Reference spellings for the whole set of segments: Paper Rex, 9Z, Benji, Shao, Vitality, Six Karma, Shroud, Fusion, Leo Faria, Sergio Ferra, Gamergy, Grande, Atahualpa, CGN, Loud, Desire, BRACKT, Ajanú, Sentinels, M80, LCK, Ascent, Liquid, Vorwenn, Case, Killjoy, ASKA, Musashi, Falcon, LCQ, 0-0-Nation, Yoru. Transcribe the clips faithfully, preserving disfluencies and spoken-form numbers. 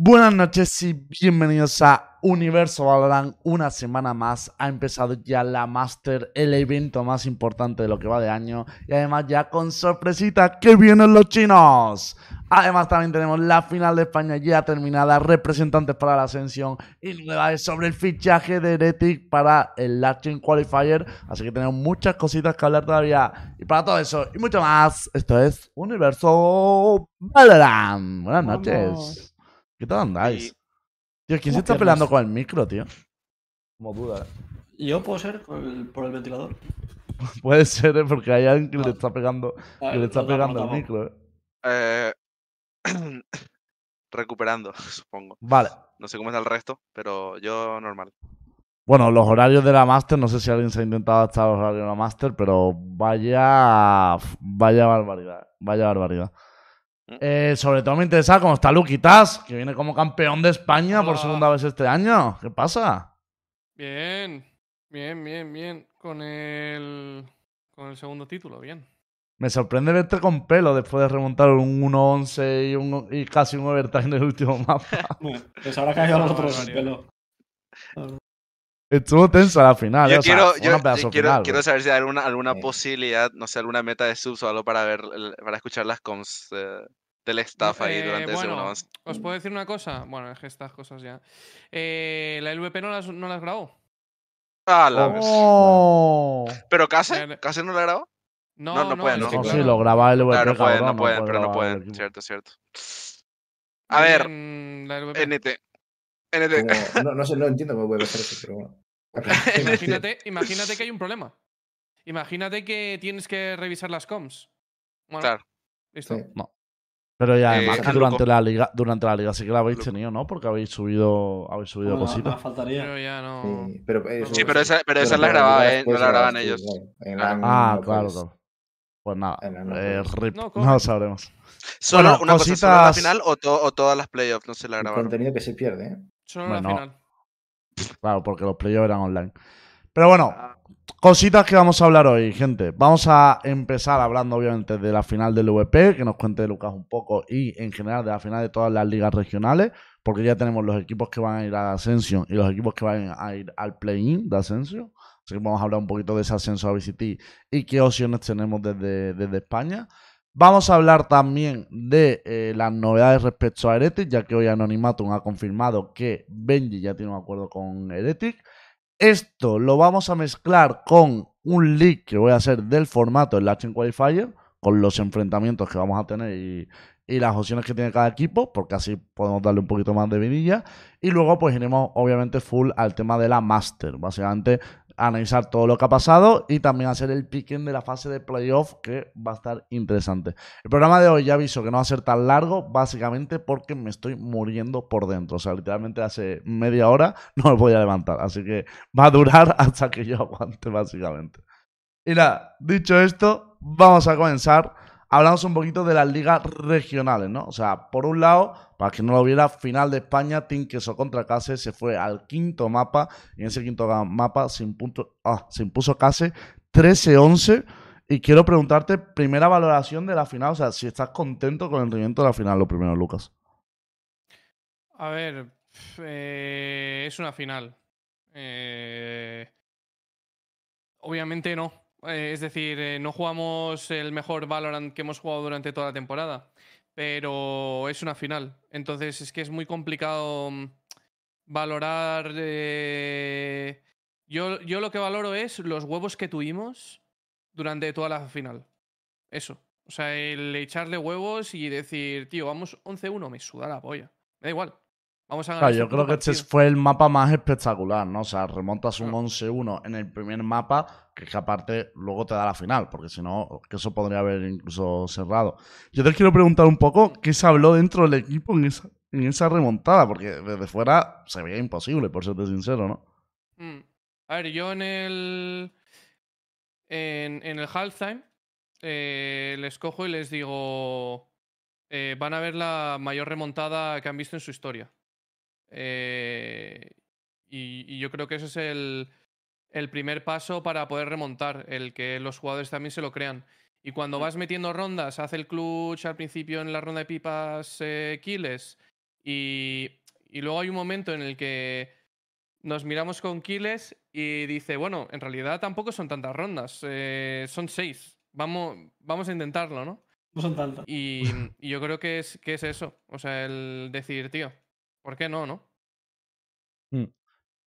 Buenas noches y bienvenidos a Universo Valorant, una semana más. Ha empezado ya la Master, el evento más importante de lo que va de año. Y además ya con sorpresita que vienen los chinos. Además también tenemos la final de España ya terminada, representantes para la Ascension y novedades sobre el fichaje de Heretic para el Latin Qualifier. Así que tenemos muchas cositas que hablar todavía. Y para todo eso y mucho más, esto es Universo Valorant. Buenas noches. Vamos. ¿Qué tal andáis? Sí. Tío, ¿quién se está peleando con el micro, tío? Como duda. ¿Yo puedo ser el, por el ventilador? Puede ser, ¿eh? Porque hay alguien que ah. le está pegando, ah, que le está pegando el micro, ¿eh? Eh... Recuperando, supongo. Vale. No sé cómo está el resto, pero yo normal. Bueno, los horarios de la Master, no sé si alguien se ha intentado adaptar los horarios de la Master, pero vaya... Vaya barbaridad, vaya barbaridad. Eh, sobre todo me interesa cómo está Luquitas, que viene como campeón de España. Hola. Por segunda vez este año. ¿Qué pasa? Bien, bien, bien, bien. Con el, con el segundo título, bien. Me sorprende verte con pelo después de remontar un uno once y, un, y casi un overtime del último mapa. Bueno, pues ahora cayó los otros con pelo. Estuvo tenso a la final. Yo quiero, sea, yo, yo quiero, final, quiero saber si hay alguna, alguna sí. posibilidad, no sé, alguna meta de subs o algo para ver, para escuchar las comms eh, del staff ahí eh, durante bueno, ese uno más. Os puedo decir una cosa. Bueno, es que estas cosas ya. Eh, la L V P no las, no las grabó. Ah, la oh. vez. ¿Pero Case? ¿Case no la grabó? No, no, no, no pueden, ¿no? No, sí, lo graba el L V P. Claro, no pueden, no pueden, pero no pueden. Cierto, cierto. A ver, N T. Como, no, no sé, no entiendo cómo puede pasar eso, pero bueno. Imagínate, imagínate que hay un problema. Imagínate que tienes que revisar las comms. Bueno, claro. Listo. Sí. No. Pero ya, además, eh, que durante la liga, durante la liga sí que la habéis tenido, ¿no? Porque habéis subido, habéis subido bueno, cositas. No, faltaría. Pero ya no. Sí, pero, eso, sí, pero esa, pero esa pero la grababan, ¿eh? No la grababan ellos. En la, en ah, en claro, claro. Pues nada, eh, rip. No, no lo sabremos. ¿Solo bueno, una cositas... cosa, solo la final o, to o todas las playoffs? No se la grabaron. El contenido que se pierde, ¿eh? Solo bueno, la final. Claro, porque los playoffs eran online. Pero bueno, cositas que vamos a hablar hoy, gente. Vamos a empezar hablando, obviamente, de la final del L V P, que nos cuente Lucas un poco, y en general de la final de todas las ligas regionales, porque ya tenemos los equipos que van a ir a Ascension y los equipos que van a ir al play-in de Ascension. Así que vamos a hablar un poquito de ese ascenso a B C T y qué opciones tenemos desde, desde España. Vamos a hablar también de eh, las novedades respecto a Heretic, ya que hoy Anonymatum ha confirmado que Benji ya tiene un acuerdo con Heretic. Esto lo vamos a mezclar con un leak que voy a hacer del formato del Latin Qualifier, con los enfrentamientos que vamos a tener y... y las opciones que tiene cada equipo, porque así podemos darle un poquito más de vidilla. Y luego pues iremos obviamente full al tema de la Master, básicamente analizar todo lo que ha pasado y también hacer el picking de la fase de playoff, que va a estar interesante. El programa de hoy ya aviso que no va a ser tan largo, básicamente porque me estoy muriendo por dentro. O sea, literalmente hace media hora no me voy a levantar, así que va a durar hasta que yo aguante básicamente. Y nada, dicho esto, vamos a comenzar. Hablamos un poquito de las ligas regionales, ¿no? O sea, por un lado, para quien no lo viera, final de España, Team Queso contra Case, se fue al quinto mapa, y en ese quinto mapa se, impuso, ah, se impuso Case trece once, y quiero preguntarte, primera valoración de la final, o sea, si estás contento con el rendimiento de la final, lo primero, Lucas. A ver, eh, es una final. Eh, obviamente no. Eh, es decir, eh, no jugamos el mejor Valorant que hemos jugado durante toda la temporada, pero es una final. Entonces es que es muy complicado valorar... Eh... Yo, yo lo que valoro es los huevos que tuvimos durante toda la final. Eso. O sea, el echarle huevos y decir, tío, vamos once uno, me suda la polla. Me da igual. Vamos a ganar. Claro, yo creo que partido. Este fue el mapa más espectacular, ¿no? O sea, remontas un ah. once uno en el primer mapa, que es que aparte luego te da la final, porque si no, que eso podría haber incluso cerrado. Yo te quiero preguntar un poco qué se habló dentro del equipo en esa, en esa remontada, porque desde fuera se veía imposible, por serte sincero, ¿no? Mm. A ver, yo en el... En, en el halftime eh, les cojo y les digo... Eh, van a ver la mayor remontada que han visto en su historia. Eh, y, y yo creo que ese es el, el primer paso para poder remontar, el que los jugadores también se lo crean. Y cuando vas metiendo rondas, hace el clutch al principio en la ronda de pipas, eh, Kiles, y, y luego hay un momento en el que nos miramos con Kiles y dice, bueno, en realidad tampoco son tantas rondas, eh, son seis, vamos, vamos a intentarlo, ¿no? No son tantas. Y, y yo creo que es, que es eso, o sea, el decir, tío, ¿por qué no, no? Mm.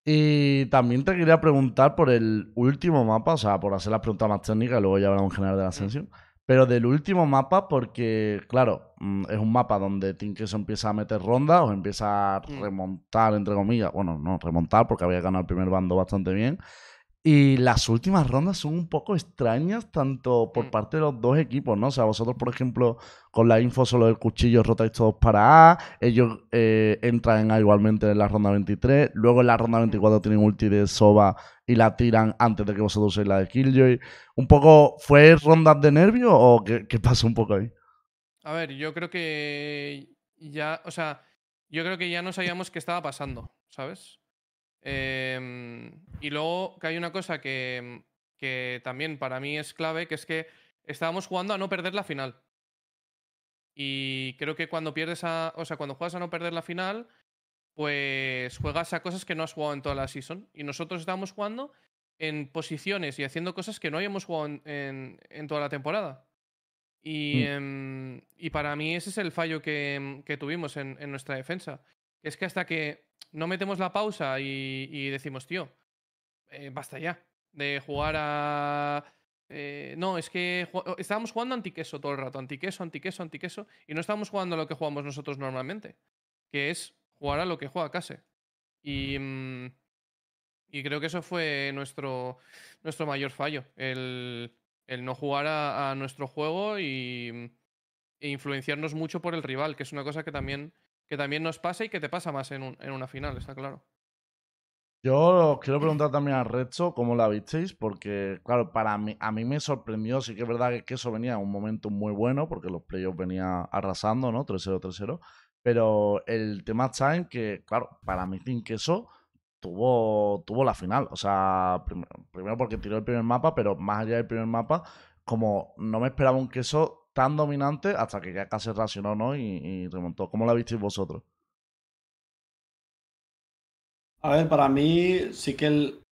Y también te quería preguntar por el último mapa, o sea, por hacer las preguntas más técnicas, y luego ya hablamos en general de la Ascension, pero del último mapa, porque, claro, es un mapa donde Team Queso empieza a meter rondas, o empieza a remontar, entre comillas, bueno, no remontar, porque había ganado el primer bando bastante bien, y las últimas rondas son un poco extrañas, tanto por parte de los dos equipos, ¿no? O sea, vosotros, por ejemplo, con la info solo del cuchillo rotáis todos para A, ellos eh, entran en A igualmente en la ronda veintitrés, luego en la ronda veinticuatro tienen ulti de Soba y la tiran antes de que vosotros uséis la de Killjoy. ¿Un poco fue rondas de nervios o qué, qué pasó un poco ahí? A ver, yo creo que ya, o sea, yo creo que ya no sabíamos qué estaba pasando, ¿sabes? Eh, y luego que hay una cosa que, que también para mí es clave, que es que estábamos jugando a no perder la final. Y creo que cuando pierdes a, o sea, cuando juegas a no perder la final, pues juegas a cosas que no has jugado en toda la season. Y nosotros estábamos jugando en posiciones y haciendo cosas que no habíamos jugado en, en, en toda la temporada. Y, mm. eh, y para mí ese es el fallo que, que tuvimos en, en nuestra defensa. Es que hasta que no metemos la pausa y, y decimos, tío, eh, basta ya de jugar a... Eh, no, es que ju- estábamos jugando antiqueso todo el rato, antiqueso, antiqueso, antiqueso, y no estábamos jugando a lo que jugamos nosotros normalmente, que es jugar a lo que juega Case. Y, y creo que eso fue nuestro, nuestro mayor fallo, el, el no jugar a, a nuestro juego y, e influenciarnos mucho por el rival, que es una cosa que también... que también nos pasa y que te pasa más en, un, en una final, está claro. Yo os quiero preguntar también al resto cómo la visteis, porque, claro, para mí, a mí me sorprendió, sí que es verdad que Queso venía en un momento muy bueno, porque los playoffs venía arrasando, ¿no? tres cero, tres cero, pero el tema está en que, claro, para mí Team Queso tuvo, tuvo la final, o sea, primero, primero porque tiró el primer mapa, pero más allá del primer mapa, como no me esperaba un Queso tan dominante hasta que ya casi racionó, ¿no? Y, y remontó. ¿Cómo la visteis vosotros? A ver, para mí sí que el...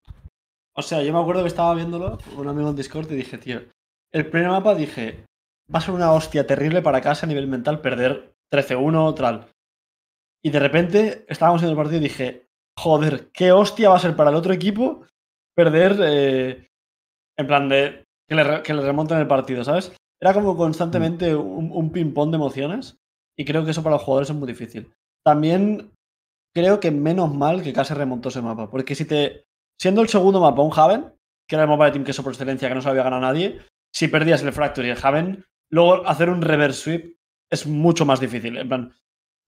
O sea, yo me acuerdo que estaba viéndolo con un amigo en Discord y dije, tío, el primer mapa dije, va a ser una hostia terrible para Casa a nivel mental perder trece uno, tal. Y de repente estábamos en el partido y dije, joder, qué hostia va a ser para el otro equipo perder eh... en plan de que le, re... que le remonten el partido, ¿sabes? Era como constantemente un, un ping-pong de emociones y creo que eso para los jugadores es muy difícil. También creo que menos mal que casi remontó ese mapa, porque si te siendo el segundo mapa un Haven, que era el mapa de Team Queso por excelencia que no se había ganado nadie, si perdías el Fracture y el Haven, luego hacer un reverse sweep es mucho más difícil. En plan,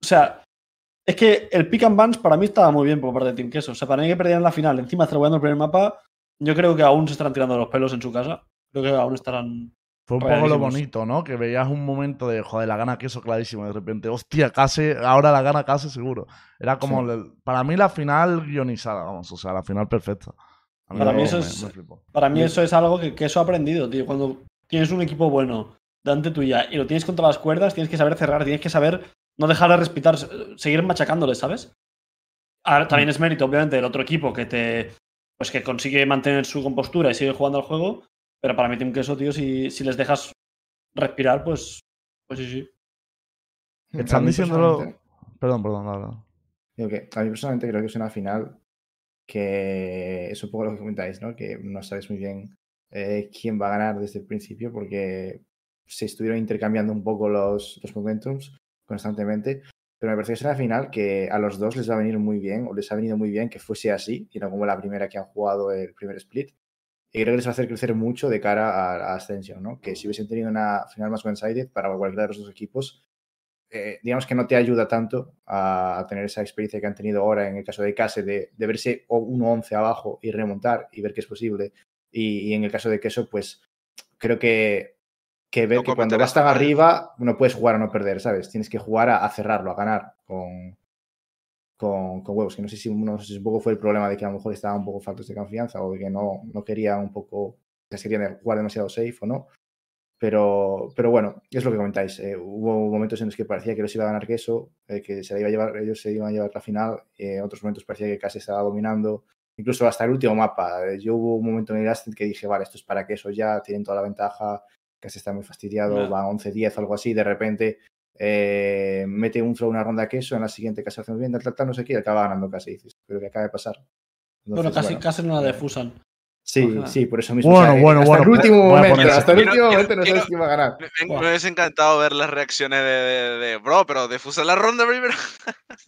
o sea, es que el pick and bans para mí estaba muy bien por parte de Team Queso. O sea, para mí que perdieran la final, encima cerrando el primer mapa, yo creo que aún se estarán tirando los pelos en su casa. Creo que aún estarán... Fue un poco lo bonito, ¿no? Que veías un momento de, joder, la gana Queso clarísimo. De repente, hostia, casi, ahora la gana casi seguro. Era como, sí. el, para mí, la final guionizada, vamos. O sea, la final perfecta. Mí para, mí eso me, es, me para mí eso es algo que Queso ha aprendido, tío. Cuando tienes un equipo bueno delante tuya y lo tienes contra las cuerdas, tienes que saber cerrar, tienes que saber no dejar de respirar, seguir machacándole, ¿sabes? Ahora, también es mérito, obviamente, del otro equipo que te pues que consigue mantener su compostura y sigue jugando al juego. Pero para mí Team Queso, tío, si, si les dejas respirar, pues, pues sí, sí. Están diciéndolo... Perdón, perdón, no, no. Digo que a mí personalmente creo que es una final que es un poco lo que comentáis, ¿no? Que no sabéis muy bien eh, quién va a ganar desde el principio porque se estuvieron intercambiando un poco los, los momentums constantemente. Pero me parece que es una final que a los dos les va a venir muy bien, o les ha venido muy bien que fuese así, y no como la primera que han jugado el primer split. Y creo que les va a hacer crecer mucho de cara a, a Ascension, ¿no? Que si hubiesen tenido una final más one-sided para cualquiera de los dos equipos, eh, digamos que no te ayuda tanto a, a tener esa experiencia que han tenido ahora en el caso de Case de, de verse uno once abajo y remontar y ver que es posible. Y, y en el caso de Queso, pues creo que, que ver no, que cuando vas tan arriba no puedes jugar a no perder, ¿sabes? Tienes que jugar a, a cerrarlo, a ganar con... con, con huevos, que no sé si no sé si un poco fue el problema de que a lo mejor estaban un poco faltos de confianza o de que no, no quería un poco, que se querían jugar demasiado safe o no. Pero, pero bueno, es lo que comentáis. Eh, hubo momentos en los que parecía que los iba a ganar Queso, eh, que se la iba a llevar, ellos se iban a llevar la final. En eh, otros momentos parecía que Case estaba dominando. Incluso hasta el último mapa. Eh, yo hubo un momento en el Ascent que dije, vale, esto es para Queso ya, tienen toda la ventaja, Case está muy fastidiado, no. va once diez o algo así. De repente eh, mete un flow una ronda a Queso, en la siguiente Case hace muy bien, tal, tal, no sé qué, y acaba ganando Case. Y dices, pero que acaba de pasar. Entonces, bueno, casi, bueno, casi no la defusan. Sí, Ajá. sí, por eso mismo. Bueno, o sea, bueno, hasta bueno. El último momento, hasta el último quiero, momento no quiero, sabes quién va a ganar. Me, me, me es encantado ver las reacciones de, de, de bro, pero defusa la ronda primero.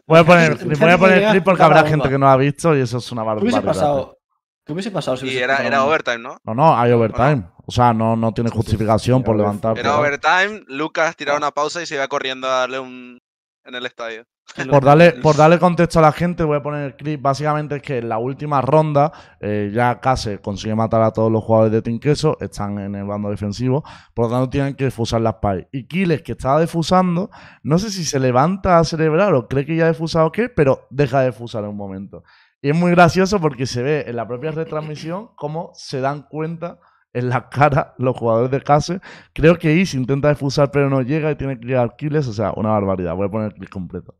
Voy a poner flip porque Cada habrá bomba. gente que no ha visto y eso es una barbaridad. ¿Qué hubiese pasado? ¿Qué hubiese pasado si y hubiese era, pasado era overtime, ¿no? No, no, hay overtime. Bueno. O sea, no, no tiene justificación sí, por levantar. Era overtime, Lucas tiraba una pausa y se iba corriendo a darle un... en el estadio. Por darle, por darle contexto a la gente, voy a poner el clip. Básicamente es que en la última ronda eh, ya Case consigue matar a todos los jugadores de Team Queso, están en el bando defensivo, por lo tanto tienen que defusar las pies. Y Kiles, que estaba defusando, no sé si se levanta a celebrar o cree que ya ha defusado o qué, pero deja de defusar en un momento. Y es muy gracioso porque se ve en la propia retransmisión cómo se dan cuenta en la cara los jugadores de Case. Creo que Easy intenta defusar pero no llega y tiene que llegar Kiles. O sea, una barbaridad. Voy a poner el clip completo.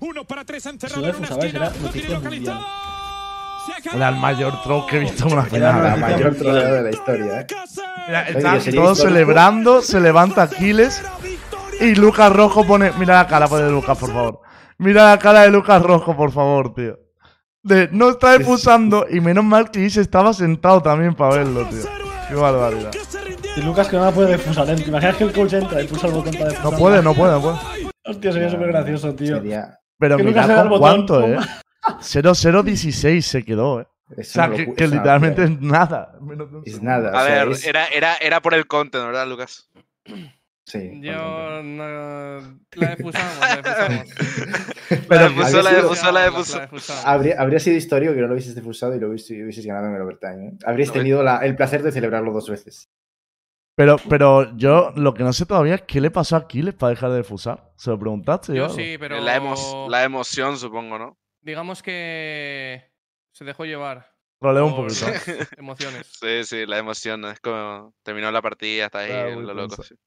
Uno para tres encerrado en una esquina. No tiene localizado. Era el mayor troll que he visto en una final. El mayor troll de la historia, ¿eh? Mira, están todos celebrando. Se levanta Kiles. Y Lucas Rojo pone... Mira la cara de Lucas, por favor. Mira la cara de Lucas Rojo, por favor, tío. De no está defusando. Y menos mal que Easy estaba sentado también para verlo, tío. Qué barbaridad. Y Lucas que no la puede defusar, ¿eh? ¿Te imaginas que el coach entra y pulsa el botón para defusar? No puede, no puede, no puede. Hostia, sería súper gracioso, tío. Sería... Pero mira con cuánto, ¿eh? cero cero dieciséis se quedó, ¿eh? Es o sea, que, que literalmente es nada. Es nada. A o sea, ver, es... Era, era, era por el content, ¿verdad, Lucas? Sí. Yo no, la defusamos, la defusamos. Pero la defusó, la defusó, la defusó. Habría, habría sido histórico que no lo hubieses defusado y lo hubieses, hubieses ganado en el overtime, ¿eh? Habrías no, tenido la, el placer de celebrarlo dos veces. Pero, pero yo lo que no sé todavía es qué le pasó a Kiles para dejar de defusar. ¿Se lo preguntaste? Yo sí, pero... La, emo la emoción, supongo, ¿no? Digamos que se dejó llevar. Roleo un poquito. Emociones. Sí, sí, la emoción. Es como terminó la partida, está ahí, claro, lo loco. Pensado.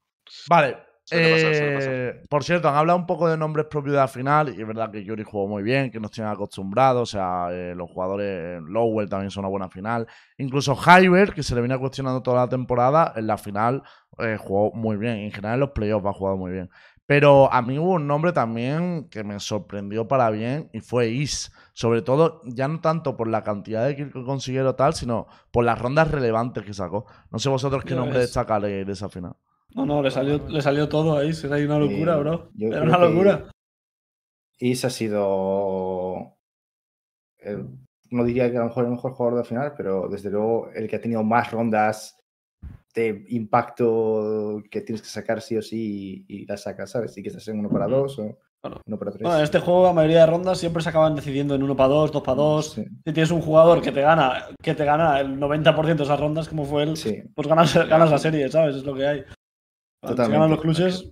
Vale, eh, pasar, por cierto, han hablado un poco de nombres propios de la final y es verdad que Yuri jugó muy bien, que nos tienen acostumbrados, o sea, eh, los jugadores Lowell también son una buena final, incluso Hyber, que se le viene cuestionando toda la temporada, en la final eh, jugó muy bien, en general en los playoffs ha jugado muy bien, pero a mí hubo un nombre también que me sorprendió para bien y fue Is, sobre todo ya no tanto por la cantidad de kills que consiguieron tal, sino por las rondas relevantes que sacó. No sé vosotros qué nombre destacaréis de esa final. No, no, le salió, le salió todo ahí. Era una locura, eh, bro. Era una locura. Is ha sido... El, no diría que a lo mejor el mejor jugador de la final, pero desde luego el que ha tenido más rondas de impacto que tienes que sacar sí o sí y, y la sacas, ¿sabes? Y que estás en uno para dos o bueno, uno para tres. Bueno, en este juego la mayoría de rondas siempre se acaban decidiendo en uno para dos, dos para dos. Sí. Si tienes un jugador que te gana, que te gana el noventa por ciento de esas rondas, como fue él, sí. pues ganas, ganas la serie, ¿sabes? Es lo que hay. Totalmente. Los cluches,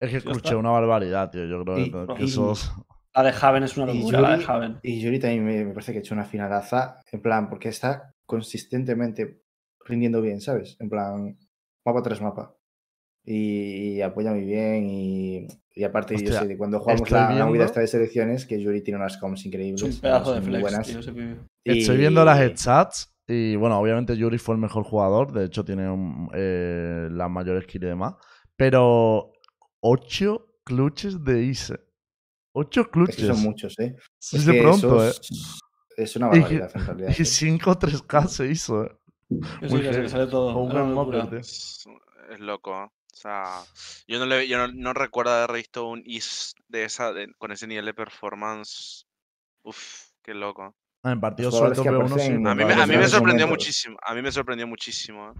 es que el cluche es una barbaridad, tío. Yo creo y, que y, esos... La de Haven es una locura, la de Haven. Y Yuri también me, me parece que ha hecho una finalaza, en plan, porque está consistentemente rindiendo bien, ¿sabes? En plan, mapa tras mapa. Y, y apoya muy bien. Y, y aparte, Hostia, yo sé, de cuando jugamos la, la movida esta de selecciones, que Yuri tiene unas comms increíbles. Es un pedazo de flex, buenas. Tío, y... Estoy viendo las stats. Y bueno, obviamente Yuri fue el mejor jugador. De hecho, tiene un, eh, las mayores kills y demás. Pero ocho clutches de Ise. ocho clutches. Es que son muchos, ¿eh? Sí, es de pronto, ¿eh? Es una barbaridad, y, en realidad. Y cinco tres K se hizo, ¿eh? Muy que sale todo. Un gran mopper, tío. Es loco, ¿eh? O sea, yo no, le, yo no, no recuerdo haber visto un Ise de esa, de, con ese nivel de performance. Uf, qué loco. En partidos sobre todo uno, sí. A mí, a mí me sorprendió muchísimo. A mí me sorprendió muchísimo.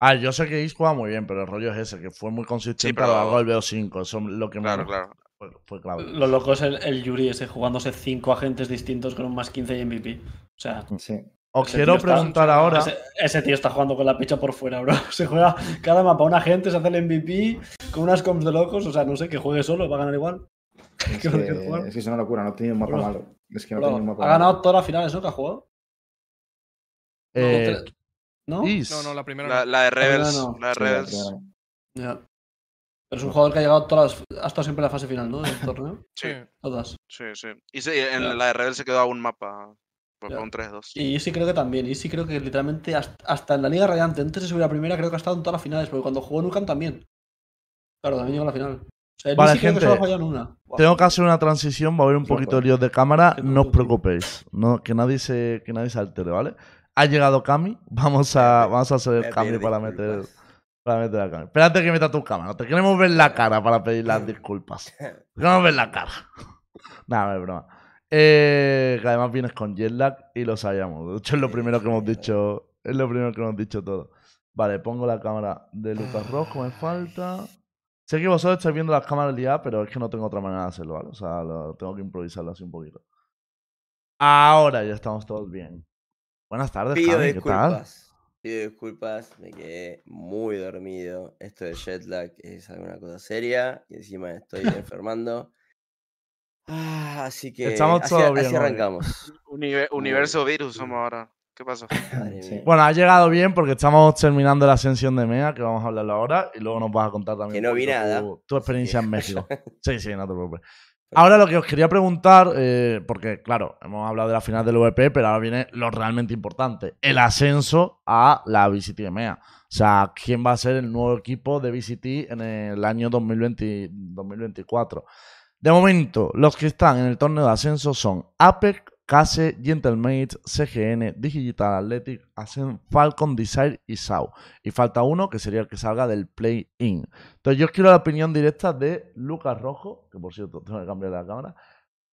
Ah, yo sé que Is juega muy bien, pero el rollo es ese, que fue muy consistente sí, pero... a lo largo del B O cinco. Eso es lo que claro, me... claro. Fue, fue clave. Lo loco es el, el Yuri ese, jugándose cinco agentes distintos con un más quince y M V P. O sea... Sí. Os quiero preguntar está, ahora... Ese, ese tío está jugando con la picha por fuera, bro. Se juega cada mapa un agente, se hace el M V P, con unas comps de locos. O sea, no sé, que juegue solo, va a ganar igual. Es que, que, es que es una locura, no ha tenido un mapa pero, malo. Es que no ha tenido un mapa ¿Ha ganado malo. Todas las finales, no? ¿Que ha jugado? Eh, ¿No? No, no, la primera. La, la de Rebels. La, no. la de Rebels. Sí, la yeah. Pero es un jugador que ha llegado todas las, hasta siempre a la fase final, ¿no? Del torneo. Sí. Todas. Sí, sí. Y sí, en yeah. la de Rebels se quedó a un mapa. Por yeah. un tres dos. Y yo sí creo que también. Y sí creo que literalmente hasta, hasta en la Liga Radiante, antes de subir a primera, creo que ha estado en todas las finales. Porque cuando jugó en UCAM también. Claro, también llegó a la final. O sea, vale, sí gente, que solo en una. Wow. Tengo que hacer una transición, va a haber un poquito de líos de cámara, no os preocupéis, no, que, nadie se, que nadie se altere, ¿vale? Ha llegado Cami, vamos a, vamos a hacer el cambio para meter, para meter a Cami. Espérate que meta tu cámara, te queremos ver la cara para pedir las disculpas. Te queremos ver la cara. Nada, no es broma. Eh, que además vienes con jetlag y lo sabíamos, de hecho es lo primero que hemos dicho, es lo primero que hemos dicho todo. Vale, pongo la cámara de Lucas Rojo, me falta... Sé que vosotros estáis viendo las cámaras liadas, pero es que no tengo otra manera de hacerlo, ¿vale? O sea, lo, tengo que improvisarlo así un poquito. Ahora ya estamos todos bien. Buenas tardes, Pido Javi, disculpas. ¿Qué tal? Pido disculpas, me quedé muy dormido. Esto de jet lag es alguna cosa seria y encima estoy enfermando. Ah, así que estamos así, todos bien, así arrancamos. Univer Universo Virus somos ahora. ¿Qué pasó? Sí. Bueno, ha llegado bien porque estamos terminando la ascensión de M E A, que vamos a hablarlo ahora, y luego nos vas a contar también que no vi nada. Tu, tu experiencia sí. en México. Sí, sí, no te preocupes. Ahora lo que os quería preguntar, eh, porque claro, hemos hablado de la final del V P, pero ahora viene lo realmente importante, el ascenso a la V C T de M E A. O sea, ¿quién va a ser el nuevo equipo de V C T en el año dos mil veinte, dos mil veinticuatro? De momento, los que están en el torneo de ascenso son Apex, Case, Gentlemates, C G N, Digital Athletic, Ascent, Falcon, Desire y S A U. Y falta uno que sería el que salga del play-in. Entonces yo quiero la opinión directa de Lucas Rojo, que por cierto tengo que cambiar la cámara,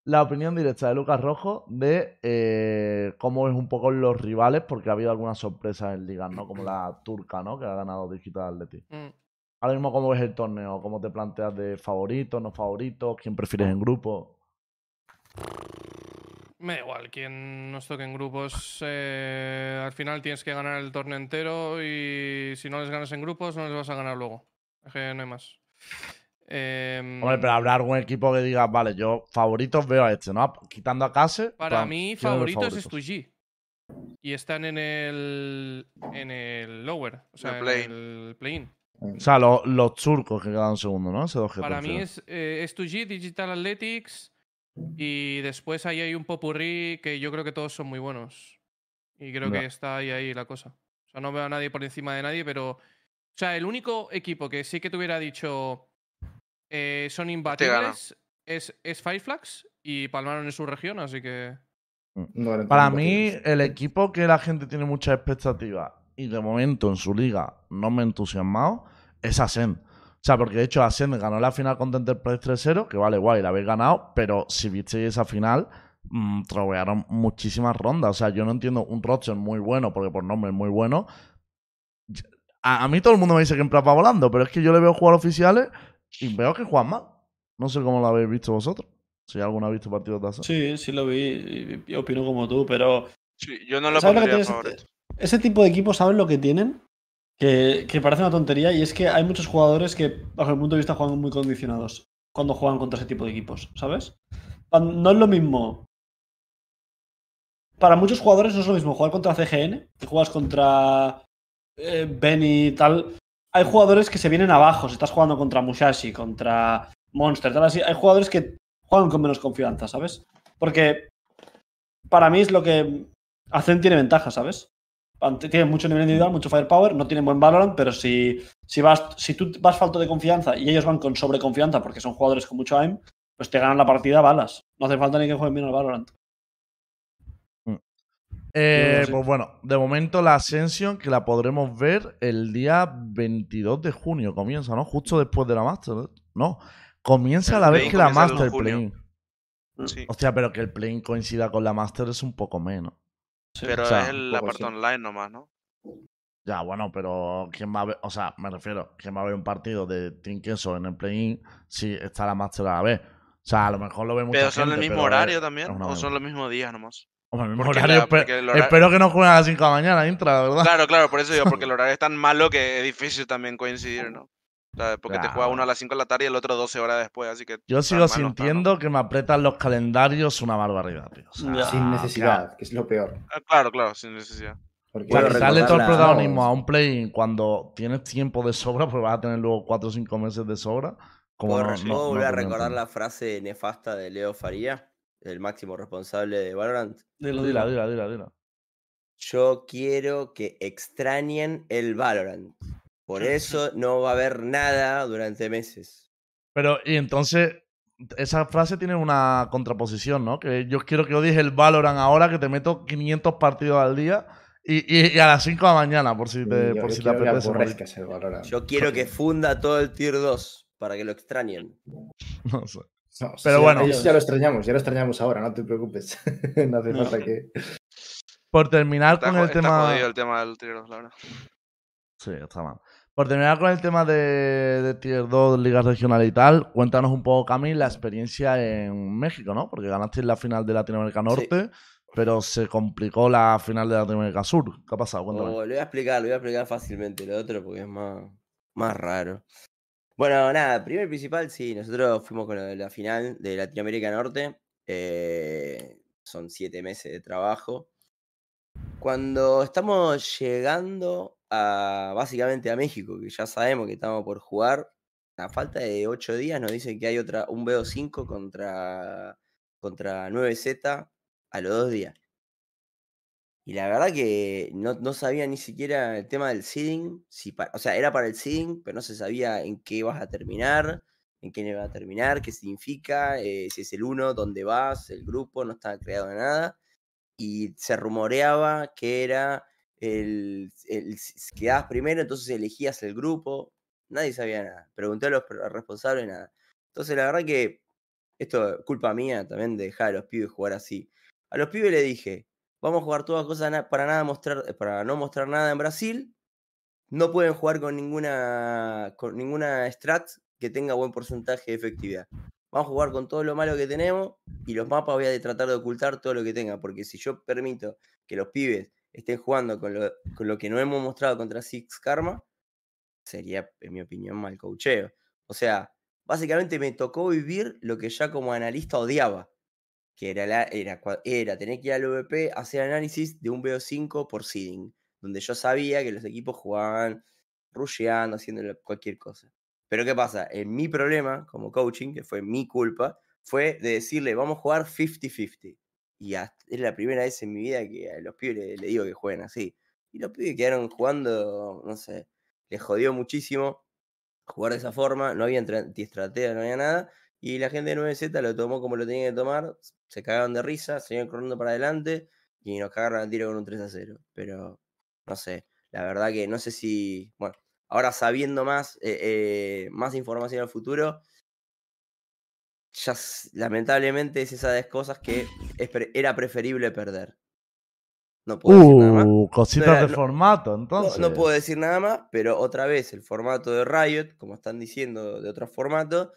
la opinión directa de Lucas Rojo de eh, cómo es un poco los rivales, porque ha habido algunas sorpresas en ligas, ¿no? Como la turca, ¿no? Que ha ganado Digital Athletic. Mm. Ahora mismo, ¿cómo ves el torneo? ¿Cómo te planteas de favoritos, no favoritos? ¿Quién prefieres en grupo? Me da igual, quien nos toque en grupos, eh, al final tienes que ganar el torneo entero y si no les ganas en grupos no les vas a ganar luego. Es que no hay más. Eh, Hombre, pero habrá algún equipo que diga, vale, yo favoritos veo a este, ¿no? Quitando a Case. Para plan, mí favoritos, favoritos es Stuji. Y están en el, en el lower, o sea, el play. En el play-in. O sea, lo, los turcos que quedan segundo, ¿no? Ese dos para mí es eh, Stuji, Digital Athletics... Y después ahí hay un popurrí que yo creo que todos son muy buenos. Y creo no. que está ahí, ahí la cosa. O sea, no veo a nadie por encima de nadie, pero... O sea, el único equipo que sí que te hubiera dicho eh, son imbatibles es, es Fireflags y palmaron en su región, así que... No, para mí, el equipo que la gente tiene muchas expectativas y de momento en su liga no me he entusiasmado es Ascent. O sea, porque de hecho Ascent ganó la final contra Enterprise tres cero, que vale, guay, la habéis ganado, pero si visteis esa final, mmm, trovearon muchísimas rondas. O sea, yo no entiendo un roster muy bueno, porque por nombre es muy bueno. A, a mí todo el mundo me dice que en plan va volando, pero es que yo le veo jugar oficiales y veo que juegan mal. No sé cómo lo habéis visto vosotros. Si alguno ha visto partidos de Ascent. Sí, sí lo vi y opino como tú, pero... Sí, yo no lo pondría a favor. Ese tipo de equipos, ¿saben lo que tienen? Que, que parece una tontería y es que hay muchos jugadores que, bajo el punto de vista, juegan muy condicionados cuando juegan contra ese tipo de equipos, ¿sabes? No es lo mismo. Para muchos jugadores no es lo mismo jugar contra C G N, que juegas contra eh, Benny y tal. Hay jugadores que se vienen abajo, si estás jugando contra Musashi, contra Monster, tal así. Hay jugadores que juegan con menos confianza, ¿sabes? Porque para mí es lo que hacen tiene ventaja, ¿sabes? Tienen mucho nivel individual, mucho firepower, no tienen buen Valorant, pero si, si, vas, si tú vas falto de confianza y ellos van con sobreconfianza porque son jugadores con mucho aim, pues te ganan la partida a balas. No hace falta ni que jueguen bien al Valorant. Mm. Eh, pues bueno, de momento la Ascension que la podremos ver el día veintidós de junio. Comienza, ¿no? Justo después de la Master. No, comienza a la vez que la Master Play-in. Sí. Hostia, pero que el Play-in coincida con la Master es un poco menos. Sí, pero o sea, es el, la parte online nomás, ¿no? Ya, bueno, pero ¿quién va a ver? O sea, me refiero, ¿quién va a ver un partido de Team Queso en el play-in si está la Master a la vez? O sea, a lo mejor lo vemos. ¿Pero mucha son gente, el mismo horario ver, también? ¿O son los mismos días nomás? O sea, el mismo horario, la, esper el horario. Espero que no jueguen a las cinco de la mañana, Intra, la verdad. Claro, claro, por eso digo, porque el horario es tan malo que es difícil también coincidir, ¿no? O sea, porque claro, te juega uno a las cinco de la tarde y el otro doce horas después, así que... Yo sigo sintiendo está, ¿no? que me apretan los calendarios una barbaridad, tío. O sea, sin necesidad, claro. que es lo peor. Claro, claro, sin necesidad. Porque o sea, quitarle todo el protagonismo a un play cuando tienes tiempo de sobra, pues vas a tener luego cuatro o cinco meses de sobra. Como Por, no, no, ¿puedo volver no, no, a recordar no. la frase nefasta de Leo Faría, el máximo responsable de Valorant? Dilo, dila, dila, dila, dila. Yo quiero que extrañen el Valorant. Por eso no va a haber nada durante meses. Pero, y entonces, esa frase tiene una contraposición, ¿no? Que yo quiero que odies el Valorant ahora, que te meto quinientos partidos al día y, y, y a las cinco de la mañana, por si te, yo por yo si te apetece. El yo quiero que funda todo el tier dos para que lo extrañen. No sé. No, pero sí, bueno. Ya lo extrañamos, ya lo extrañamos ahora, no te preocupes. No hace falta no. que... Por terminar está, con el está tema... jodido el tema del tier dos, la verdad. Sí, está mal. Por terminar con el tema de, de Tier dos, Ligas Regionales y tal, cuéntanos un poco, Cami, la experiencia en México, ¿no? Porque ganasteis la final de Latinoamérica Norte, sí, pero se complicó la final de Latinoamérica Sur. ¿Qué ha pasado? Cuéntame. Oh, lo voy a explicar, lo voy a explicar fácilmente. Lo otro porque es más, más raro. Bueno, nada, primero y principal, sí, nosotros fuimos con la final de Latinoamérica Norte. Eh, son siete meses de trabajo. Cuando estamos llegando... A, básicamente a México, que ya sabemos que estamos por jugar. A falta de ocho días nos dicen que hay otra un B O cinco contra, contra nueve Z a los dos días. Y la verdad que no, no sabía ni siquiera el tema del seeding. Si pa, o sea, era para el seeding, pero no se sabía en qué vas a terminar, en qué no vas a terminar, qué significa, eh, si es el uno, dónde vas, el grupo, no estaba creado de nada. Y se rumoreaba que era... El, el, quedabas primero, entonces elegías el grupo, nadie sabía nada, pregunté a los responsables, nada. Entonces la verdad que esto es culpa mía también de dejar a los pibes jugar así. A los pibes les dije, vamos a jugar todas cosas para, nada mostrar, para no mostrar nada en Brasil, no pueden jugar con ninguna, con ninguna strat que tenga buen porcentaje de efectividad. Vamos a jugar con todo lo malo que tenemos y los mapas voy a tratar de ocultar todo lo que tenga, porque si yo permito que los pibes estén jugando con lo, con lo que no hemos mostrado contra Six Karma, sería, en mi opinión, mal coacheo. O sea, básicamente me tocó vivir lo que ya como analista odiaba, que era, la, era, era tener que ir al L V P a hacer análisis de un B O cinco por seeding, donde yo sabía que los equipos jugaban rusheando, haciendo cualquier cosa. Pero ¿qué pasa? En mi problema, como coaching, que fue mi culpa, fue de decirle, vamos a jugar cincuenta cincuenta. Y es la primera vez en mi vida que a los pibes le, le digo que jueguen así. Y los pibes quedaron jugando, no sé, les jodió muchísimo jugar de esa forma. No había estrategia, no había nada. Y la gente de nueve Z lo tomó como lo tenía que tomar. Se cagaron de risa, se iban corriendo para adelante. Y nos cagaron al tiro con un tres a cero. Pero, no sé, la verdad que no sé si... Bueno, ahora sabiendo más, eh, eh, más información al futuro... Ya, lamentablemente es esas cosas que era preferible perder. No puedo uh, decir nada más. Cositas no era, de no, formato, entonces. No, no puedo decir nada más, pero otra vez el formato de Riot, como están diciendo de otros formatos,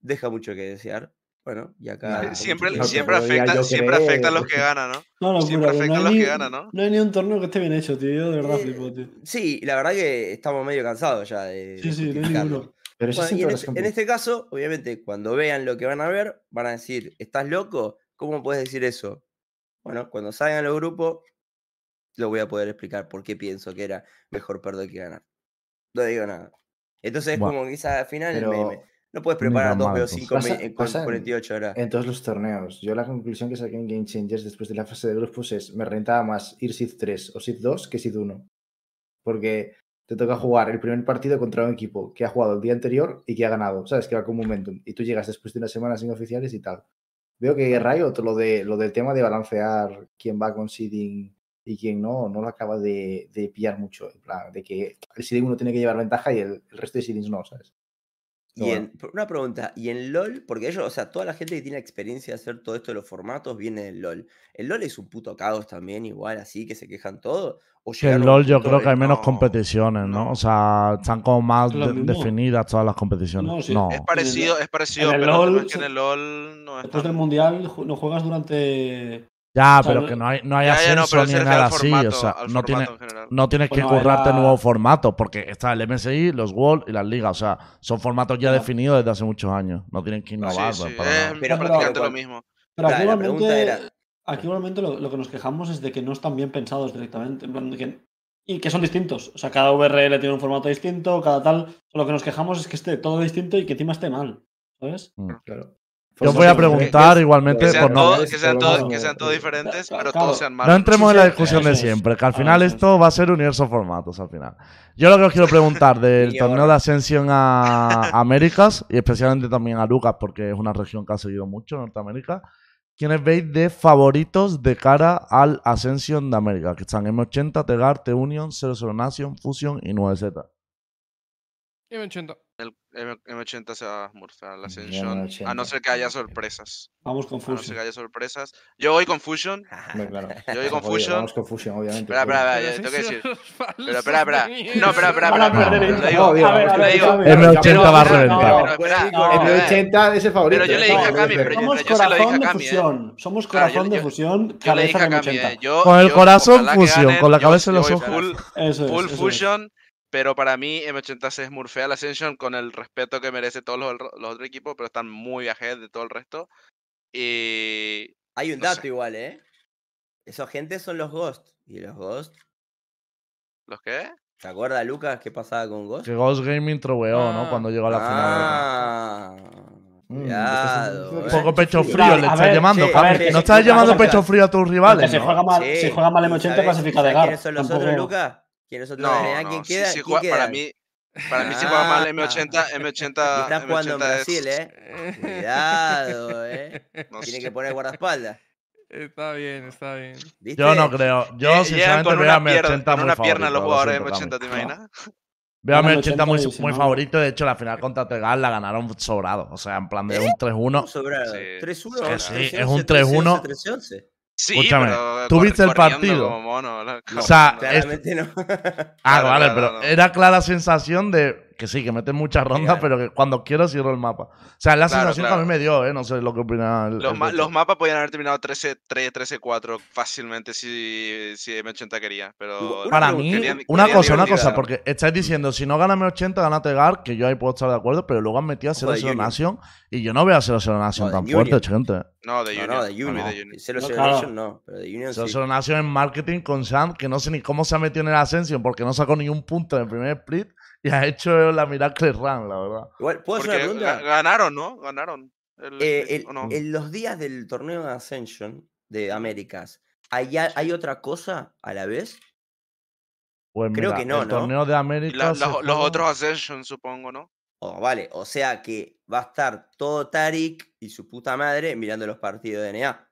deja mucho que desear. Bueno, y acá... No, siempre que siempre, que afecta, siempre afecta a los que ganan, ¿no? No, no siempre afecta no a los ni, que ganan, ¿no? No hay ni un torneo que esté bien hecho, tío. Yo de verdad eh, flipo, tío. Sí, la verdad que estamos medio cansados ya de... Sí, de sí, no hay ninguno. Pero bueno, y en, este, en este caso, obviamente, cuando vean lo que van a ver, van a decir, ¿estás loco? ¿Cómo puedes decir eso? Bueno, cuando salgan los grupos, lo voy a poder explicar por qué pienso que era mejor perder que ganar. No digo nada. Entonces es bueno, como quizás al final el meme. No puedes preparar dos B O cinco con cuarenta y ocho horas. En todos los torneos. Yo la conclusión que saqué en Game Changers después de la fase de grupos es, me rentaba más ir Seed tres o Seed dos que Seed uno. Porque... te toca jugar el primer partido contra un equipo que ha jugado el día anterior y que ha ganado, ¿sabes? Que va con momentum. Y tú llegas después de una semana sin oficiales y tal. Veo que Riot, lo, de, lo del tema de balancear quién va con seeding y quién no, no lo acaba de, de pillar mucho. En plan, de que el seeding uno tiene que llevar ventaja y el, el resto de seedings no, ¿sabes? No, y en, una pregunta, ¿y en LoL? Porque ellos, o sea, toda la gente que tiene experiencia de hacer todo esto de los formatos viene del LoL. ¿El LoL es un puto caos también, igual, así, que se quejan todo? O que en LoL yo creo que hay menos no, competiciones, ¿no? ¿no? O sea, están como más de, definidas todas las competiciones. No, sí. no. Es parecido, es parecido, pero LOL, no es que en el LOL no es después tan... del mundial lo juegas durante... Ya, o sea, pero que no hay, no hay ya, ascenso ya no, ni nada así, o sea, no tiene, no tienes bueno, que currarte era... nuevos formatos, porque está el M S I, los World y las ligas. O sea, son formatos ya no. definidos desde hace muchos años. No tienen que innovar. Sí, sí. Para... Es pero prácticamente lo mismo. Pero la, la pregunta era... Aquí normalmente lo, lo que nos quejamos es de que no están bien pensados directamente, en plan de que, y que son distintos. O sea, cada V R L tiene un formato distinto, cada tal. Lo que nos quejamos es que esté todo distinto y que encima esté mal, ¿sabes? Mm, claro. Pues yo voy a preguntar que, igualmente que sean, por todo, no, que sean, todo, que sean todos diferentes, claro, pero todos sean malos. No entremos en la discusión de siempre, que al final esto va a ser universo formatos al final. Yo lo que os quiero preguntar del torneo de Ascension a Américas, y especialmente también a Lucas, porque es una región que ha seguido mucho, Norteamérica. ¿Quiénes veis de favoritos de cara al Ascension de América? Que están M ochenta, Tegar, T Union, cero cero Nation, Fusion y nueve Z. M ochenta. El M ochenta se va a smurfear la Ascension, a no ser que haya sorpresas. Vamos con Fusion. A no ser que haya sorpresas. Yo voy con Fusion. Bueno, claro. Yo voy con Fusion. Vamos con Fusion, obviamente. Espera, espera, espera. Tengo que decir. Pero espera, espera. No, espera, espera. M ochenta va a reventar. M ochenta es el favorito. Pero yo le dije a Cami. Somos corazón de fusión. Somos corazón de fusión. Cabeza de M ochenta. Con el corazón fusión, con la cabeza en los ojos. Full Fusion. Pero para mí, M ochenta se smurfea la Ascension con el respeto que merece todos los, los otros equipos, pero están muy ahead de todo el resto. Y... Hay un no dato sé. igual, ¿eh? Esos gente son los Ghosts. ¿Y los Ghosts? ¿Los qué? ¿Te acuerdas, Lucas, qué pasaba con Ghosts? Que Ghost Gaming trobeó, ah, ¿no? Cuando llegó a la ah, final. Cuidado. Mm, un poco pecho frío sí, le estás ver, llamando, sí, Javi. Sí, no estás sí, llamando pecho frío a tus rivales. Se, ¿no? juega, mal, sí, se juega mal M ochenta, clasifica de Gar. ¿Quiénes son los tampoco... otros, Lucas? ¿Quién es otro? No, ¿Quién no, queda? Si, si ¿Quién queda? Para mí, para mí ah, si juega mal M ochenta, M ochenta... Estás jugando en Brasil, es... ¿eh? Cuidado, ¿eh? No Tiene sé. que poner guardaespaldas. Está bien, está bien. ¿Viste? Yo no creo. Yo, sinceramente, veo a M ochenta con una pierna los jugadores de M ochenta, ¿te imaginas? Veo a M ochenta muy, muy favorito. De hecho, la final contra Tegar la ganaron sobrado. O sea, en plan de ¿Eh? un tres uno. Sobrado. tres uno. Sí, es un tres uno. tres once. Sí, escúchame, pero tú viste el partido. Como mono, como o sea, no. Claramente no. Ah, vale, no, no, pero no. Era clara sensación de que sí, que meten muchas rondas, claro. Pero que cuando quiero cierro el mapa. O sea, la claro, sensación claro. que a mí me dio, ¿eh? No sé lo que opinaba. El, los, el... ma los mapas podían haber terminado trece tres, trece cuatro fácilmente si, si M ochenta quería. Pero para mí, querían, una querían cosa, divertida. una cosa, porque estáis diciendo, si no gana M ochenta, gana Tegar, que yo ahí puedo estar de acuerdo, pero luego han metido a cero cero Nation y yo no veo a cero cero Nation no, tan fuerte, Union. gente. No, de Union. No, no, de Union. No, de Union. cero cero Nation no, pero de Union sí. cero cero Nation en marketing con Sam, que no sé ni cómo se ha metido en el Ascension, porque no sacó ningún punto en el primer split. Y ha hecho la miracle run, la verdad. Igual, ¿puedo hacer una pregunta? Ganaron, ¿no? Ganaron. El, eh, el, no? En los días del torneo de Ascension de Américas, ¿hay, ¿hay otra cosa a la vez? Pues Creo mira, que no, el ¿no? torneo de Américas... La, la, los otros Ascension, supongo, ¿no? Oh, vale, o sea que va a estar todo Tarik y su puta madre mirando los partidos de N A.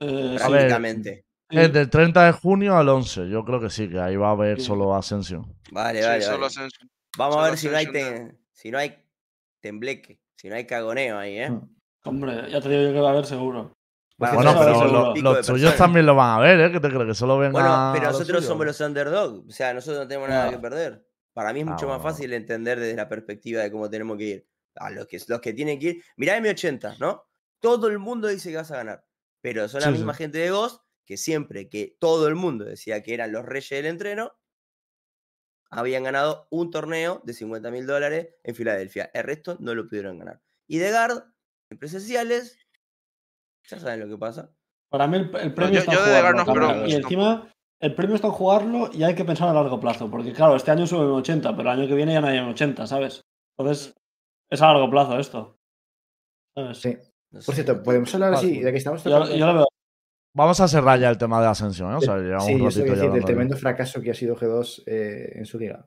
Eh, Prácticamente. A ver. Es del treinta de junio al once, yo creo que sí, que ahí va a haber solo Ascension. Vale, sí, vale, solo vale. Ascension. Vamos solo a ver Ascension, si, no hay ten... no. si no hay tembleque, si no hay cagoneo ahí, ¿eh? Hombre, ya te digo yo que va a haber seguro. Bueno, bueno pero lo, los tuyos personas. también lo van a ver, ¿eh? ¿Qué te crees? Que solo ven bueno, a... Pero nosotros a somos los underdogs, o sea, nosotros no tenemos nada no. que perder. Para mí es mucho no, más no. fácil entender desde la perspectiva de cómo tenemos que ir. A los que, los que tienen que ir... Mirá M ochenta, ¿no? Todo el mundo dice que vas a ganar, pero son sí, la misma sí. gente de Ghost. Que siempre que todo el mundo decía que eran los reyes del entreno, habían ganado un torneo de cincuenta mil dólares en Filadelfia. El resto no lo pudieron ganar. Y de Guard, en presenciales, ya saben lo que pasa. Para mí el, el premio está en jugarlo. Y encima, el premio está en jugarlo y hay que pensar a largo plazo. Porque claro, este año sube en ochenta, pero el año que viene ya no hay en ochenta, ¿sabes? Entonces, es a largo plazo esto. ¿Sabes? Sí. No sé. Por cierto, podemos hablar así de que estamos tratando. Yo, yo lo veo. Vamos a cerrar ya el tema de Ascension, ¿eh? O sea, llevamos sí, un ratito ya del tremendo fracaso que ha sido G dos eh, en su liga.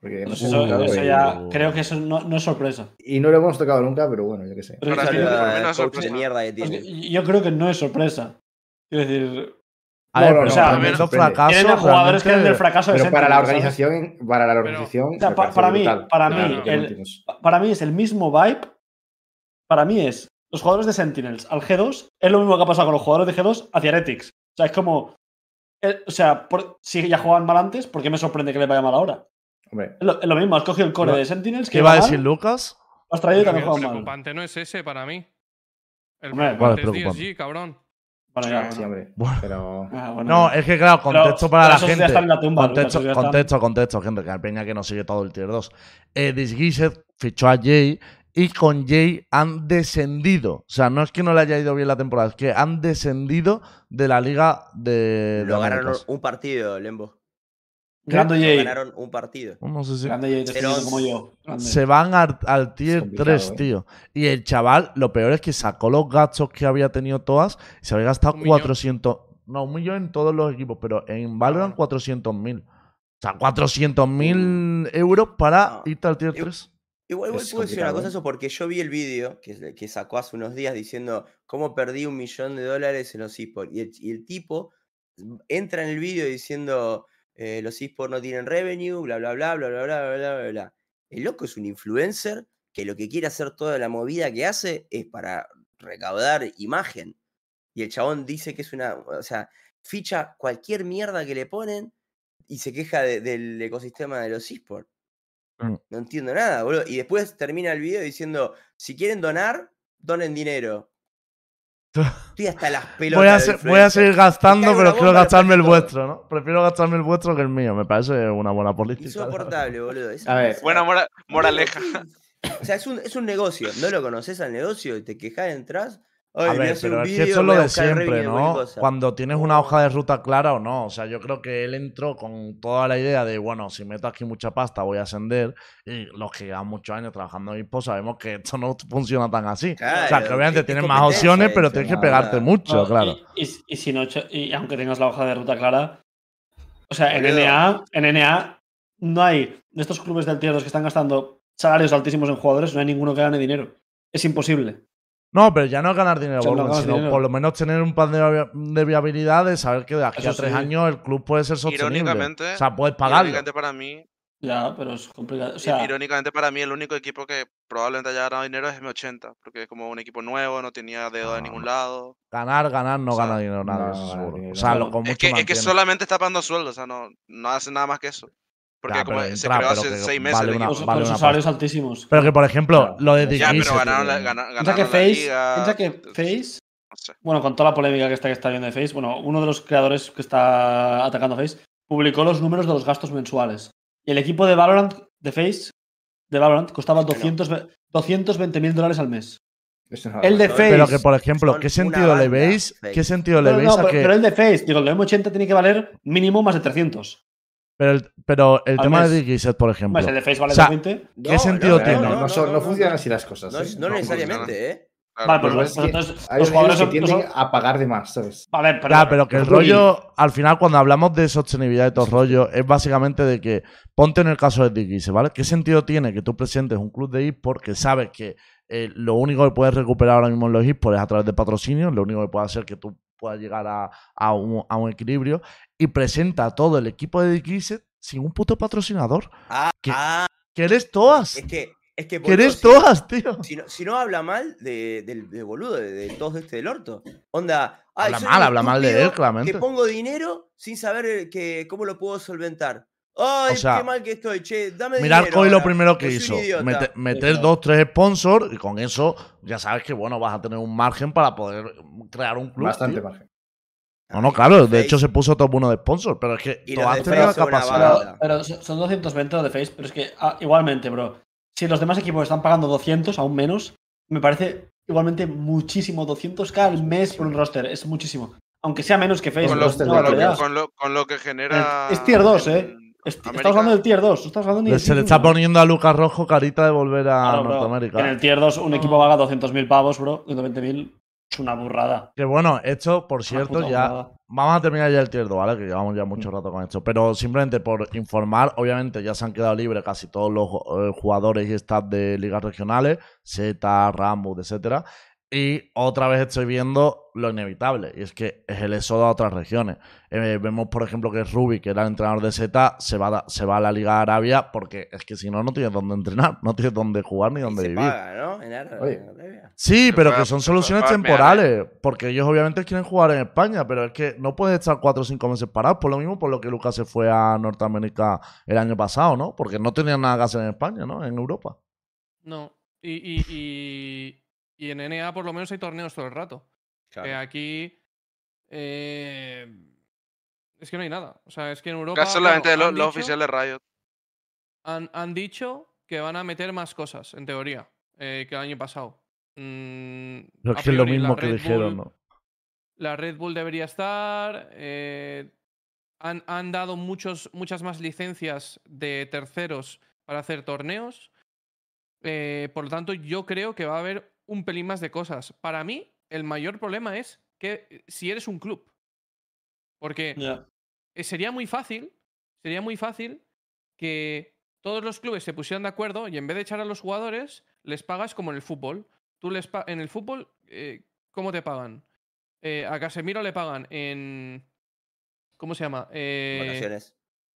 Porque no eso, eso, eso ya, y... Creo que eso no, no es sorpresa. Y no lo hemos tocado nunca, pero bueno, yo qué sé. Pero pero que que la, la de que tiene. Yo creo que no es sorpresa. Quiero decir... A ver, no, pero, no, o sea, no, no, fracaso, tienen jugadores que tienen el fracaso de Pero para la organización... Para la organización... Pero, o sea, para, para, mí, para, no, mí, no, el, para mí es el mismo vibe. Para mí es... Los jugadores de Sentinels al G dos es lo mismo que ha pasado con los jugadores de G dos hacia Heretics. O sea, es como... Eh, o sea, por, si ya jugaban mal antes, ¿por qué me sorprende que les vaya mal ahora? Hombre. Es, lo, es lo mismo, has cogido el core no. de Sentinels. ¿Qué iba a decir Lucas? Lo has traído y también juegan mal. El preocupante no es ese para mí. El Hombre, preocupante vale, es preocupante. D S G, cabrón. Bueno, ya, sí, hombre. Bueno. Pero... Ah, bueno. No, es que claro, contexto pero, para la gente. Está en la tumba, contexto, Lucas, contexto, contexto, gente. Que al Peña que nos sigue todo el tier dos. Eh, Disguised fichó a Jay y con Jay han descendido. O sea, no es que no le haya ido bien la temporada, es que han descendido de la liga de... Lo de ganaron un partido, Lembo. Grande Jay. Ganaron un partido. No sé si... Grande Jay, te pero... como yo. Grande. Se van al, al tier tres, eh. tío. Y el chaval, lo peor es que sacó los gastos que había tenido todas y se había gastado cuatrocientos... Millón. No, un millón en todos los equipos, pero en Valorant cuatrocientos mil. O sea, cuatrocientos mil euros para no. irte al tier tres. Igual, igual puedo decir una cosa eso porque yo vi el vídeo que, que sacó hace unos días diciendo cómo perdí un millón de dólares en los eSports. Y el, y el tipo entra en el vídeo diciendo... Eh, los eSports no tienen revenue, bla, bla, bla, bla, bla, bla, bla, bla, bla. El loco es un influencer que lo que quiere hacer toda la movida que hace es para recaudar imagen. Y el chabón dice que es una... O sea, ficha cualquier mierda que le ponen y se queja de, del ecosistema de los eSports. Mm. No entiendo nada, boludo. Y después termina el video diciendo, si quieren donar, donen dinero. Estoy hasta las pelotas. Voy a, ser, voy a seguir gastando, pero quiero gastarme el vuestro, ¿no? Prefiero gastarme el vuestro que el mío. Me parece una buena política. Insoportable, boludo. Es a ver. Buena mora, moraleja. O sea, es un, es un negocio. No lo conoces al negocio y te quejas, entras. Ay, a ver, pero es video, que eso es lo de siempre, ¿no? Cuando tienes una hoja de ruta clara o no. O sea, yo creo que él entró con toda la idea de, bueno, si meto aquí mucha pasta voy a ascender. Y los que llevan muchos años trabajando en eSports sabemos que esto no funciona tan así. Claro, o sea, que obviamente tienes más opciones, pero tienes que pegarte mucho, no, claro. Y, y, y, si no, y aunque tengas la hoja de ruta clara, o sea, en N A, en N A no hay, de estos clubes del tier dos que están gastando salarios altísimos en jugadores, no hay ninguno que gane dinero. Es imposible. No, pero ya no es ganar dinero, Borgen, no ganas sino dinero. Por lo menos tener un plan de, vi de viabilidad de saber que de aquí eso a tres sí. años el club puede ser sostenible. Irónicamente, o sea, puedes pagarlo. Irónicamente para mí, ya, pero es complicado. O sea, irónicamente para mí el único equipo que probablemente haya ganado dinero es M ochenta, porque es como un equipo nuevo, no tenía dedo no. de ningún lado. Ganar, ganar, no o sea, gana dinero nada, no, eso seguro. Dinero. O sea, lo, con es, que, es que solamente está pagando sueldo, o sea, no, no hace nada más que eso. Porque ya, como entra, se creó hace seis meses. Vale una, vale con sus salarios altísimos. Pero que, por ejemplo, claro. lo de Disney. Piensa que Face. Piensa que Face. No sé. Bueno, con toda la polémica que está, que está viendo de Face. Bueno, uno de los creadores que está atacando a Face publicó los números de los gastos mensuales. Y el equipo de Valorant, de Face, de Valorant, costaba doscientos veinte mil dólares al mes. El de Face. Pero que, por ejemplo, ¿qué sentido le veis? ¿Qué sentido le veis no, no, a pero, que... pero el de Face, digo, el de M ochenta tiene que valer mínimo más de trescientos. Pero el, pero el tema mes. de D J set, por ejemplo. ¿El de Face vale o sea, veinte? ¿Qué no, sentido no, tiene? No, no, no, no, no, no funcionan así las cosas. No, ¿eh? no, no necesariamente, ¿eh? Vale, pero pues, entonces, hay los jugadores que tienden son... a pagar de más, ¿sabes? Vale, pero, claro, pero que el rollo, al final, cuando hablamos de sostenibilidad y todo rollo, es básicamente de que, ponte en el caso de D J set, ¿vale? ¿Qué sentido tiene que tú presentes un club de eSports que sabes que eh, lo único que puedes recuperar ahora mismo en los eSports es a través de patrocinios, lo único que puedes hacer que tú pueda llegar a, a, un, a un equilibrio y presenta a todo el equipo de D J set sin un puto patrocinador? Ah, que, ah, que eres todas. Es que, es que, que eres si, todas, tío. Si no, si no habla mal de, de, de boludo, de, de todos este del orto. Onda. Ay, habla mal, habla mal de él, claramente. Que pongo dinero sin saber que, cómo lo puedo solventar. Ay, o sea, qué mal que estoy, che, dame mirar dinero. Mirad Koi lo primero que hizo, meter, meter dos, tres sponsors y con eso ya sabes que, bueno, vas a tener un margen para poder crear un club. Bastante tío. margen. No, no, claro, de hecho se puso top uno de sponsors, pero es que todo has tenido la capacidad. Pero, pero son doscientos veinte de Face, pero es que ah, igualmente, bro, si los demás equipos están pagando doscientos, aún menos, me parece igualmente muchísimo, doscientos k al mes por un roster, es muchísimo. Aunque sea menos que Face. Con, los, no, con, lo, que, con, lo, con lo que genera... Es tier dos, eh. Estamos hablando del tier dos. Estás hablando de se le está poniendo a Lucas Rojo carita de volver a claro, Norteamérica. En el tier dos un equipo paga doscientos mil pavos, bro. ciento veinte mil es una burrada. Que bueno, esto, por cierto, ya... Burrada. Vamos a terminar ya el tier dos, ¿vale? Que llevamos ya mucho rato con esto. Pero simplemente por informar, obviamente ya se han quedado libres casi todos los eh, jugadores y staff de ligas regionales. Z, Rambo, etcétera. Y otra vez estoy viendo lo inevitable, y es que es el éxodo a otras regiones. Eh, vemos, por ejemplo, que Ruby, que era el entrenador de Z, se va, se va a la Liga de Arabia porque es que si no, no tienes dónde entrenar, no tienes dónde jugar ni dónde vivir. Paga, ¿no? En Arabia. Sí, pero que son soluciones temporales, porque ellos obviamente quieren jugar en España, pero es que no puedes estar cuatro o cinco meses parados, por lo mismo por lo que Lucas se fue a Norteamérica el año pasado, ¿no? Porque no tenían nada que hacer en España, ¿no? En Europa. No, y... y, y... Y en N A por lo menos hay torneos todo el rato. Claro. Eh, aquí Eh... Es que no hay nada. O sea, es que en Europa... Casi solamente claro, lo, lo oficial de Riot. Han, han dicho que van a meter más cosas, en teoría, eh, que el año pasado. Mm, no es lo mismo que dijeron, ¿no? La Red Bull debería estar... Eh, han, han dado muchos, muchas más licencias de terceros para hacer torneos. Eh, por lo tanto, yo creo que va a haber un pelín más de cosas. Para mí, el mayor problema es que si eres un club. Porque yeah. sería muy fácil, sería muy fácil que todos los clubes se pusieran de acuerdo y en vez de echar a los jugadores, les pagas como en el fútbol. Tú les pa- en el fútbol, eh, ¿cómo te pagan? Eh, a Casemiro le pagan en... ¿Cómo se llama? Eh... Vacaciones.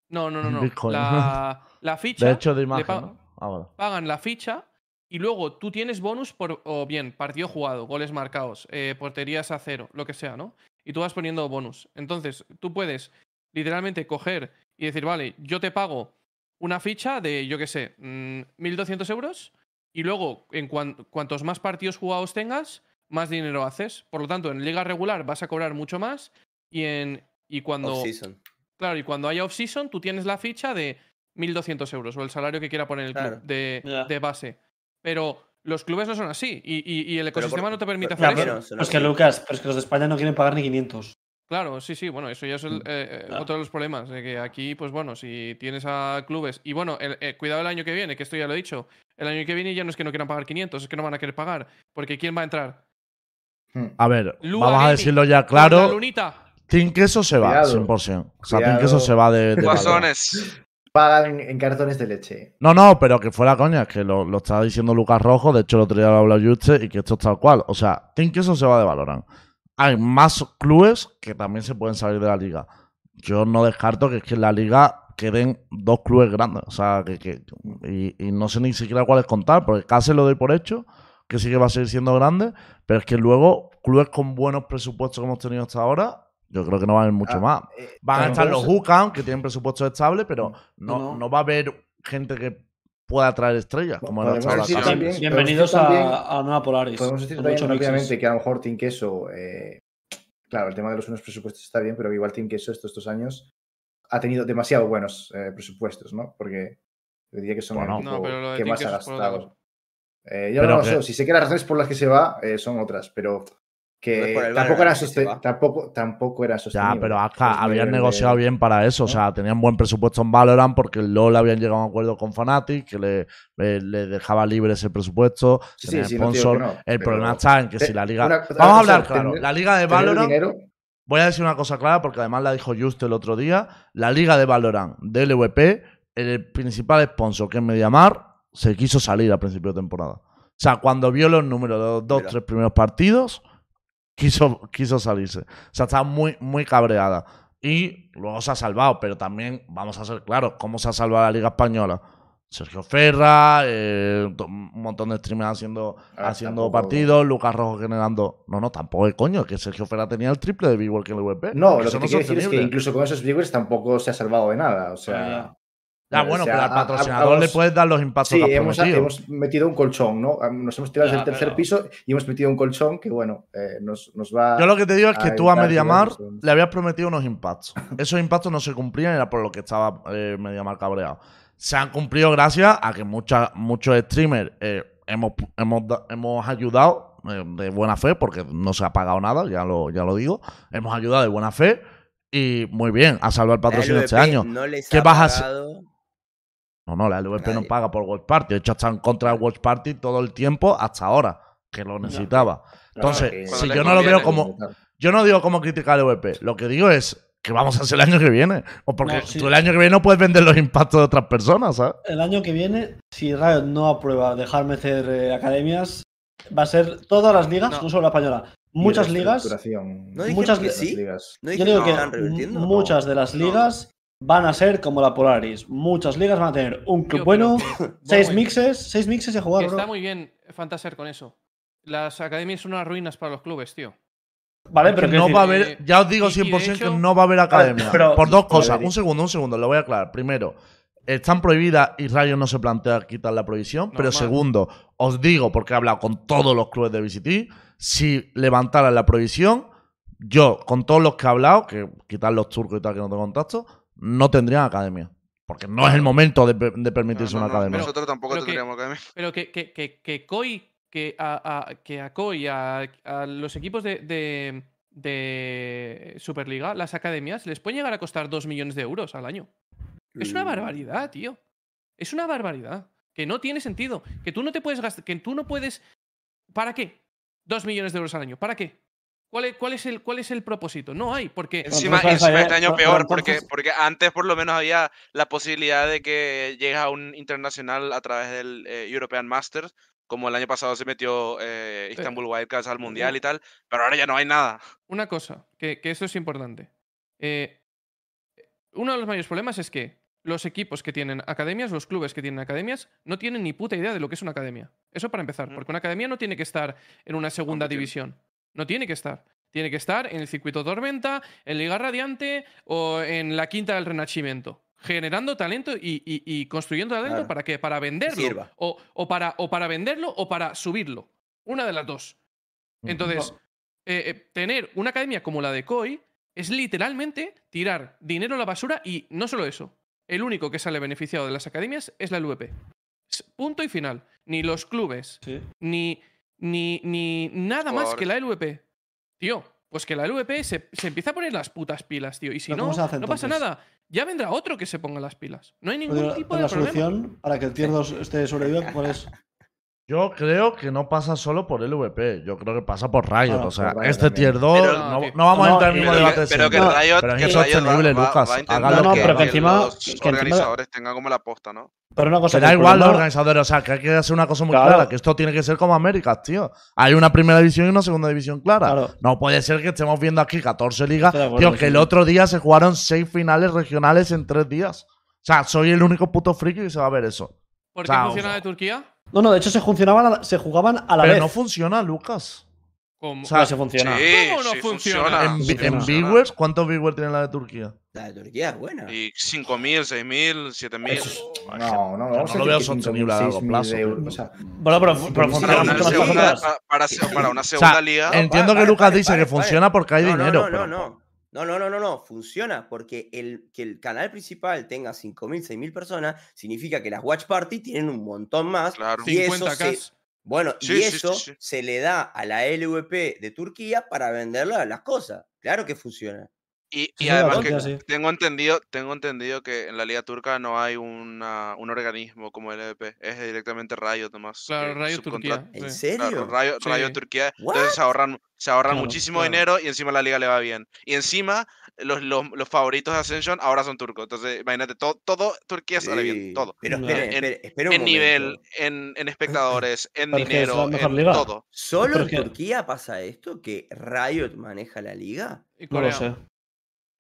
No, no, no, no. La, la ficha... De hecho, de imagen, pa- ¿no? Ah, bueno. Pagan la ficha y luego tú tienes bonus por... O bien, partido jugado, goles marcados, eh, porterías a cero, lo que sea, ¿no? Y tú vas poniendo bonus. Entonces, tú puedes literalmente coger y decir, vale, yo te pago una ficha de, yo qué sé, mil doscientos euros y luego, en cuan- cuantos más partidos jugados tengas, más dinero haces. Por lo tanto, en liga regular vas a cobrar mucho más y en y cuando off-season. Claro, y cuando haya off-season, tú tienes la ficha de mil doscientos euros o el salario que quiera poner el club claro. de, yeah. de base. Pero... Los clubes no son así y, y, y el ecosistema por, no te permite pero, hacer pero, eso. Pero es que, Lucas, pero es que los de España no quieren pagar ni quinientos. Claro, sí, sí, bueno, eso ya es el, eh, claro. otro de los problemas. De que aquí, pues bueno, si tienes a clubes... Y bueno, el, eh, cuidado el año que viene, que esto ya lo he dicho. El año que viene ya no es que no quieran pagar quinientos, es que no van a querer pagar. Porque ¿quién va a entrar? A ver, Lua vamos Gini, a decirlo ya claro. Team Queso se va, cuidado, cien por ciento. O sea, cuidado. Team Queso se va de... de Guasones. Pagan en cartones de leche. No, no, pero que fuera coña, que lo, lo estaba diciendo Lucas Rojo, de hecho el otro día lo habló Juste, y que esto es tal cual. O sea, Team Queso se va de Valorant. Hay más clubes que también se pueden salir de la liga. Yo no descarto que es que en la liga queden dos clubes grandes. O sea, que, que y, y no sé ni siquiera cuáles contar, porque casi lo doy por hecho, que sí que va a seguir siendo grande, pero es que luego clubes con buenos presupuestos que hemos tenido hasta ahora... Yo creo que no va a haber mucho ah, más. Van eh, a estar los Hookam, que tienen presupuestos estables, pero no, no. no va a haber gente que pueda traer estrellas. Como en también, bienvenidos también, a, a Nueva Polaris. Podemos decir también rápidamente que a lo mejor Team Queso, eh, claro, el tema de los unos presupuestos está bien, pero igual Team Queso estos dos años ha tenido demasiado buenos eh, presupuestos, ¿no? Porque yo diría que son bueno, el equipo no, que más ha gastado. Eh, yo pero no lo que... sé, si sé que las razones por las que se va eh, son otras, pero... Que no tampoco, era soste- tampoco, tampoco era sostenible. Ya, pero hasta habían negociado de... bien para eso. ¿Eh? O sea, tenían buen presupuesto en Valorant porque luego le habían llegado a un acuerdo con Fnatic que le, le, le dejaba libre ese presupuesto. Sí, sí, sí, sponsor. No, no, el pero... problema está en que te... si la liga... Una, Vamos a hablar, cosa, claro. Tener, la liga de Valorant... Voy a decir una cosa clara porque además la dijo Juste el otro día. La liga de Valorant de L V P, el principal sponsor que es MediaMar, se quiso salir a principio de temporada. O sea, cuando vio los números de los dos, pero... tres primeros partidos... Quiso, quiso salirse. O sea, estaba muy, muy cabreada. Y luego se ha salvado, pero también, vamos a ser claros, ¿cómo se ha salvado la Liga Española? Sergio Ferra, eh, un montón de streamers haciendo, ah, haciendo partidos, Lucas Rojo generando... No, no, tampoco es coño, es que Sergio Ferra tenía el triple de viewers que el U V P. No, lo que no te quiero decir es que incluso con esos viewers tampoco se ha salvado de nada, o sea... Ya, bueno, o sea, pero al patrocinador a, a, a los, le puedes dar los impactos sí, que hemos, hemos metido un colchón, ¿no? Nos hemos tirado desde el tercer pero... piso y hemos metido un colchón que, bueno, eh, nos, nos va... Yo lo que te digo es que a tú a MediaMar los... le habías prometido unos impactos. Esos impactos no se cumplían, era por lo que estaba eh, MediaMar cabreado. Se han cumplido gracias a que mucha, muchos streamers eh, hemos, hemos, hemos ayudado eh, de buena fe, porque no se ha pagado nada, ya lo, ya lo digo. Hemos ayudado de buena fe y, muy bien, ha salvado el patrocinio este año. No les ¿Qué ha vas pagado? A... No, no, la L V P no paga por Watch Party. De hecho, está en contra de Watch Party todo el tiempo hasta ahora, que lo necesitaba. Entonces, claro, si yo no lo veo como... Yo no digo cómo criticar a L V P. Lo que digo es que vamos a hacer el año que viene. O porque no, sí, tú el año que viene no puedes vender los impactos de otras personas, ¿sabes? El año que viene, si Riot no aprueba dejarme hacer eh, academias, va a ser todas las ligas, no, no solo la española. Muchas ligas... ¿No muchas que sí? ligas. ¿No yo digo que no, muchas no. de las ligas... No. Van a ser como la Polaris. Muchas ligas van a tener un club Yo, bueno, que, seis bueno, mixes, seis mixes y jugar, bro. Está muy bien fantasear con eso. Las academias son unas ruinas para los clubes, tío. Vale, pero no decir, va a haber, ya os digo cien por ciento hecho, que no va a haber academia. Pero, por dos cosas. Un segundo, un segundo, lo voy a aclarar. Primero, están prohibidas y Riot no se plantea quitar la prohibición. Normal. Pero segundo, os digo, porque he hablado con todos los clubes de B C T, si levantaran la prohibición, yo, con todos los que he hablado, que quitar los turcos y tal, que no tengo contacto, no tendrían academia. Porque no es el momento de, de permitirse no, no, una no, academia. Nosotros tampoco pero tendríamos que, academia. Pero que, que, que, que Koi, que a, a, que a Koi, a, a los equipos de, de, de Superliga, las academias, les pueden llegar a costar dos millones de euros al año. Es una barbaridad, tío. Es una barbaridad. Que no tiene sentido. Que tú no te puedes gastar. Que tú no puedes. ¿Para qué? Dos millones de euros al año. ¿Para qué? ¿Cuál es, cuál es, el, cuál es el propósito? No hay, porque... Encima, encima este año peor, porque, porque antes por lo menos había la posibilidad de que llegues a un internacional a través del eh, European Masters, como el año pasado se metió eh, Istanbul Wildcats al Mundial y tal, pero ahora ya no hay nada. Una cosa, que, que esto es importante. Eh, uno de los mayores problemas es que los equipos que tienen academias, los clubes que tienen academias, no tienen ni puta idea de lo que es una academia. Eso para empezar, porque una academia no tiene que estar en una segunda división. No tiene que estar. Tiene que estar en el circuito Tormenta, en Liga Radiante o en la Quinta del Renacimiento. Generando talento y, y, y construyendo talento, claro. ¿Para qué? Para venderlo. O, o, para, o para venderlo o para subirlo. Una de las dos. Entonces, no. eh, eh, tener una academia como la de Koi es literalmente tirar dinero a la basura y no solo eso. El único que sale beneficiado de las academias es la L V P. Punto y final. Ni los clubes, ¿sí? ni... Ni, ni nada más que la L V P. Tío, pues que la L V P se, se empieza a poner las putas pilas, tío. Y si no, hace, no pasa nada. Ya vendrá otro que se ponga las pilas. No hay ningún pero, tipo pero de la problema. ¿La solución para que el tier dos esté sobreviviendo cuál es? Yo creo que no pasa solo por L V P. Yo creo que pasa por Riot. Ah, o sea, Riot este también. tier dos... Pero, no, no vamos no, a entrar en el mismo debate. Pero que Riot... Pero es insostenible, Lucas. No, no, pero que encima... Los organizadores tengan como la posta, ¿no? Pero una cosa. Da igual los organizadores, o sea, que hay que hacer una cosa muy claro. clara, que esto tiene que ser como Américas, tío. Hay una primera división y una segunda división clara. Claro. No puede ser que estemos viendo aquí catorce ligas, acuerdo, tío, que sí. El otro día se jugaron seis finales regionales en tres días. O sea, soy el único puto friki que se va a ver eso. ¿Por qué o sea, funciona o sea. de Turquía? No, no, de hecho se, funcionaban a la, se jugaban a la Pero vez. Pero no funciona, Lucas. ¿Cómo? O sea, no se funciona. Sí, ¿Cómo no sí funciona? En, sí en viewers, ¿cuántos viewers tiene la de Turquía? La de Turquía es buena. Y cinco mil, seis mil, siete mil. No, no, no. No, no lo veo sostenible a largo plazo. O sea, bueno, pero, pero funciona mucho más segunda, para, para una segunda o sea, liga. Entiendo vale, que Lucas vale, dice vale, que vale. funciona porque hay no, dinero. No, no, pero, no. No, no, no, no, no. Funciona porque el, que el canal principal tenga cinco mil, seis mil personas significa que las Watch Party tienen un montón más. Claro. Y cincuenta K. Bueno, sí, y eso sí, sí, sí. se le da a la L V P de Turquía para venderle las cosas. Claro que funciona. Y, y además sí, que sí. tengo entendido tengo entendido que en la Liga Turca no hay una, un organismo como el L V P. Es directamente Riot nomás. Claro, Riot Turquía. ¿En serio? Claro, Riot, sí. Riot Turquía. ¿What? Entonces se ahorran, se ahorran claro, muchísimo claro. dinero y encima la Liga le va bien. Y encima los, los, los favoritos de Ascension ahora son turcos. Entonces imagínate, todo, todo Turquía sale sí. bien. Todo. Pero espera, en, espera, espera un en nivel, en, en espectadores, en dinero, en todo. ¿Solo en Turquía pasa esto? ¿Que Riot maneja la Liga? No lo sé.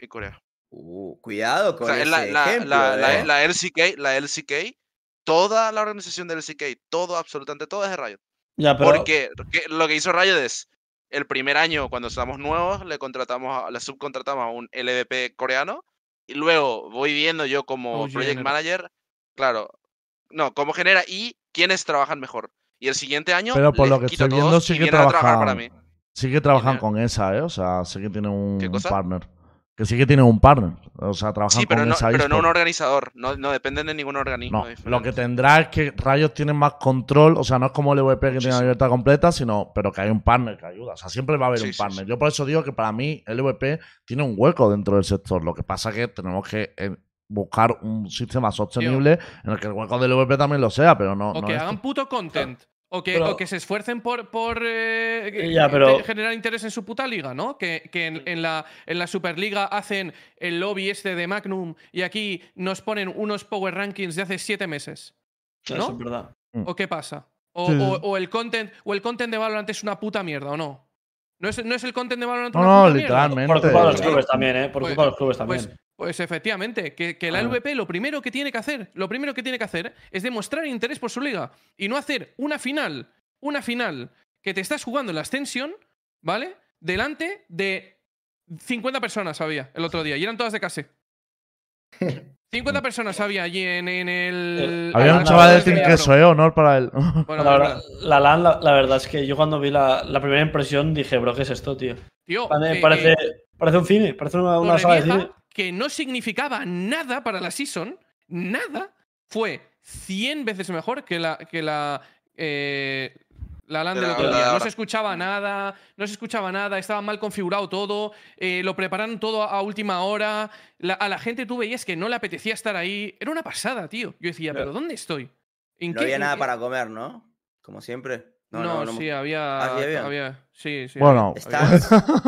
Y Corea. Uh, cuidado con o sea, ese la, ejemplo, la, la, la, L C K, la L C K, toda la organización de L C K, todo, absolutamente todo es de Riot. Ya, pero... Porque lo que hizo Riot es, el primer año, cuando estábamos nuevos, le contratamos, a, le subcontratamos a un L V P coreano, y luego voy viendo yo como oh, Project genera. Manager, claro, no, cómo genera y quiénes trabajan mejor. Y el siguiente año, pero por les lo que estoy viendo, sí que trabajan para mí. Sí que trabajan con esa, ¿eh? O sea, sí que tienen un partner. Que sí que tienen un partner, o sea, trabajan sí, pero con no, esa pero no un organizador, no, no dependen de ningún organismo. No, lo que tendrá es que Riot tiene más control, o sea, no es como el L V P que sí, tiene sí. la libertad completa, sino pero que hay un partner que ayuda, o sea, siempre va a haber sí, un partner. Sí, sí. Yo por eso digo que para mí el L V P tiene un hueco dentro del sector, lo que pasa es que tenemos que buscar un sistema sostenible Tío. en el que el hueco del L V P también lo sea, pero no... O no que hagan este. puto content. O que, pero, o que se esfuercen por, por eh, ya, pero, generar interés en su puta liga, ¿no? Que, que en, en, la, en la Superliga hacen el lobby este de Magnum y aquí nos ponen unos Power Rankings de hace siete meses, ¿no? Eso es verdad. ¿O qué pasa? O, sí. o, o, el content, o el content de Valorant es una puta mierda, ¿o no? ¿No es, no es el content de Valorant no, una no, puta literalmente. mierda? Por culpa de los clubes también, ¿eh? Por culpa pues, de los clubes también. Pues, Pues efectivamente, que, que la L V P lo primero que tiene que hacer, lo primero que tiene que hacer es demostrar interés por su liga y no hacer una final, una final que te estás jugando en la Ascension, ¿vale? Delante de cincuenta personas había el otro día y eran todas de Case. cincuenta personas había allí en, en el... Había un chaval de Team Queso, ¿eh? Honor para él. Bueno, la, verdad, la, la, la verdad es que yo cuando vi la, la primera impresión dije, bro, ¿qué es esto, tío? Tío, vale, eh, parece, parece un cine, parece una, una sala de cine. Que no significaba nada para la season, nada, fue cien veces mejor que la, que la, eh, la LAN del otro día. No se escuchaba nada, no se escuchaba nada, estaba mal configurado todo, eh, lo prepararon todo a última hora, la, a la gente tú veías que no le apetecía estar ahí. Era una pasada, tío. Yo decía, ¿pero dónde estoy? ¿En no qué, había nada para comer, ¿no? Como siempre. No, no, no, no sí, no... había… ¿Ah, sí había? Había, sí, sí. Bueno,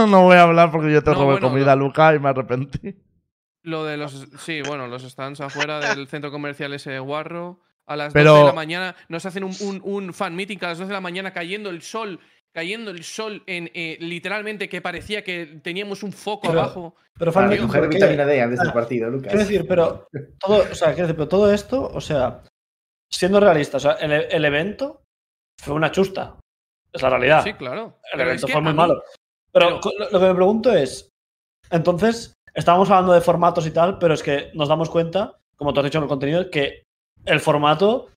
no voy a hablar porque yo te no, robé bueno, comida, no. Luca, y me arrepentí. Lo de los… Sí, bueno, los stands afuera del centro comercial ese de Guarro. A las Pero... doce de la mañana nos hacen un, un, un fan meeting a las doce de la mañana cayendo el sol, cayendo el sol en eh, literalmente que parecía que teníamos un foco pero, abajo. Pero fan meeting… Mujer vitamina D antes del partido, Lucas. Quiero decir, pero todo, o sea, quiero decir, pero todo esto, o sea, siendo realista, o sea, el, el evento… Fue una chusta. Es la realidad. Sí, claro. El pero evento es que fue muy mí... malo. Pero, pero lo que me pregunto es, entonces, estábamos hablando de formatos y tal, pero es que nos damos cuenta, como tú has dicho en el contenido, que el formato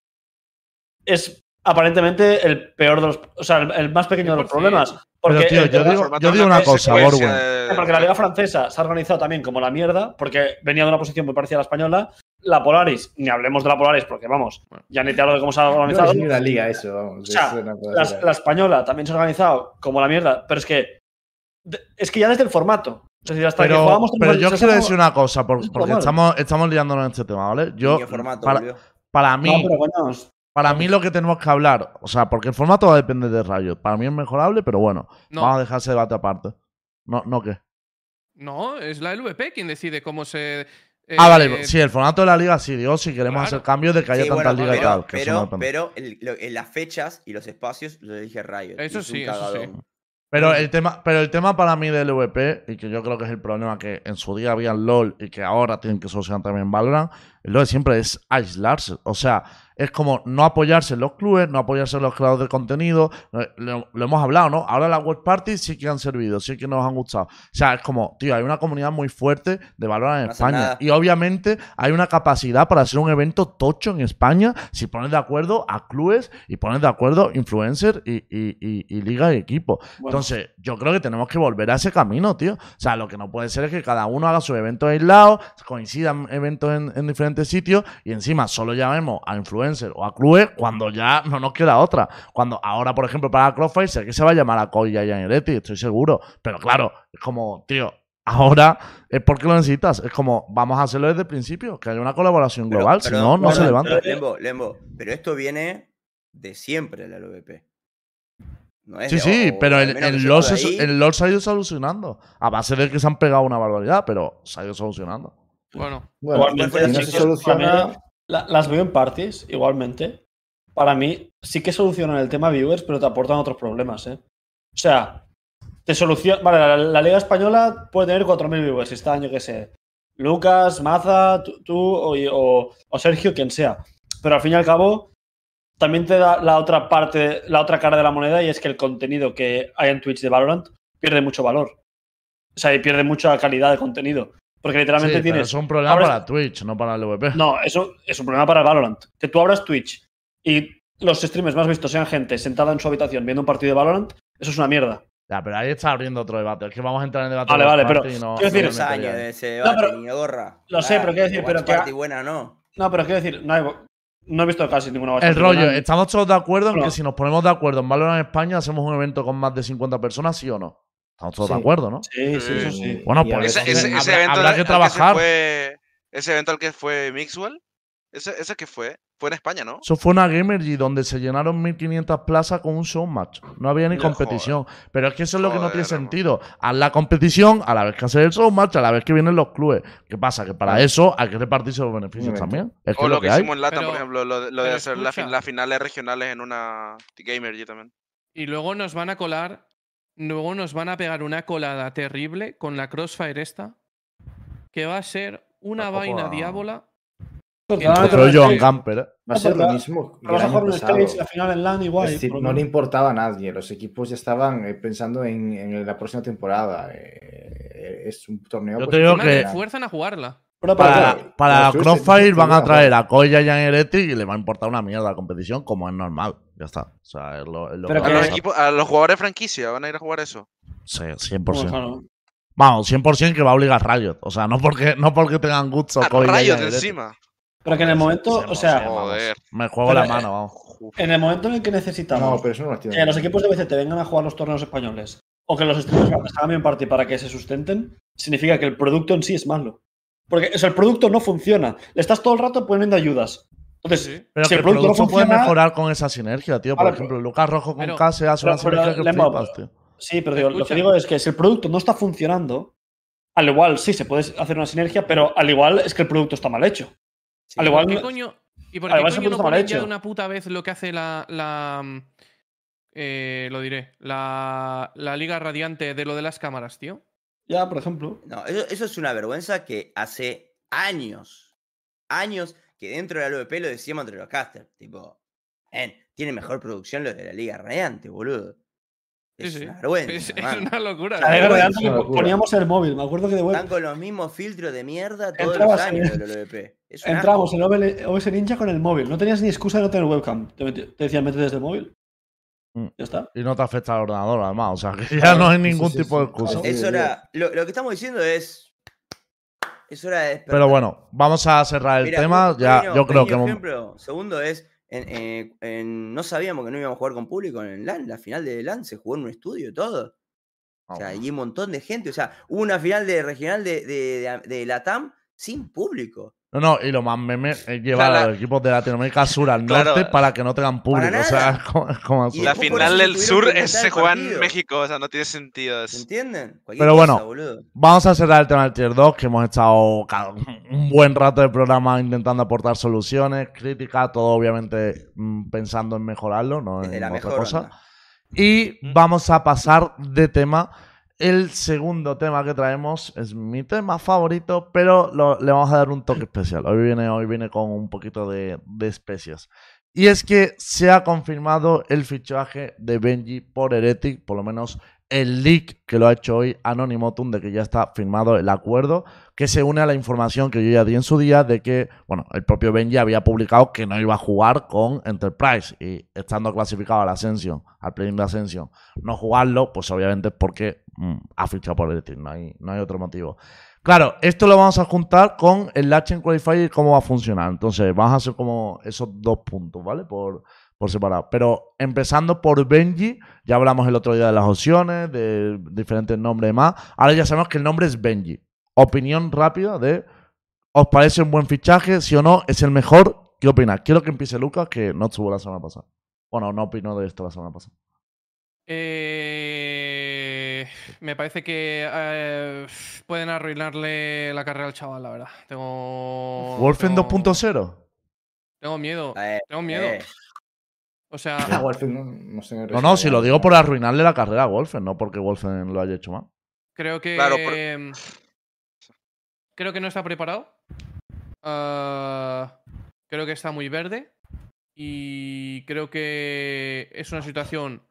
es aparentemente el peor de los... O sea, el, el más pequeño de los problemas. Porque pero, tío, el, yo, el, digo, yo digo una cosa, Borwin. Porque la Liga Francesa se ha organizado también como la mierda, porque venía de una posición muy parecida a la española. La Polaris, ni hablemos de la Polaris porque, vamos, ya ni te hablo de cómo se ha organizado. No es la liga eso, vamos. O sea, la, la española también se ha organizado como la mierda, pero es que es que ya desde el formato. Es decir, hasta pero, que jugamos... Pero yo quiero decir una cosa, porque, porque estamos, estamos liándonos en este tema, ¿vale? Yo, qué formato, para, para mí, no, pero bueno, para mí lo que tenemos que hablar, o sea, porque el formato va a depender de Riot. Para mí es mejorable, pero bueno, no. Vamos a dejar ese debate aparte. No, ¿no qué? No, es la L V P quien decide cómo se... Eh, ah, vale, eh, sí, el formato de la liga sí, digo, si queremos claro. hacer cambios de que haya sí, tantas bueno, ligas y tal. Que pero pero el, lo, en las fechas y los espacios lo dije Riot. Eso sí, eso sí. Pero el, tema, pero el tema para mí del L V P, y que yo creo que es el problema que en su día había en LoL y que ahora tienen que solucionar también en Valorant, lo de siempre es aislarse. O sea, es como no apoyarse en los clubes, no apoyarse en los creadores de contenido. Lo, lo hemos hablado, ¿no? Ahora las web parties sí que han servido, sí que nos han gustado. O sea, es como, tío, hay una comunidad muy fuerte de Valorant en no España. Y obviamente hay una capacidad para hacer un evento tocho en España si pones de acuerdo a clubes y pones de acuerdo influencers y, y, y, y ligas y equipos. Bueno. Entonces, yo creo que tenemos que volver a ese camino, tío. O sea, lo que no puede ser es que cada uno haga sus eventos aislados, coincidan eventos en, en diferentes sitios y encima solo llamemos a influencers o a clubes cuando ya no nos queda otra. Cuando ahora, por ejemplo, para Crossfire sé que se va a llamar a Koi y a Heretic, estoy seguro. Pero claro, es como, tío, ahora es porque lo necesitas. Es como, vamos a hacerlo desde el principio, que haya una colaboración pero, global, pero, si no, no se levanta. Pero, Lembo, Lembo, pero esto viene de siempre, la L V P. No es sí, de, sí, o, pero en, en, LOL se, en LOL se ha ido solucionando. A base de que se han pegado una barbaridad, pero se ha ido solucionando. Bueno, bueno, bueno no se soluciona... La, las veo en parties, igualmente. Para mí, sí que solucionan el tema viewers, pero te aportan otros problemas, ¿eh? O sea, te soluciona... Vale, la, la Liga Española puede tener cuatro mil viewers este año, qué sé. Lucas, Maza, tú, tú o, o, o Sergio, quien sea. Pero al fin y al cabo, también te da la otra parte, la otra cara de la moneda, y es que el contenido que hay en Twitch de Valorant pierde mucho valor. O sea, y pierde mucha calidad de contenido. Porque literalmente sí, tienes. Pero es un problema abres, para Twitch, no para el L V P. No, eso es un problema para Valorant. Que tú abras Twitch y los streamers más vistos sean gente sentada en su habitación viendo un partido de Valorant, eso es una mierda. Ya, pero ahí está abriendo otro debate. Es que vamos a entrar en debate. Vale, vale, pero. No, quiero decir, no, de ese debate, no, pero, ni gorra. Lo sé, pero quiero decir. Pero que, buena, no. no, pero quiero decir, no, hay, no he visto casi ninguna. El rollo, buena. Estamos todos de acuerdo en no. que si nos ponemos de acuerdo en Valorant España, hacemos un evento con más de cincuenta personas, ¿sí o no? Estamos todos sí. de acuerdo, ¿no? Sí, sí, eso sí. Bueno, pues ese, ese, ese habrá, habrá que trabajar. Que fue, ese evento al que fue Mixwell, ese, ese que fue, fue en España, ¿no? Eso fue una Gamergy donde se llenaron mil quinientas plazas con un showmatch. No había ni no, competición. Joder. Pero es que eso es lo joder, que no tiene sentido. Haz la competición a la vez que haces el showmatch, a la vez que vienen los clubes. ¿Qué pasa? Que para eso hay que repartirse los beneficios sí, también. Es que o lo que, que hicimos en LATAM, pero, por ejemplo, lo, lo de hacer las la finales regionales en una Gamergy también. Y luego nos van a colar... Luego nos van a pegar una colada terrible con la Crossfire esta, que va a ser una vaina diábola. Joan Camper, ¿eh? Va a ser lo mismo. Vamos a jugar un stage, la final en LAN igual. Es decir, no le importaba a nadie. Los equipos ya estaban eh, pensando en, en la próxima temporada. Eh, es un torneo. Yo te digo que te fuerzan a jugarla. Pero para para Crossfire van a traer a Koi y a Heretic y les va a importar una mierda la competición, como es normal. Ya está. O sea, es lo, es lo que a, los equipos, a los jugadores de franquicia van a ir a jugar eso. Sí, cien por ciento. Bueno, claro. Vamos, cien por ciento que va a obligar Riot. O sea, no porque, no porque tengan gusto. A Koi Riot encima. Pero que en el momento, sí, o sea, joder. Me juego la mano, vamos. En el momento en el que necesitamos no, pero eso no que los equipos de B C T vengan a jugar los torneos españoles o que los estudios hagan bien parte para que se sustenten, significa que el producto en sí es malo. Porque o sea, el producto no funciona. Le estás todo el rato poniendo ayudas. Entonces, sí. Pero si el producto, el producto no funciona, puede mejorar con esa sinergia, tío. Por ver, ejemplo, Lucas Rojo con Case hace una sinergia que flipas, tío. Sí, pero digo, lo que digo es que si el producto no está funcionando, al igual sí se puede hacer una sinergia, pero al igual es que el producto está mal hecho. Sí, al igual, ¿por qué coño, ¿Y por qué coño no ponen ya de una puta vez lo que hace la, la eh, lo diré, la, la Liga Radiante de lo de las cámaras, tío? Ya, por ejemplo. No, eso, eso es una vergüenza que hace años, años que dentro de la L V P lo decíamos entre los casters. Tipo, eh, tiene mejor producción lo de la Liga Radiante, boludo. Es sí, sí. una vergüenza. Es, es una locura. La Liga Radiante le poníamos el móvil, me acuerdo que de vuelta. Están con los mismos filtros de mierda todos Entrabas los años en el... de la L V P. Entramos en O B S Ninja con el móvil. No tenías ni excusa de no tener webcam. Te, te decían, métete desde el móvil. Mm. Ya está. Y no te afecta al ordenador, además. O sea, que ya no hay ningún sí, sí, tipo sí, de excusa. Es hora, lo, lo que estamos diciendo es... Es hora de despertar. Pero bueno, vamos a cerrar el Mira, tema. Por ya, yo creo que... ejemplo, segundo es... En, eh, en, no sabíamos que no íbamos a jugar con público en LAN. La final de LAN se jugó en un estudio todo. Oh. O sea, hay un montón de gente. O sea, hubo una final de regional de, de, de, de Latam sin público. No, no, y lo más meme es llevar claro, a los equipos de Latinoamérica Sur al norte claro, para que no tengan público. O sea, como, como y la final del sur es, se juega en México, o sea, no tiene sentido. Eso. ¿Entienden? Cualquier Pero cosa, bueno, boludo. Vamos a cerrar el tema del tier dos, que hemos estado un buen rato de programa intentando aportar soluciones, críticas, todo obviamente pensando en mejorarlo, no en la otra cosa. Onda. Y vamos a pasar de tema. El segundo tema que traemos es mi tema favorito, pero lo, le vamos a dar un toque especial. Hoy viene, hoy viene con un poquito de, de especias. Y es que se ha confirmado el fichaje de Benji por Heretic, por lo menos el leak que lo ha hecho hoy Anonymotum, de que ya está firmado el acuerdo, que se une a la información que yo ya di en su día de que, bueno, el propio Benji había publicado que no iba a jugar con Enterprise y estando clasificado a la Ascension, al play-in de Ascension, no jugarlo, pues obviamente es porque mm, ha fichado por el team, no hay, no hay otro motivo. Claro, esto lo vamos a juntar con el Latch en Qualifier y cómo va a funcionar. Entonces, vamos a hacer como esos dos puntos, ¿vale? Por... por separado, pero empezando por Benji, ya hablamos el otro día de las opciones, de diferentes nombres y más, ahora ya sabemos que el nombre es Benji. Opinión rápida de, ¿os parece un buen fichaje? Si o no, ¿es el mejor? ¿Qué opinas? Quiero que empiece Lucas, que no estuvo la semana pasada. Bueno, no opinó de esto la semana pasada. Eh, me parece que eh, pueden arruinarle la carrera al chaval, la verdad. Tengo... ¿Wolfen tengo... dos punto cero? Tengo miedo, eh, tengo miedo. Eh. O sea, ah, Wolfen, no, no, sé no, no, si lo digo por arruinarle la carrera a Wolfen, no porque Wolfen lo haya hecho mal. Creo que claro, pero... creo que no está preparado. Uh, creo que está muy verde y creo que es una situación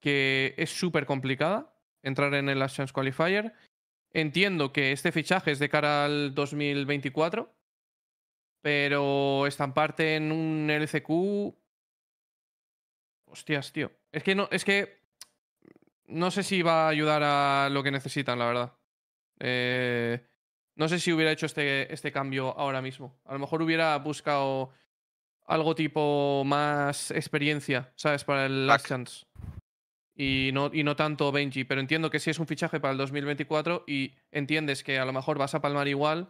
que es súper complicada entrar en el Ascension Qualifier. Entiendo que este fichaje es de cara al dos mil veinticuatro, pero estamparte en un L C Q... Hostias, tío. Es que no, es que no sé si va a ayudar a lo que necesitan, la verdad. Eh, no sé si hubiera hecho este, este cambio ahora mismo. A lo mejor hubiera buscado algo tipo más experiencia, ¿sabes? Para el Last Chance. Y no, y no tanto Benji. Pero entiendo que sí es un fichaje para el dos mil veinticuatro y entiendes que a lo mejor vas a palmar igual,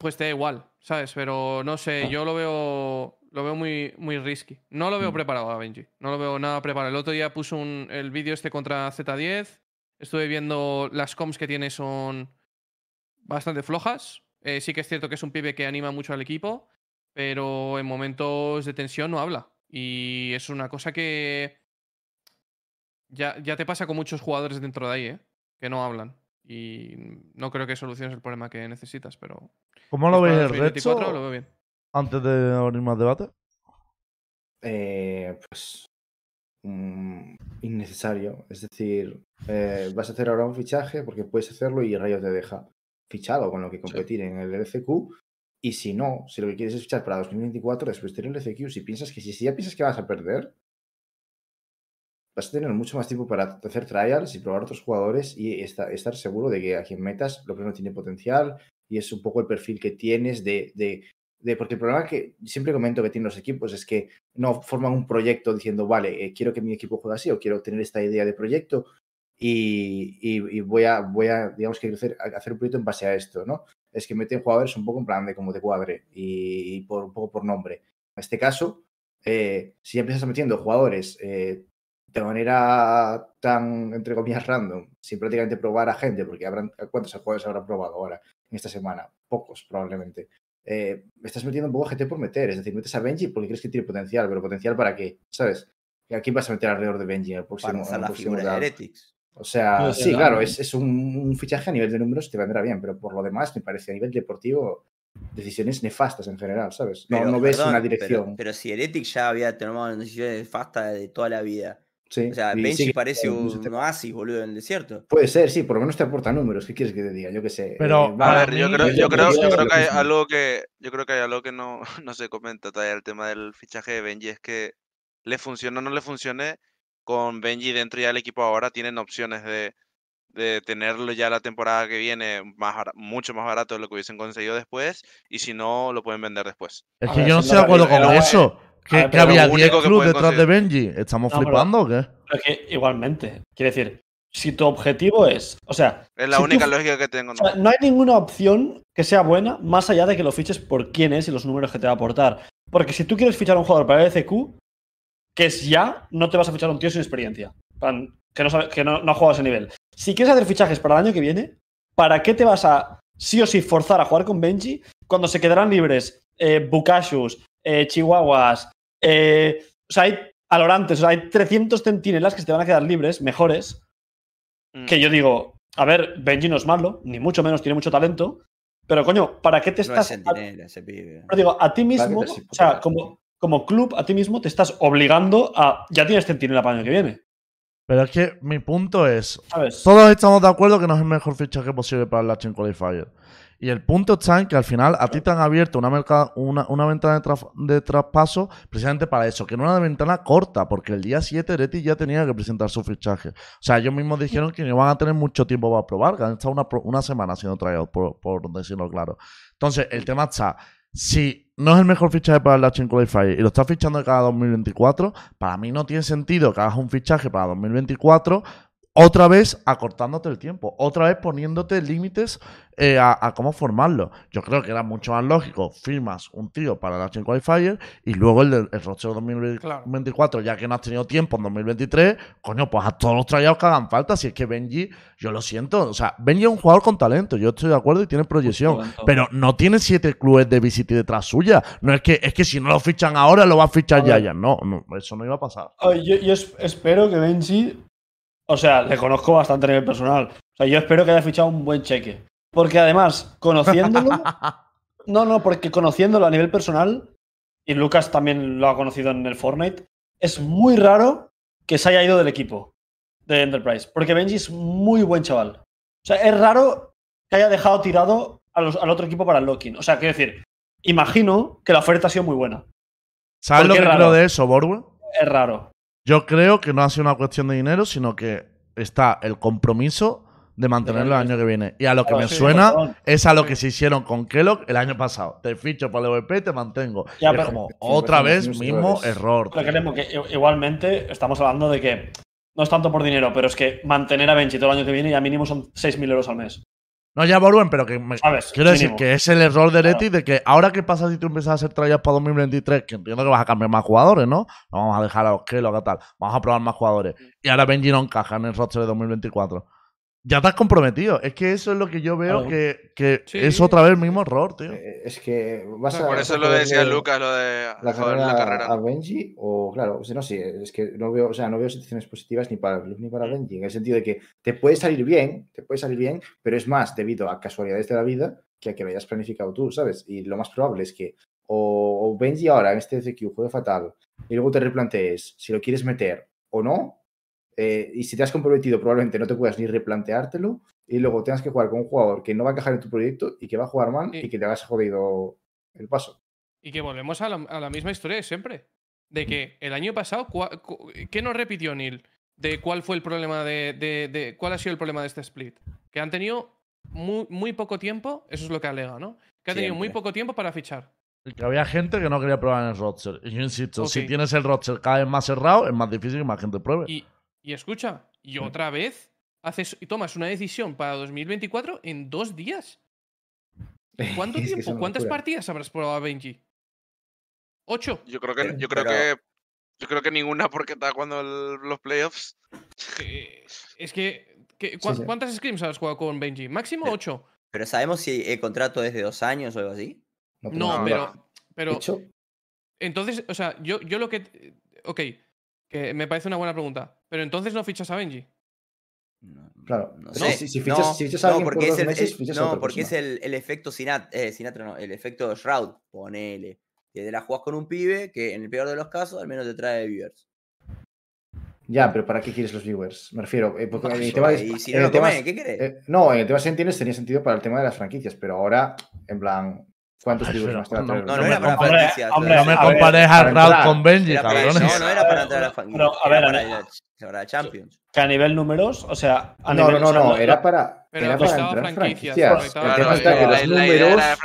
pues te da igual, ¿sabes? Pero no sé, yo lo veo... Lo veo muy, muy risky. No lo veo preparado a Benji. No lo veo nada preparado. El otro día puso un, el vídeo este contra Z diez. Estuve viendo las comms que tiene, son bastante flojas. Eh, sí que es cierto que es un pibe que anima mucho al equipo, pero en momentos de tensión no habla. Y es una cosa que ya, ya te pasa con muchos jugadores dentro de ahí, ¿eh? Que no hablan. Y no creo que soluciones el problema que necesitas, pero... ¿Cómo lo ves el reto? Lo veo bien. Antes de abrir más debate, eh, pues um, innecesario. Es decir, eh, vas a hacer ahora un fichaje porque puedes hacerlo y Riot te deja fichado con lo que competir sí. en el L C Q. Y si no, si lo que quieres es fichar para dos mil veinticuatro, después tener el L C Q, si piensas que si, si ya piensas que vas a perder, vas a tener mucho más tiempo para hacer trials y probar otros jugadores y esta, estar seguro de que a quien metas lo primero tiene potencial y es un poco el perfil que tienes de, de, de... Porque el problema que siempre comento que tienen los equipos es que no forman un proyecto diciendo, vale, eh, quiero que mi equipo juegue así o quiero tener esta idea de proyecto y, y, y voy a, voy a digamos que hacer, hacer un proyecto en base a esto, ¿no? Es que meten jugadores un poco en plan de como de cuadre y, y por, un poco por nombre. En este caso, eh, si ya empiezas metiendo jugadores... Eh, de manera tan, entre comillas, random, sin prácticamente probar a gente, porque habrán, ¿cuántos jugadores habrán probado ahora en esta semana? Pocos, probablemente. Eh, estás metiendo un poco gente por meter, es decir, metes a Benji porque crees que tiene potencial, pero ¿potencial para qué? ¿Sabes? ¿A quién vas a meter alrededor de Benji en el próximo? Para usar la figura de Heretics. O sea, no, sí, no, claro, no. Es, es un, un fichaje a nivel de números que te vendrá bien, pero por lo demás, me parece, a nivel deportivo... decisiones nefastas en general, ¿sabes? No, pero, no ves perdón, una dirección. Pero, pero si Heretic ya había tomado decisiones nefastas de toda la vida. Sí, o sea, Benji sí, parece un oasis, boludo, en el desierto. Puede ser, sí, por lo menos te aporta números. ¿Qué quieres que te diga? Yo qué sé. Pero, eh, a ver, yo creo, yo creo, yo creo que hay algo que, yo creo que, hay algo que no, no se comenta todavía el tema del fichaje de Benji. Es que le funciona o no le funcione con Benji dentro ya del equipo ahora. Tienen opciones de, de tenerlo ya la temporada que viene más, mucho más barato de lo que hubiesen conseguido después, y si no, lo pueden vender después. Es que ver, yo no estoy de acuerdo con eso. ¿Qué, que había diez clubes detrás conseguir. de Benji? ¿Estamos no, flipando pero, o qué? Pero que igualmente, quiere decir, si tu objetivo es... o sea, es la si única tú, lógica que tengo. No. O sea, no hay ninguna opción que sea buena más allá de que lo fiches por quién es y los números que te va a aportar. Porque si tú quieres fichar a un jugador para el L C Q, que es ya, no te vas a fichar a un tío sin experiencia. Que no, sabe, que no, no ha jugado a ese nivel. Si quieres hacer fichajes para el año que viene, ¿para qué te vas a sí o sí forzar a jugar con Benji cuando se quedarán libres eh, Bukashus, eh, Chihuahuas, eh, o sea, hay Alorantes, o sea, hay trescientos centinelas que se te van a quedar libres, mejores, mm. que yo digo, a ver, Benji no es malo, ni mucho menos, tiene mucho talento, pero coño, ¿para qué te no estás... Es a, pero digo, a ti mismo, claro, o sea, como, como club, a ti mismo te estás obligando a... Ya tienes centinela para el año que viene. Pero es que mi punto es, ¿sabes? Todos estamos de acuerdo que no es el mejor fichaje posible para el Latin Qualifier. Y el punto está en que al final a ti te han abierto una, mercado, una, una ventana de, traf, de traspaso precisamente para eso, que era una ventana corta, porque el día siete Hereti ya tenía que presentar su fichaje. O sea, ellos mismos dijeron que no van a tener mucho tiempo para probar, que han estado una, una semana haciendo tryout, por, por decirlo claro. Entonces, el tema está, si no es el mejor fichaje para el Latin Qualifier y lo estás fichando de cada dos mil veinticuatro, para mí no tiene sentido que hagas un fichaje para dos mil veinticuatro... otra vez acortándote el tiempo, otra vez poniéndote límites eh, a, a cómo formarlo. Yo creo que era mucho más lógico, firmas un tío para el Action Qualifier y luego el, el roster dos mil veinticuatro, claro. Ya que no has tenido tiempo en dos mil veintitrés, coño, pues a todos los trayados que hagan falta, si es que Benji, yo lo siento, o sea, Benji es un jugador con talento, yo estoy de acuerdo y tiene proyección, pero no tiene siete clubes de visita detrás suya, no es que, es que si no lo fichan ahora lo va a fichar a ya, ya, no, no, eso no iba a pasar. Yo, yo espero que Benji... O sea, le conozco bastante a nivel personal. O sea, yo espero que haya fichado un buen cheque. Porque además, conociéndolo... no, no, porque conociéndolo a nivel personal, y Lucas también lo ha conocido en el Fortnite, es muy raro que se haya ido del equipo de Enterprise. Porque Benji es muy buen chaval. O sea, es raro que haya dejado tirado a los, al otro equipo para el locking. O sea, quiero decir, imagino que la oferta ha sido muy buena. ¿Sabes lo que creo de eso, Borwell? Es raro. Yo creo que no ha sido una cuestión de dinero, sino que está el compromiso de mantenerlo el año que viene. Y a lo que me suena es a lo que se hicieron con Kellogg el año pasado. Te ficho para el L V P, te mantengo. Ya, pero, es como, otra vez, mismo error. Pero creemos que igualmente estamos hablando de que no es tanto por dinero, pero es que mantener a Benji todo el año que viene ya mínimo son seis mil euros al mes. No, ya, Borwen, pero que me, ¿sabes? Quiero decir mínimo. Que es el error de Hereti, claro. De que ahora qué pasa si tú empiezas a hacer trayas para dos mil veintitrés, que entiendo que vas a cambiar más jugadores, ¿no? No vamos a dejar a los que, lo que tal, vamos a probar más jugadores. Y ahora Benji no encaja en el roster de dos mil veinticuatro. Ya te has comprometido. Es que eso es lo que yo veo, claro. que, que sí. Es otra vez el mismo error, tío. Eh, es que vas a... Por eso lo decía Lucas, lo de la carrera, la carrera a Benji, o claro, o sea, no sé, sí, es que no veo, o sea, no veo situaciones positivas ni para el club ni para Benji, en el sentido de que te puede salir bien, te puede salir bien, pero es más debido a casualidades de la vida que a que lo hayas planificado tú, ¿sabes? Y lo más probable es que o, o Benji ahora en este C Q juega fatal y luego te replantees si lo quieres meter o no. Eh, y si te has comprometido, probablemente no te puedas ni replanteártelo y luego tengas que jugar con un jugador que no va a encajar en tu proyecto y que va a jugar mal y, y que te hagas jodido el paso. Y que volvemos a la, a la misma historia de siempre. De que el año pasado, ¿qué no repitió Neil? de cuál fue el problema de, de, de cuál ha sido el problema de este split. Que han tenido muy, muy poco tiempo, eso es lo que alega, ¿no? Que ha tenido Siempre. muy poco tiempo para fichar. Y que había gente que no quería probar en el roster. Y yo insisto, okay. si tienes el roster cada vez más cerrado, es más difícil que más gente pruebe. Y, y escucha, y sí. otra vez haces y tomas una decisión para dos mil veinticuatro en dos días. ¿Cuánto tiempo? Es que ¿Cuántas locura. partidas habrás probado, Benji? ¿Ocho? Yo creo que... Yo creo que... Yo creo que ninguna, porque está cuando el, los playoffs. Eh, es que. que ¿cu sí, sí. ¿Cuántas scrims has jugado con Benji? ¿Máximo ocho? Pero, pero ¿sabemos si el contrato es de dos años o algo así? No, no, no pero. pero ¿Hecho? Entonces, o sea, yo, yo lo que. Ok, que me parece una buena pregunta. Pero entonces no fichas a Benji. No, claro, no sé. No, si, si, fichas, no, si fichas a alguien no, porque por dos es el, meses, fichas No, a porque persona. es el, el efecto Sinatra, eh, Sinatra, no, el efecto Shroud, ponele. Que te la jugás con un pibe que, en el peor de los casos, al menos te trae viewers. Ya, pero ¿para qué quieres los viewers? Me refiero... Eh, porque no, en el tema de, y si en no el tema, ¿qué querés? Eh, no, en el tema de Sentinels tenía sentido para el tema de las franquicias, pero ahora, en plan... ¿Cuántos viewers más te va a traer? No, no era para franquicias. No me compares a Raúl con Benji, cabrones. No, no era para entrar a las franquicias. A ver, a ver. Para Champions. Que a nivel números, o sea... No, no, no, no, era para... Pero era para entrar franquicias. franquicias. Claro, el tema está que los números,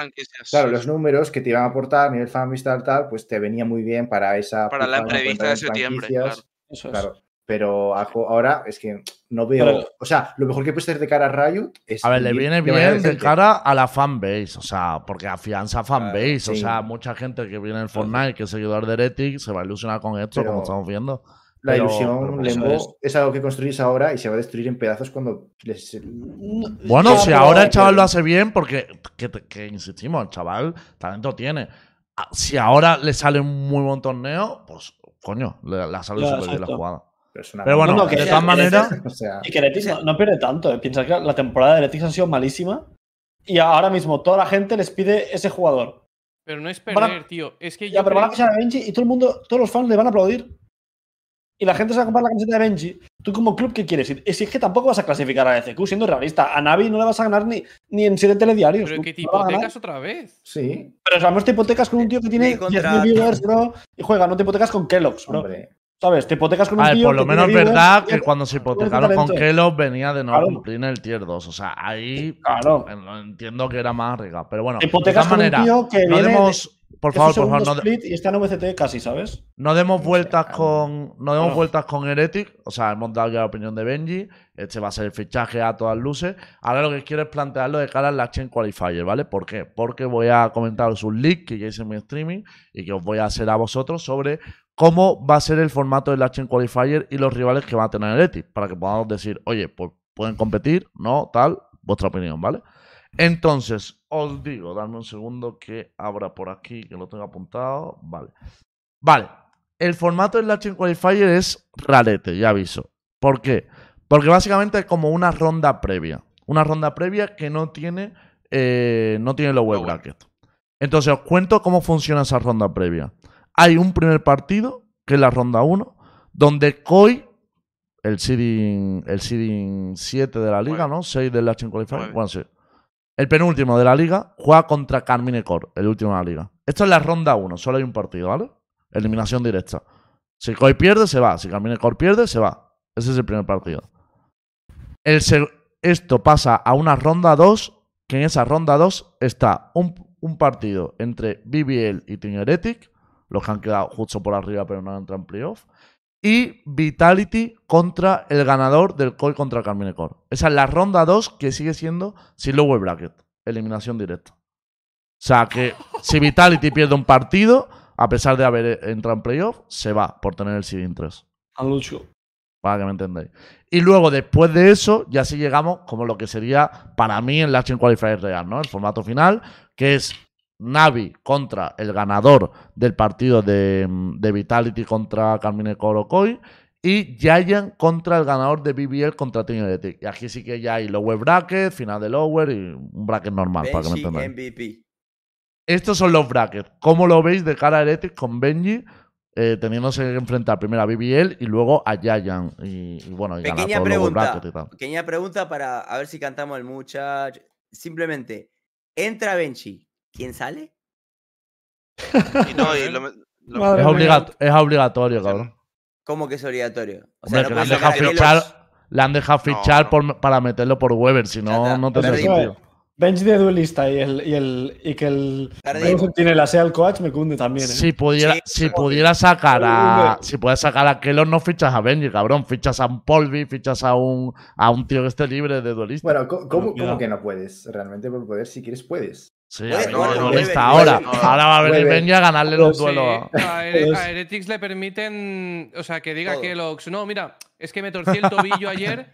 claro, los números que te iban a aportar a nivel fanvistal tal, pues te venía muy bien para esa... Para la entrevista de septiembre, claro. Eso es. Claro, pero ahora es que no veo... Pero, o sea, lo mejor que puedes hacer de cara a Riot es... A ver, le viene bien de cara a la fanbase, o sea, porque afianza fanbase, claro, o sí. sea, mucha gente que viene en Fortnite, que es seguidor de Heretic, se va a ilusionar con esto, pero, como estamos viendo... La pero, ilusión, Lembo, es... es algo que construís ahora y se va a destruir en pedazos cuando les... Bueno, si ahora el chaval lo hace bien, porque, que, que insistimos, el chaval talento tiene. Si ahora le sale un muy buen torneo, pues, coño, le, le sale súper bien la jugada. Pero, es una pero bueno, no, que de todas maneras... Y que Heretics no, no pierde tanto. Eh. Piensa que la temporada de Heretics ha sido malísima y ahora mismo toda la gente les pide ese jugador. Pero no es perder, a... tío. Es que ya, yo pero creo... van a fichar a Benji y todo el mundo, todos los fans le van a aplaudir. Y la gente se va a comprar la camiseta de Benji. Tú como club, ¿qué quieres? Y si es que tampoco vas a clasificar a L C Q, siendo realista. A Navi no le vas a ganar ni, ni en siete telediarios. Pero que te hipotecas otra vez. Sí. Pero o sea, no te hipotecas con un tío que tiene diez mil viewers, bro, y juega. No te hipotecas con Kellogg's, bro. Hombre. ¿Sabes? Te hipotecas con un tío. A ver, por lo menos es verdad que cuando se hipotecaron con Kellogg's venía de no claro. cumplir en el tier dos. O sea, ahí claro. entiendo que era más arriesgado. Pero bueno, hipotecas de con manera, un tío que no viene demos... Por favor, por favor, no split y está en V C T casi, ¿sabes? No demos vueltas con no demos vueltas con Heretic, o sea, hemos dado ya la opinión de Benji, este va a ser el fichaje a todas luces. Ahora lo que quiero es plantearlo de cara a la Chain Qualifier, ¿vale? ¿Por qué? Porque voy a comentaros un leak que ya hice en mi streaming y que os voy a hacer a vosotros sobre cómo va a ser el formato de la Chain Qualifier y los rivales que va a tener Heretic, para que podamos decir, oye, pues pueden competir, no, tal, vuestra opinión, ¿vale? Entonces, os digo, dadme un segundo que abra por aquí, que lo tengo apuntado. Vale. Vale. El formato del Chain Qualifier es rarete, ya aviso. ¿Por qué? Porque básicamente es como una ronda previa. Una ronda previa que no tiene, eh, no tiene los web brackets. Entonces, os cuento cómo funciona esa ronda previa. Hay un primer partido, que es la ronda uno, donde Koi... El seeding, el seeding siete de la liga, ¿no? seis del Chain Qualifier. Bueno, sí. El penúltimo de la liga juega contra Carmine Cor, el último de la liga. Esto es la ronda uno, solo hay un partido, ¿vale? Eliminación directa. Si Koi pierde, se va. Si Carmine Cor pierde, se va. Ese es el primer partido. El Esto pasa a una ronda dos, que en esa ronda dos está un, un partido entre B B L y Team Heretic, los que han quedado justo por arriba pero no entran en playoff, y Vitality contra el ganador del Koi contra Carmine Cor. Esa es la ronda dos que sigue siendo sin lower bracket. Eliminación directa. O sea que si Vitality pierde un partido, a pesar de haber entrado en playoff, se va por tener el seeding tres. Alucho. Para que me entendáis. Y luego, después de eso, ya sí llegamos como lo que sería para mí en la Chain Qualifier real, ¿no? El formato final, que es Navi contra el ganador del partido de, de Vitality contra Carmine Cor o Koi y Giant contra el ganador de B B L contra Team Heretic. Y aquí sí que ya hay lower bracket, final de lower y un bracket normal, Benji, para que me entendáis. M V P. Estos son los brackets. ¿Cómo lo veis de cara a Heretic con Benji eh, teniéndose que enfrentar primero a B B L y luego a Giant? Y, y bueno, y ganar todos los lower bracket y tal. Pequeña pregunta para a ver si cantamos el muchacho. Simplemente, entra Benji. ¿Quién sale? Y no, y lo, lo... Es, obligato es obligatorio, cabrón. ¿Cómo que es obligatorio? O sea, hombre, no le han, fichar, le han dejado fichar no, no. Por, para meterlo por Weber, si no, Nada, no tendría sentido. Benji de duelista y, el, y, el, y que el Sentinela sea el coach me cunde también. ¿eh? Si pudiera, sí, si pudiera sacar a. Si pudiera sacar a Kellogg, no fichas a Benji, cabrón. Fichas a un Polvi, fichas a un, a un tío que esté libre de duelista. Bueno, ¿cómo, cómo, ¿cómo que no puedes? Realmente por poder, si quieres, puedes. Sí, a ver, no, no, está ahora. Ahora va a venir Benji a ganarle los sí, duelos. A Heretics le permiten, o sea, que diga todo. Que los… No, mira, es que me torcí el tobillo ayer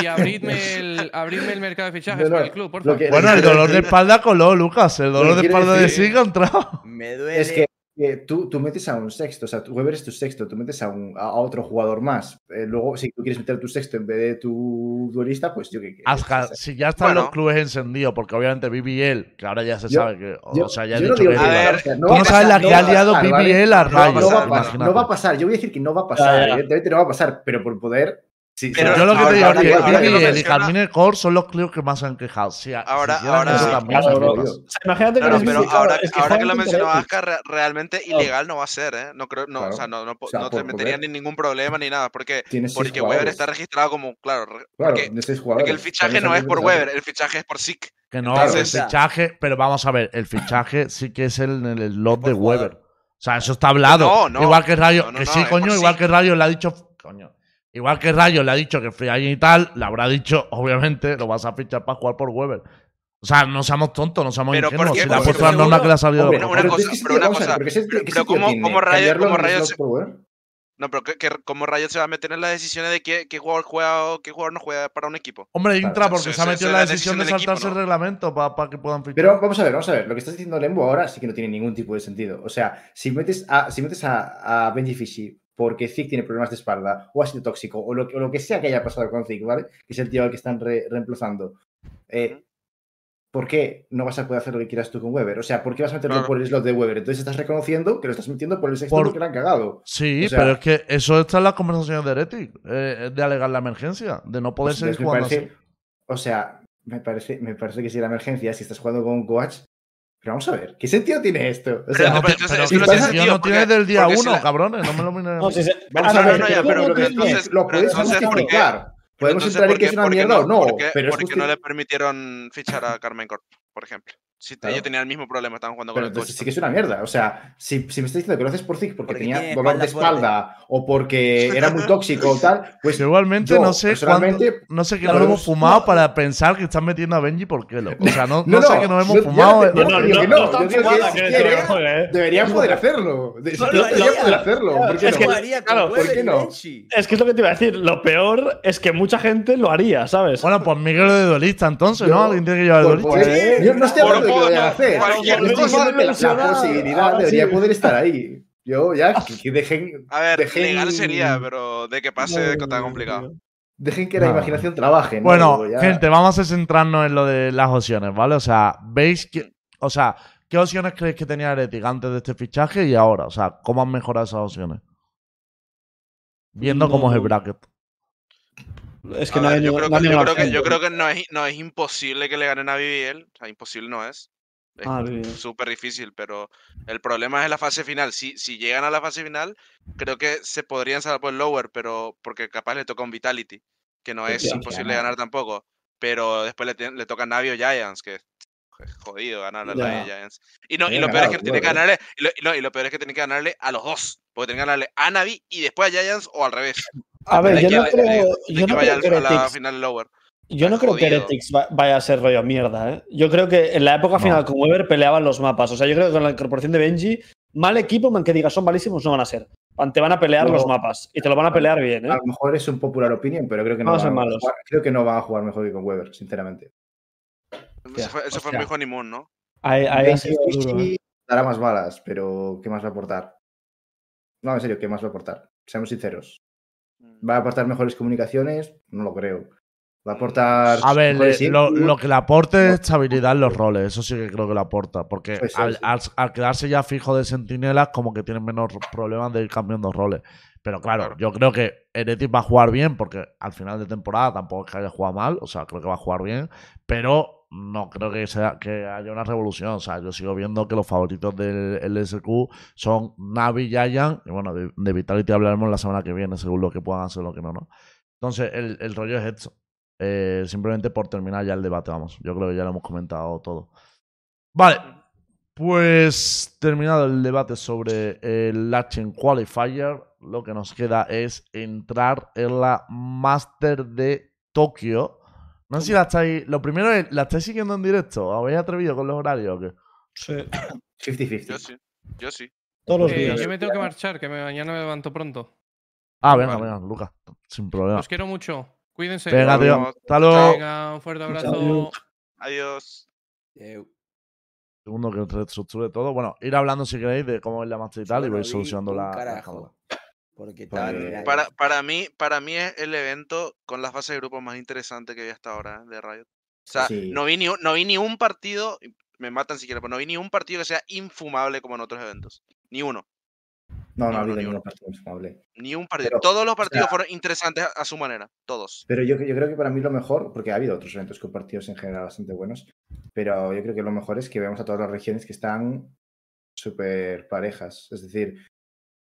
y abridme el, abridme el mercado de fichajes para el club, por favor. Bueno, el dolor de espalda coló, Lucas. El dolor de espalda de sí contra… Me duele. Es que eh, tú, tú metes a un sexto, o sea, tú, Weber es tu sexto, tú metes a, un, a otro jugador más. Eh, luego, si tú quieres meter a tu sexto en vez de tu… duelista, pues yo que si ya están bueno. los clubes encendidos, porque obviamente B B L, que ahora ya se yo, sabe que, o, yo, o sea, ya he dicho que, a ver, o sea, no ¿cómo sabes la que no ha liado pasar, B B L a rayos? No, no, va pasar, no va a pasar, yo voy a decir que no va a pasar, ah, evidentemente no va a pasar, pero por poder… Sí, pero yo lo que te digo es que B B L y Carmine Cor son los clubes que más han quejado. Si, ahora, si ahora… Eso, ahora claro, bro, o sea, imagínate no, que… No, pero ahora, ahora, es que, ahora que lo mencionabas, realmente ilegal no va a ser, ¿eh? No creo, no, claro. o sea, no, no, o sea, no te meterían en ningún problema ni nada, porque, porque Weber está registrado como… Claro, claro porque, porque el fichaje no es por Weber, el fichaje es por S I C. Que no, Entonces, el fichaje… Pero vamos a ver, el fichaje sí que es el, el slot de Weber. O sea, eso está hablado. No, no, igual que Rayo… Que sí, coño, igual que Rayo le ha dicho… Coño. Igual que Rayo le ha dicho que Friayen y tal, le habrá dicho, obviamente, lo vas a fichar para jugar por Weber. O sea, no seamos tontos, no seamos ingenuos. Si le ha puesto la norma que le ha salido. Pero una cosa, pero una cosa. Pero ¿cómo Rayo se… No, pero que, que, como Rayo se va a meter en las decisiones de qué, qué jugador juega o qué jugador no juega para un equipo. Hombre, intra porque sí, se ha metido en la decisión de saltarse equipo, ¿no? el reglamento para, para que puedan fichar. Pero vamos a ver, vamos a ver. Lo que estás diciendo Lembo ahora sí que no tiene ningún tipo de sentido. O sea, si metes a, si metes a, a Benji Fishy porque Zic tiene problemas de espalda o ha sido tóxico o lo, o lo que sea que haya pasado con Zic, ¿vale? Que es el tío al que están re, reemplazando. Eh, ¿Por qué no vas a poder hacer lo que quieras tú con Weber? O sea, ¿por qué vas a meterlo claro. por el slot de Weber? Entonces estás reconociendo que lo estás metiendo por el sexto por... que le han cagado. Sí, o sea, pero es que eso está en las conversaciones de Heretic, eh, de alegar la emergencia, de no poder pues, seguir jugando parece, así. O sea, me parece, me parece que si la emergencia, si estás jugando con un coach, pero vamos a ver, ¿qué sentido tiene esto? O sea, no, pero, pero, si pero pasa, sentido, no tiene del día uno, la... cabrones, no me lo miren. No, si se... Vamos a ver, no, no, ya, pero lo, que entonces, lo podemos entonces, justificar. Podemos entrar en que es una mierda o no. ¿Por qué, pero porque justi... no le permitieron fichar a Carmine Cor, por ejemplo? Si claro. Ellos tenían el mismo problema, estaban jugando pero con el coach. Sí que es una mierda. O sea, si, si me estás diciendo que lo haces por Zic porque, porque tenía dolor de espalda fuerte. O porque era muy tóxico o tal, pues igualmente yo, no sé cuánto, no sé que claro, nos hemos fumado no. para pensar que están metiendo a Benji por Kelo. O sea, no, no, no sé no, que nos hemos no, fumado. No, no, no, no. Deberían poder hacerlo. Deberían poder hacerlo. ¿Por qué no? Es que es lo que te iba a decir. Lo peor es que mucha gente lo haría, ¿sabes? Bueno, pues Miguel de duelista entonces, ¿no? Alguien tiene que llevar el duelista. Yo no estoy hablando de No, no, hacer. No estoy diciendo que la posibilidad ah, debería sí. poder estar ahí. Yo ya que, que dejen. A ver, dejen... legal sería, pero de que pase no, tan complicado. Dejen que la no. imaginación trabaje. ¿no? Bueno, ya... gente, vamos a centrarnos en lo de las opciones, ¿vale? O sea, veis que, o sea, ¿qué opciones creéis que tenía Heretic antes de este fichaje y ahora? O sea, ¿cómo han mejorado esas opciones? Viendo no. cómo es el bracket. Es que no ver, hay, yo creo no que, hay yo creo que, yo creo que no, es, no es imposible que le ganen a B B L. O sea, imposible no es. Es ah, súper difícil, pero el problema es la fase final. Si, si llegan a la fase final, creo que se podrían salvar por el lower, pero porque capaz le toca un Vitality, que no es sí, imposible sí, ganar no. tampoco. Pero después le, le toca Navi o Giants, que es jodido ganar a yeah. Navi o Giants. Y, no, y, lo peor es que tiene que ganarle, y, lo, no, y lo peor es que tiene que ganarle a los dos. Porque tiene que ganarle a Navi y después a Giants o al revés. A ver, yo no creo que Heretics vaya a ser rollo mierda, ¿eh? Yo creo que en la época final no. con Weber peleaban los mapas. O sea, yo creo que con la incorporación de Benji, mal equipo, man que digas son malísimos, no van a ser. Te van a pelear no. los mapas y te lo van a pelear bien, ¿eh? A lo mejor es un popular opinion, pero creo que no, van a, malos. Jugar, creo que no van a jugar mejor que con Weber, sinceramente. Eso fue, eso fue muy honeymoon, ¿no? Ahí, ahí ha sido duro, ¿eh? Dará más balas, pero ¿qué más va a aportar? No, en serio, ¿qué más va a aportar? Seamos sinceros. ¿Va a aportar mejores comunicaciones? No lo creo. Va a aportar... A ver, eh, lo, lo que le aporte es estabilidad en los roles. Eso sí que creo que le aporta. Porque pues sí, al, sí. Al, al quedarse ya fijo de sentinelas, como que tienen menos problemas de ir cambiando roles. Pero claro, yo creo que Heretic va a jugar bien, porque al final de temporada tampoco es que haya jugado mal. O sea, creo que va a jugar bien. Pero no creo que, sea, que haya una revolución. O sea, yo sigo viendo que los favoritos del L S Q son Navi, Giant. Y bueno, de, de Vitality hablaremos la semana que viene, según lo que puedan hacer, lo que no, ¿no? Entonces, el, el rollo es esto. Eh, simplemente por terminar ya el debate, vamos. Yo creo que ya lo hemos comentado todo. Vale, pues terminado el debate sobre el Lachen Qualifier, lo que nos queda es entrar en la Master de Tokio. No sé si la estáis... Lo primero es, ¿la estáis siguiendo en directo? ¿Habéis atrevido con los horarios o qué? Sí. cincuenta cincuenta. Yo sí. Yo sí. Todos los eh, días. Yo me tengo que marchar, que mañana me levanto pronto. Ah, venga, vale. Venga, Lucas. Sin problema. Os quiero mucho. Cuídense. Venga, tío. Hasta luego. Venga, un fuerte abrazo. Adiós. Adiós. Segundo que reestructure todo. Bueno, ir hablando si queréis de cómo es la Master y tal, y vais solucionando la... Carajo. Porque porque... Para, para, mí, para mí es el evento con las fases de grupo más interesante que vi hasta ahora de Riot. O sea, sí. no, vi ni, no vi ni un partido, me matan si quieren, pero no vi ni un partido que sea infumable como en otros eventos. Ni uno. No, no, no ha habido ningún partido infumable. Ni un partido. Pero, todos los partidos o sea, fueron interesantes a su manera. Todos. Pero yo, yo creo que para mí lo mejor, porque ha habido otros eventos con partidos en general bastante buenos, pero yo creo que lo mejor es que vemos a todas las regiones que están súper parejas. Es decir,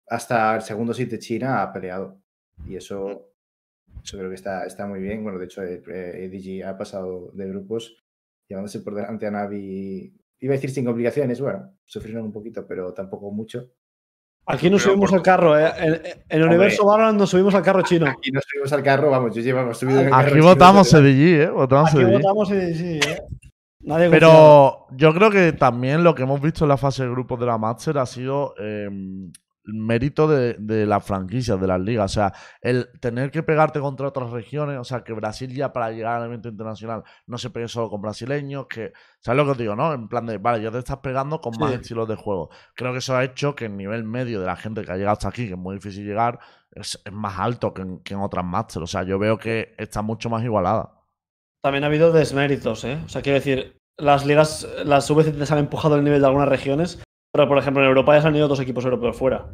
hasta el segundo seed de China ha peleado. Y eso, eso creo que está, está muy bien. Bueno, de hecho, E D G ha pasado de grupos llevándose por delante a Navi. Iba a decir sin complicaciones. Bueno, sufrieron un poquito, pero tampoco mucho. Aquí nos subimos al carro, ¿eh? En, en el Universo Valorant nos subimos al carro chino. Aquí nos subimos al carro, vamos, yo llevamos subido en el carro. Aquí votamos E D G, ¿eh? Votamos aquí E D G. Votamos E D G, ¿eh? Nadie Pero confía. Yo creo que también lo que hemos visto en la fase de grupos de la Master ha sido eh, el mérito de, de las franquicias, de las ligas. O sea, el tener que pegarte contra otras regiones, o sea, que Brasil ya para llegar al evento internacional no se pegue solo con brasileños, que... ¿Sabes lo que os digo, no? En plan de, vale, ya te estás pegando con más sí. estilos de juego. Creo que eso ha hecho que el nivel medio de la gente que ha llegado hasta aquí, que es muy difícil llegar, es, es más alto que en, que en otras Masters. O sea, yo veo que está mucho más igualada. También ha habido desméritos, ¿eh? O sea, quiero decir, las ligas, las V C T se han empujado el nivel de algunas regiones, pero, por ejemplo, en Europa ya se han ido dos equipos europeos fuera.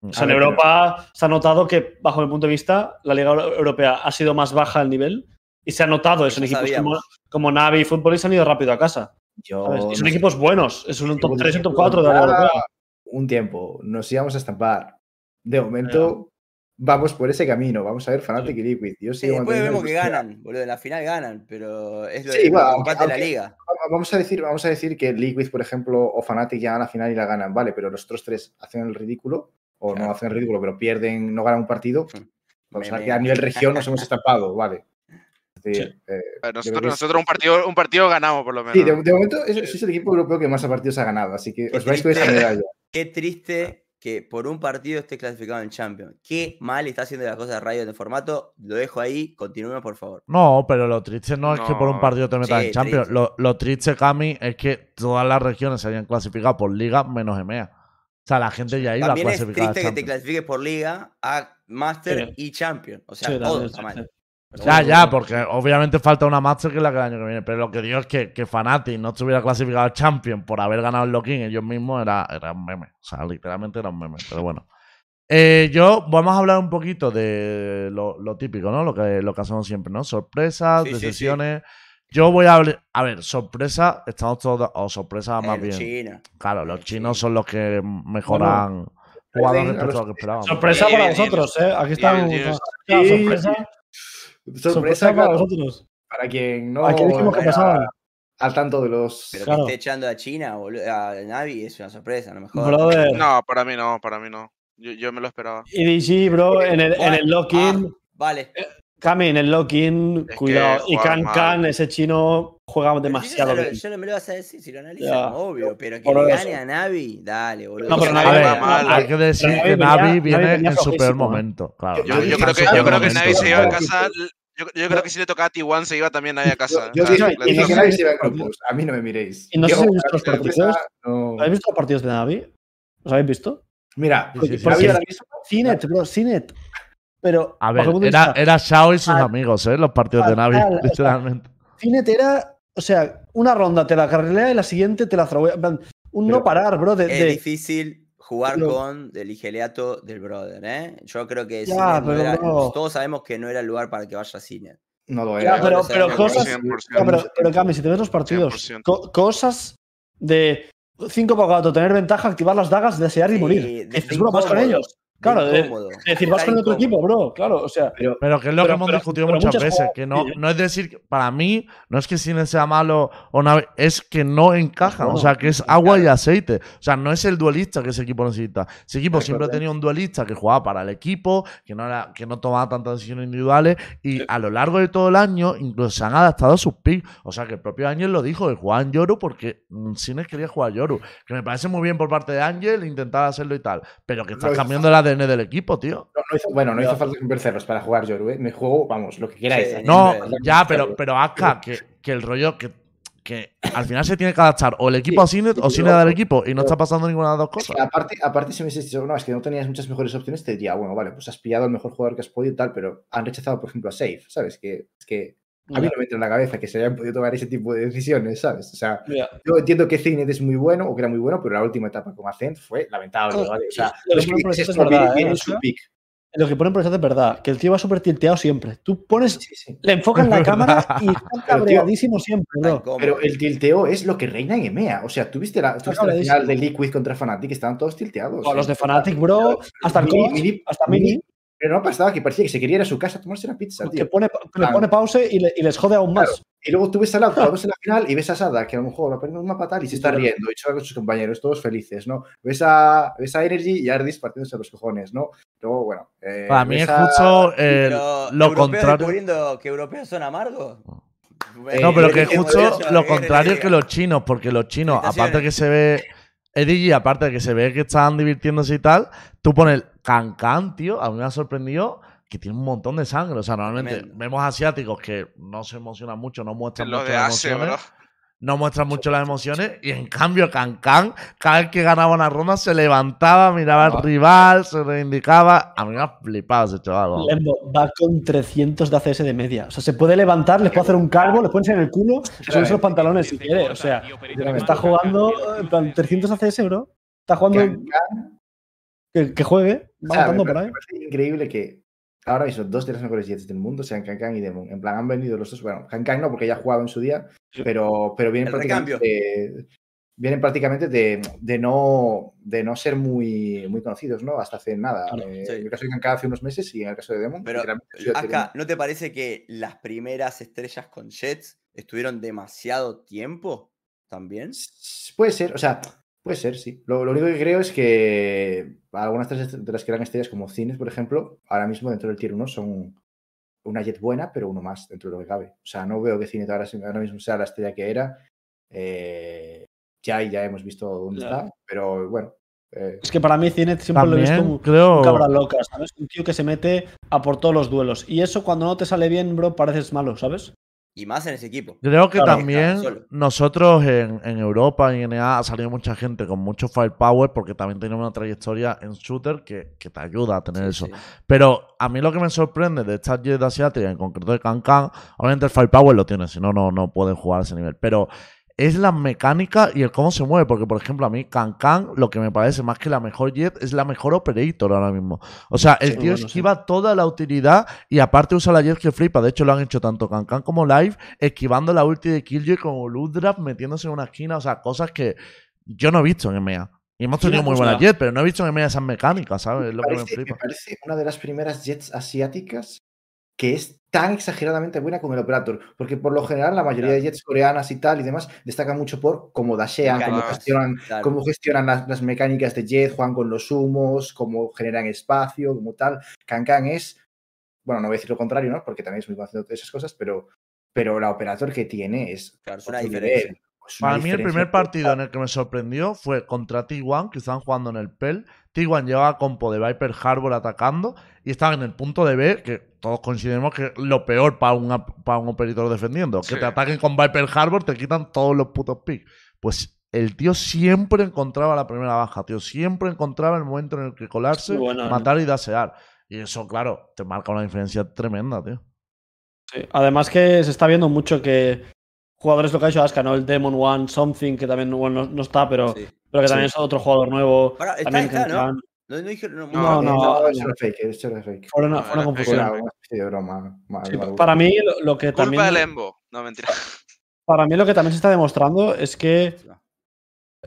O sea, en Europa se ha notado que, bajo mi punto de vista, la liga europea ha sido más baja el nivel. Y se ha notado eso en equipos como, como Navi y Fútbol y se han ido rápido a casa. Yo, ¿sabes? Y son no equipos sé. buenos. Es un top tres, un top cuatro de la Europa. Un tiempo. Nos íbamos a estampar. De momento, no. vamos por ese camino. Vamos a ver Fnatic y Liquid. Yo sí, después vemos que ganan, boludo. En la final ganan, pero es lo sí, de bueno, combate de la liga. Vamos a, decir, vamos a decir que Liquid, por ejemplo, o Fnatic ya van a la final y la ganan. Vale, pero los otros tres hacen el ridículo. O claro. no hacen el ridículo, pero pierden, no ganan un partido. Vamos a, que a nivel región nos hemos estampado, vale. Sí, sí. Eh, nosotros que... nosotros un, partido, un partido ganamos, por lo menos. Sí, de, de momento es, es el equipo europeo que más partidos ha ganado, así que qué os vais con esa medalla. Qué triste que por un partido esté clasificado en Champions. Qué mal está haciendo las cosas Riot en el formato. Lo dejo ahí, continúen, por favor. No, pero lo triste no, no es que por un partido te metas sí, en Champions. Lo, lo triste, Cami, es que todas las regiones se hayan clasificado por Liga menos E M E A. O sea, la gente ya iba a clasificar. También es triste que te clasifiques por Liga a Master sí. y Champions. O sea, sí, todo está mal. Ya, ya, porque obviamente falta una Master que es la que el año que viene. Pero lo que digo es que, que Fnatic no estuviera clasificado al Champions por haber ganado el lock-in ellos mismos era, era un meme. O sea, literalmente era un meme. Pero bueno. Eh, yo, vamos a hablar un poquito de lo, lo típico, ¿no? Lo que, lo que hacemos siempre, ¿no? Sorpresas, sí, decisiones. Sí, sí. Yo voy a hablar... A ver, sorpresa, estamos todos... O sorpresa más el bien. China. Claro, los chinos son los que mejoran jugadores bueno, respecto a lo que esperábamos. Sorpresa para vosotros, ¿eh? Aquí están... Sorpresa... Sorpresa, sorpresa para claro, vosotros. Para quien no. Aquí dijimos que pasaban. Al tanto de los. Pero claro. que esté echando a China, boludo. A Navi es una sorpresa, a lo mejor. Brother. No, para mí no, para mí no. Yo, yo me lo esperaba. E D G, bro, en el, en el lock-in. Ah, vale. Cami, en el lock-in, cuidado. Que, y Can mal. Can, ese chino, juega demasiado bien. Yo, yo no me lo vas a decir, si lo analizan, yeah. obvio. Pero que le gane a Navi, dale, boludo. No, pero Navi va mal. Hay que decir que Navi viene en super momento. Claro. Yo, yo creo que, yo creo que Navi se iba a casa. Yo, yo creo que si le tocaba a T uno se iba también ahí a casa. Yo, yo dije, claro, y, claro. Y, y, nadie se iba a grupos. A mí no me miréis. ¿Y no habéis visto los partidos? No. ¿Habéis visto los partidos de Navi? ¿Los habéis visto? Mira, sí, sí, sí, por sí, sí. Cinet, bro, Cinet. Pero, a ver, era, era Shao y sus a, amigos, ¿eh? Los partidos a, de Navi, a, literalmente. Finet era, o sea, una ronda te la carrilea y la siguiente te la throw. Un pero no parar, bro. De, es de, difícil jugar pero, con el igeleato del brother, ¿eh? Yo creo que ya, no era, no. Todos sabemos que no era el lugar para que vaya Cine. No lo era. Ya, pero, pero, pero cosas. Ya, pero, pero Cami, si te ves los partidos, co cosas de cinco para cuatro, tener ventaja, activar las dagas, desear y sí, morir. Es duro, vas con ellos. Claro, de, es decir, vas con otro equipo, bro. Claro, o sea. Pero, pero que es lo pero, que hemos pero, discutido pero, muchas, muchas veces. Jugadas, que no, sí, no es decir, para mí, no es que Cine sea malo o Navi, es que no encaja. No, o sea, que es agua claro. y aceite. O sea, no es el duelista que ese equipo necesita. Ese equipo claro, siempre claro. tenía un duelista que jugaba para el equipo, que no, era, que no tomaba tantas decisiones individuales. Y sí. a lo largo de todo el año, incluso se han adaptado a sus picks. O sea, que el propio Ángel lo dijo, que jugaban Yoru porque Cine quería jugar Yoru. Que me parece muy bien por parte de Ángel intentar hacerlo y tal. Pero que estás cambiando la del equipo, tío. No, no hizo, bueno, no hizo falta romper cerros para jugar Yoru, ¿eh? Me juego, vamos, lo que queráis. Sí, no, ya, pero, pero acá, que, que el rollo que, que al final se tiene que adaptar o el equipo sí, a Cine sí, o Cine al equipo y no está pasando ninguna de las dos cosas. Aparte, aparte si me dices, no, es que no tenías muchas mejores opciones, te diría, bueno, vale, pues has pillado al mejor jugador que has podido y tal, pero han rechazado, por ejemplo, a Safe, ¿sabes? Que, es que a mí no me entra en la cabeza que se hayan podido tomar ese tipo de decisiones, ¿sabes? O sea, yeah. yo entiendo que Cine es muy bueno o que era muy bueno, pero la última etapa con Ascent fue lamentable, ¿vale? O sea, lo que ponen es verdad, ¿eh? Lo que ponen por eso es verdad, que el tío va súper tilteado siempre. Tú pones, sí, sí. le enfocas en la cámara y está cabreadísimo siempre, ¿no? Pero el tilteo es lo que reina en EMEA. O sea, tú viste la, tú viste la final de Liquid contra Fnatic, estaban todos tilteados. O los de Fnatic, bro, hasta el Koi, hasta Mini. Pero no pasaba, que parecía que se quería ir a su casa a tomarse una pizza, tío. Que pone, que le pone pause y, le, y les jode aún más. Claro. Y luego tú ves a Loud, claro. ves en la final y ves a Sada, que a lo mejor la prende un mapa tal y se está claro. riendo, y choca con sus compañeros, todos felices, ¿no? Ves a, ves a Energy y Ardis partiéndose a los cojones, ¿no? Luego, bueno. Eh, Para mí es justo eh, lo contrario. Descubriendo que europeos son amargos. Eh, no, pero que es justo lo contrario que, que los chinos, porque los chinos, aparte que se ve. E D G, aparte de que se ve que están divirtiéndose y tal, tú pones Cancan, tío, a mí me ha sorprendido que tiene un montón de sangre. O sea, normalmente Mendo. vvemos asiáticos que no se emocionan mucho, no muestran mucho las Asia, emociones. Bro. No muestran mucho las emociones. Y en cambio, Cancan, cada vez que ganaba una ronda, se levantaba, miraba no. al rival, se reivindicaba. A mí me ha flipado ese chaval. ¿No? Lembo va con trescientos de A C S de media. O sea, se puede levantar, les puede hacer un calvo, les pueden enseñar el culo, son los pantalones si quiere. O sea, está jugando en plan trescientos A C S, bro. Está jugando. Can-can. Que, que juegue. Va o sea, me, por ahí. Me parece increíble que ahora mismo dos de las mejores jets del mundo sean Cancan y Demon. En plan, han venido los dos. Bueno, Cancan no, porque ya jugaba en su día, pero, pero vienen, prácticamente de, vienen prácticamente de, de, no, de no ser muy, muy conocidos, ¿no? Hasta hace nada. Claro, eh, sí. En el caso de Cancan hace unos meses y en el caso de Demon. Pero acá, ¿no te parece que las primeras estrellas con jets estuvieron demasiado tiempo también? Puede ser, o sea. Puede ser, sí. Lo, lo único que creo es que algunas de las que eran estrellas como Cines, por ejemplo, ahora mismo dentro del Tier uno son una jet buena, pero uno más dentro de lo que cabe. O sea, no veo que Cines ahora, ahora mismo sea la estrella que era. Eh, ya, ya hemos visto dónde claro. está, pero bueno. Eh. Es que para mí Cines siempre También, lo he visto un, creo... un cabra loca, ¿sabes? Un tío que se mete a por todos los duelos. Y eso cuando no te sale bien, bro, pareces malo, ¿sabes? Y más en ese equipo. Creo que claro, también claro, nosotros en, en Europa, en N A, ha salido mucha gente con mucho firepower porque también tenemos una trayectoria en shooter que, que te ayuda a tener sí, eso. Sí. Pero a mí lo que me sorprende de esta jet asiática, en concreto de Cancan, obviamente el firepower lo tiene, si no, no, no pueden jugar a ese nivel. Pero es la mecánica y el cómo se mueve. Porque, por ejemplo, a mí Cancan, lo que me parece más que la mejor jet, es la mejor operator ahora mismo. O sea, el sí, tío bueno, esquiva sí. toda la utilidad y aparte usa la jet que flipa. De hecho, lo han hecho tanto Cancan como Live, esquivando la ulti de Killjoy como Ludrap, metiéndose en una esquina. O sea, cosas que yo no he visto en EMEA. Y hemos tenido sí, muy buenas jet, pero no he visto en EMEA esas mecánicas, ¿sabes? Es lo parece, que me flipa. Me parece una de las primeras jets asiáticas que es tan exageradamente buena como el operator, porque por lo general la mayoría claro. de jets coreanas y tal y demás destacan mucho por cómo dashean, cómo gestionan, claro. cómo gestionan las, las mecánicas de jet, juegan con los humos, cómo generan espacio, como tal. Cancan es, bueno, no voy a decir lo contrario, ¿no? Porque también es muy conocido de esas cosas, pero, pero la operator que tiene es... Claro, es una diferencia. Nivel. Para mí el primer partido en el que me sorprendió fue contra T uno, que estaban jugando en el P E L. T uno llevaba compo de Viper Harbor atacando y estaban en el punto de B, que todos consideramos que es lo peor para un, para un operador defendiendo. Sí. Que te ataquen con Viper Harbor, te quitan todos los putos picks. Pues el tío siempre encontraba la primera baja, tío. Siempre encontraba el momento en el que colarse, bueno, matar y dasear. Y eso, claro, te marca una diferencia tremenda, tío. Sí. Además que se está viendo mucho que jugadores, lo que ha hecho Aska, ¿no? El Demon One, Something, que también bueno, no, no está, pero, sí. pero que también sí. es otro jugador nuevo. Ahora, está, también está, ¿no? Plan... No, no, dije, no, no, no, no, no, es una fake, es una fake. Fue una, una confusión. Para mí lo que culpa también... Culpa de Lembo. No, mentira. Para mí lo que también se está demostrando es que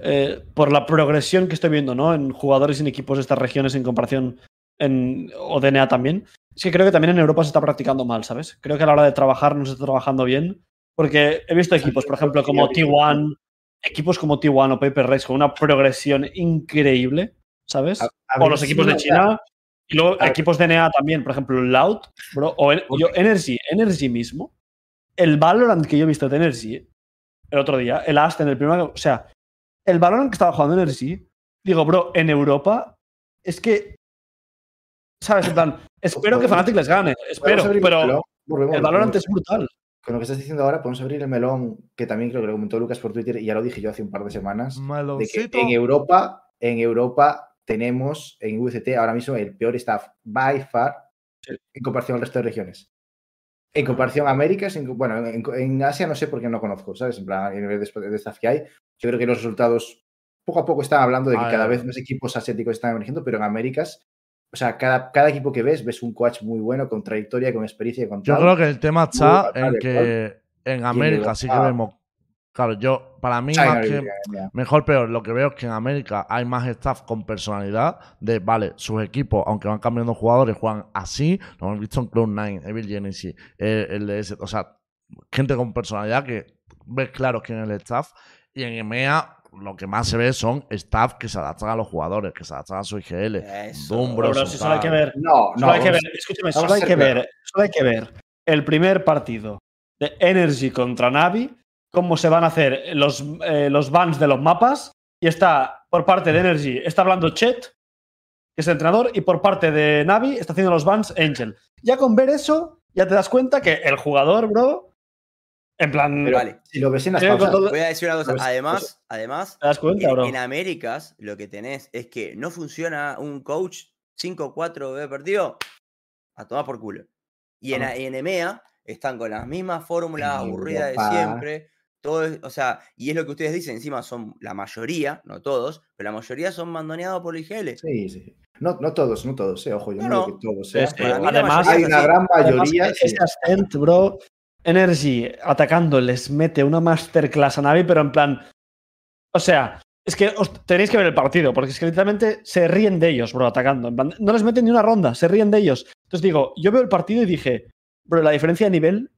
eh, por la progresión que estoy viendo, ¿no? En jugadores y en equipos de estas regiones en comparación en O D N A también, es que creo que también en Europa se está practicando mal, ¿sabes? Creo que a la hora de trabajar no se está trabajando bien, porque he visto equipos, por ejemplo, como T uno, equipos como T uno o Paper Rex con una progresión increíble, ¿sabes? A, a o los equipos sí, de China. Claro. Y luego claro. equipos de N A también, por ejemplo, Loud, bro, o en, yo, Energy, Energy mismo. El Valorant que yo he visto de Energy el otro día, el Aston, el primero. O sea, el Valorant que estaba jugando Energy, digo, bro, en Europa es que, ¿sabes? En plan, espero que Fnatic les gane, espero, pero el Valorant es brutal. Con lo que estás diciendo ahora, podemos abrir el melón, que también creo que lo comentó Lucas por Twitter y ya lo dije yo hace un par de semanas, Maloncito. De que en Europa, en Europa... tenemos en U C T ahora mismo el peor staff by far sí. en comparación al resto de regiones. En comparación a Américas, en, bueno, en, en Asia no sé por qué no conozco, ¿sabes? En plan, el nivel de, de staff que hay. Yo creo que los resultados poco a poco están hablando de que ah, cada eh. vez más equipos asiáticos están emergiendo, pero en Américas, o sea, cada, cada equipo que ves, ves un coach muy bueno, con trayectoria, con experiencia. Con yo tal, creo que el tema está en que en América sí que vemos... Claro, yo, para mí, Ay, más no, que ya, ya. mejor, peor, lo que veo es que en América hay más staff con personalidad de, vale, sus equipos, aunque van cambiando jugadores, juegan así, lo hemos visto en Cloud nueve, Evil Geniuses, eh, el D S, o sea, gente con personalidad que ves claro quién es el staff, y en E M E A lo que más se ve son staff que se adaptan a los jugadores, que se adaptan a su I G L. Eso. Dumbros, pero si solo hay que ver. No, no, solo hay que ver, escúchame, solo hay que ver, solo hay que ver el primer partido de Energy contra Navi, cómo se van a hacer los, eh, los bans de los mapas. Y está, por parte de Energy, está hablando Chet, que es el entrenador, y por parte de Navi está haciendo los bans Angel. Ya con ver eso, ya te das cuenta que el jugador, bro, en plan... Pero vale, si lo ves en las pausas, todo... Voy a decir una cosa. Además, pues, además ¿te das cuenta, en, bro? En Américas lo que tenés es que no funciona un coach cinco cuatro de partido a tomar por culo. Y en, en E M E A están con las mismas fórmulas aburridas de siempre... Todo es, o sea, y es lo que ustedes dicen, encima son la mayoría, no todos, pero la mayoría son mandoneados por I G L. Sí, sí. No, no todos, no todos, eh, ojo, yo no, no digo que todos. Eh. Este, además, hay una gran mayoría. Ese sí. Ascent, bro, Energy atacando, les mete una masterclass a Navi, pero en plan. O sea, es que os tenéis que ver el partido, porque es que literalmente se ríen de ellos, bro, atacando. En plan, no les meten ni una ronda, se ríen de ellos. Entonces digo, yo veo el partido y dije, bro, la diferencia de nivel.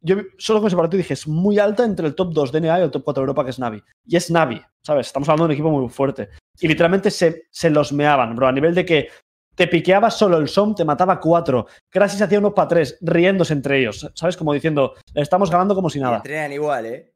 Yo solo con ese partido dije, es muy alta entre el top dos de N A y el top cuatro de Europa, que es Navi. Y es Navi, ¿sabes? Estamos hablando de un equipo muy fuerte. Y literalmente se, se los meaban, bro. A nivel de que te piqueaba solo el S O M, te mataba cuatro. Crasis hacía unos para tres, riéndose entre ellos, ¿sabes? Como diciendo, estamos ganando como si nada. Entrenan igual, ¿eh?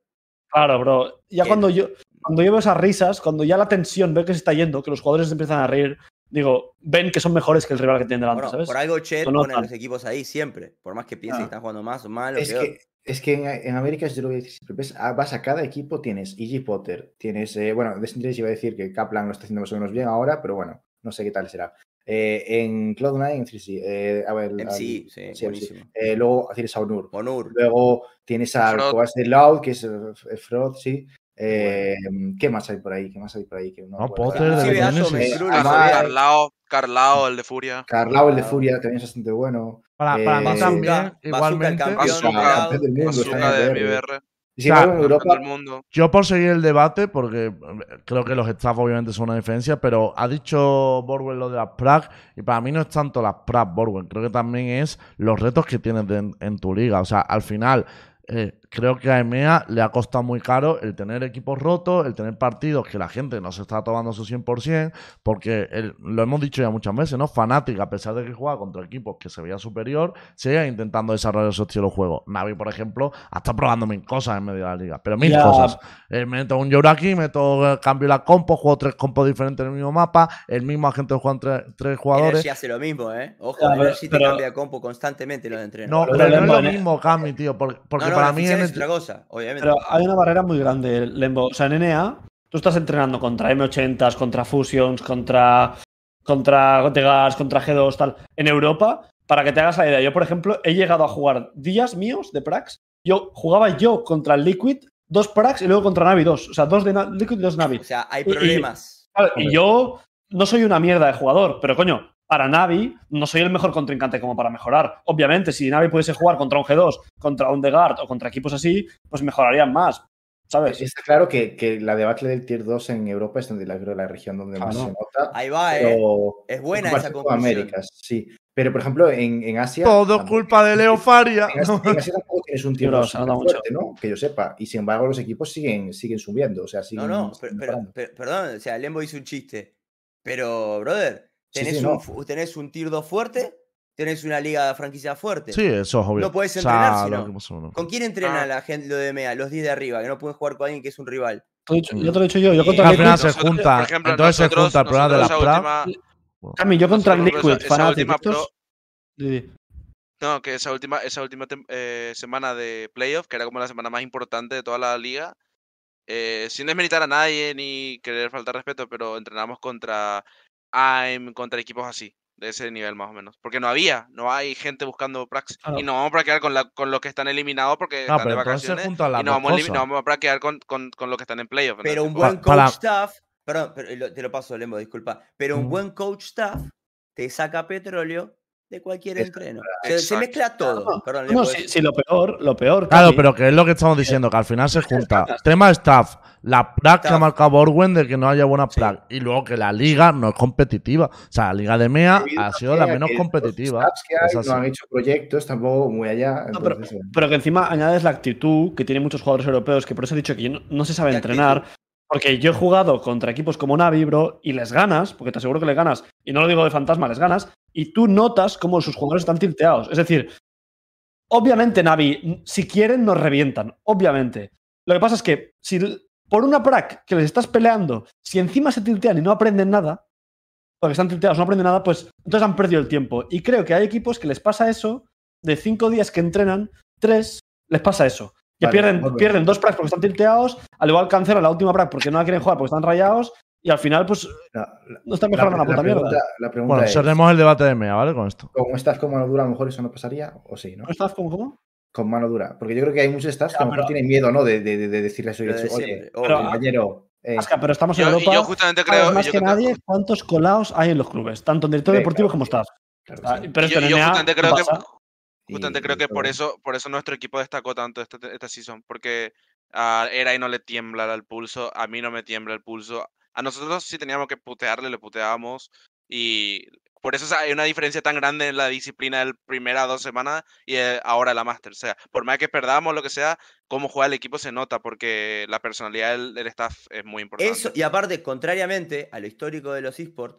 Claro, bro. Ya cuando yo, cuando yo veo esas risas, cuando ya la tensión veo que se está yendo, que los jugadores empiezan a reír, digo, ven que son mejores que el rival que tienen delante, bueno, ¿sabes? Por algo Chet no pone a los equipos ahí siempre. Por más que piensen que ah. están jugando más o mal. Es, que, es que en, en América, yo lo voy a decir siempre, ves, vas a cada equipo, tienes E G Potter, tienes, eh, bueno, Destiny iba a decir que Kaplan lo está haciendo más o menos bien ahora, pero bueno, no sé qué tal será. Eh, en Cloud nueve, en tres C, eh, a ver, M C, al, sí, sí, buenísimo. Eh, luego tienes a Onur. Onur. Luego tienes a Coas de Loud, que es eh, Froth, sí. Eh, bueno. ¿Qué más hay por ahí? ¿Qué más hay por ahí? Que no, no puedo Carlao, Carlao, el de Furia. Carlao, el de Furia, también es bastante bueno. Para, para eh, mí también, igualmente. Yo por seguir el debate, porque creo que los staff obviamente son una diferencia, pero ha dicho Borwen lo de las prac, y para mí no es tanto las prac, Borwen, creo que también es los retos que tienes en, en tu liga. O sea, al final... Eh, creo que a E M E A le ha costado muy caro el tener equipos rotos, el tener partidos que la gente no se está tomando su cien por cien, porque el, lo hemos dicho ya muchas veces, ¿no? Fnatic, a pesar de que jugaba contra equipos que se veía superior, sigue intentando desarrollar su estilo de juego. Navi, por ejemplo, ha estado probando mil cosas en medio de la liga, pero mil yeah. cosas. Eh, meto un Yoraki, meto cambio la compo, juego tres compos diferentes en el mismo mapa, el mismo agente juega entre tres jugadores. Energy hace lo mismo, ¿eh? Ojo, a ver si te cambia compo constantemente los entrenos. No, pero, pero no es lo mismo, Cami, tío, porque, porque no, no, para mí es otra cosa, obviamente. Pero hay una barrera muy grande, Lembo. O sea, en N A, tú estás entrenando contra M ochenta, contra Fusions, contra contra Tegar, contra G dos, tal, en Europa, para que te hagas la idea. Yo, por ejemplo, he llegado a jugar días míos de prax. Yo jugaba yo contra Liquid, dos prax y luego contra Navi dos. O sea, dos de Na Liquid y dos Navi. O sea, hay problemas. Y, claro, y yo no soy una mierda de jugador, pero coño, para Navi no soy el mejor contrincante como para mejorar. Obviamente, si Navi pudiese jugar contra un G dos, contra un Degard o contra equipos así, pues mejorarían más, ¿sabes? Está claro que, que la debacle del Tier dos en Europa es donde la, la región donde ah, más no. se nota. Ahí va, eh. Es buena esa conclusión. América, sí. Pero, por ejemplo, en, en Asia... Todo también, culpa de Leo Faria. En Asia, en Asia tampoco tienes un tier dos fuerte, ¿no? Que yo sepa. Y, sin embargo, los equipos siguen, siguen subiendo. O sea, siguen... No, no. Pero, pero, pero, perdón, o sea, Lembo hizo un chiste. Pero, brother, tenés, sí, sí, un, no. tenés un tier dos fuerte, tenés una liga de franquicia fuerte. Sí, eso es obvio. No podés entrenar, o sea, sino... Pasó, no. ¿Con quién entrena ah. la gente, lo de M E A? Los diez de arriba, que no pueden jugar con alguien que es un rival. Yo te lo he dicho yo. yo contra al final se junta. Entonces se junta el problema de la plata. Bueno, Cami, yo contra el Liquid, esa, Fnatic, esa pro... No, que esa última, esa última eh, semana de playoff, que era como la semana más importante de toda la liga, eh, sin desmeritar a nadie ni querer faltar respeto, pero entrenamos contra A I M, contra equipos así, de ese nivel más o menos. Porque no había, no hay gente buscando prax. Claro. Y no vamos a quedar con, la, con los que están eliminados porque no, están de vacaciones. Y no vamos, no vamos a quedar con, con, con los que están en playoff. Pero un buen coach staff... Perdón, pero te lo paso, Lembo, disculpa. Pero un buen coach staff te saca petróleo de cualquier entreno. Se, se mezcla todo. Perdón, Lembo, no, si, si lo peor, lo peor. Claro, también. Pero que es lo que estamos diciendo, que al final se junta. Tema staff, la prac que ha marcado Borwen de que no haya buena prac. Sí. Y luego que la liga no es competitiva. O sea, la liga de M E A ha sido la menos competitiva. Los que hay, no han hecho proyectos tampoco muy allá. No, pero, pero que encima añades la actitud que tienen muchos jugadores europeos, que por eso he dicho que no, no se sabe entrenar. Actitud. Porque yo he jugado contra equipos como Navi, bro, y les ganas, porque te aseguro que les ganas, y no lo digo de fantasma, les ganas, y tú notas cómo sus jugadores están tilteados. Es decir, obviamente Navi, si quieren, nos revientan, obviamente. Lo que pasa es que si por una prac que les estás peleando, si encima se tiltean y no aprenden nada, porque están tilteados, no aprenden nada, pues entonces han perdido el tiempo. Y creo que hay equipos que les pasa eso, de cinco días que entrenan, tres les pasa eso. Que vale, pierden, pierden dos pracs porque están tilteados, al igual cancelan la última prac porque no la quieren jugar porque están rayados, y al final, pues, no, la, no están mejorando la, la, la puta pregunta, mierda. La pregunta bueno, cerremos el debate de M E A, ¿vale? Con esto. ¿Con un staff con mano dura a lo mejor eso no pasaría? ¿O sí, no? ¿Con staff con cómo? Con mano dura. Porque yo creo que hay muchos staffs ya, que a lo mejor tienen miedo, ¿no? De, de, de, de decirle eso y eso. Oye, compañero. Eh, pero estamos en yo, Europa. Yo justamente creo, más yo que, que nadie, creo. ¿Cuántos colados hay en los clubes? Tanto en director sí, deportivo claro, como staff. Claro, claro, sí. Pero yo, yo justamente creo que... Justamente creo que por eso, por eso nuestro equipo destacó tanto esta, esta season, porque a Era y no le tiembla el pulso, a mí no me tiembla el pulso. A nosotros sí teníamos que putearle, le puteábamos, y por eso o sea, hay una diferencia tan grande en la disciplina del primera dos semanas y el, ahora la Master. O sea, por más que perdamos lo que sea, cómo juega el equipo se nota, porque la personalidad del, del staff es muy importante. Eso, y aparte, contrariamente a lo histórico de los eSports,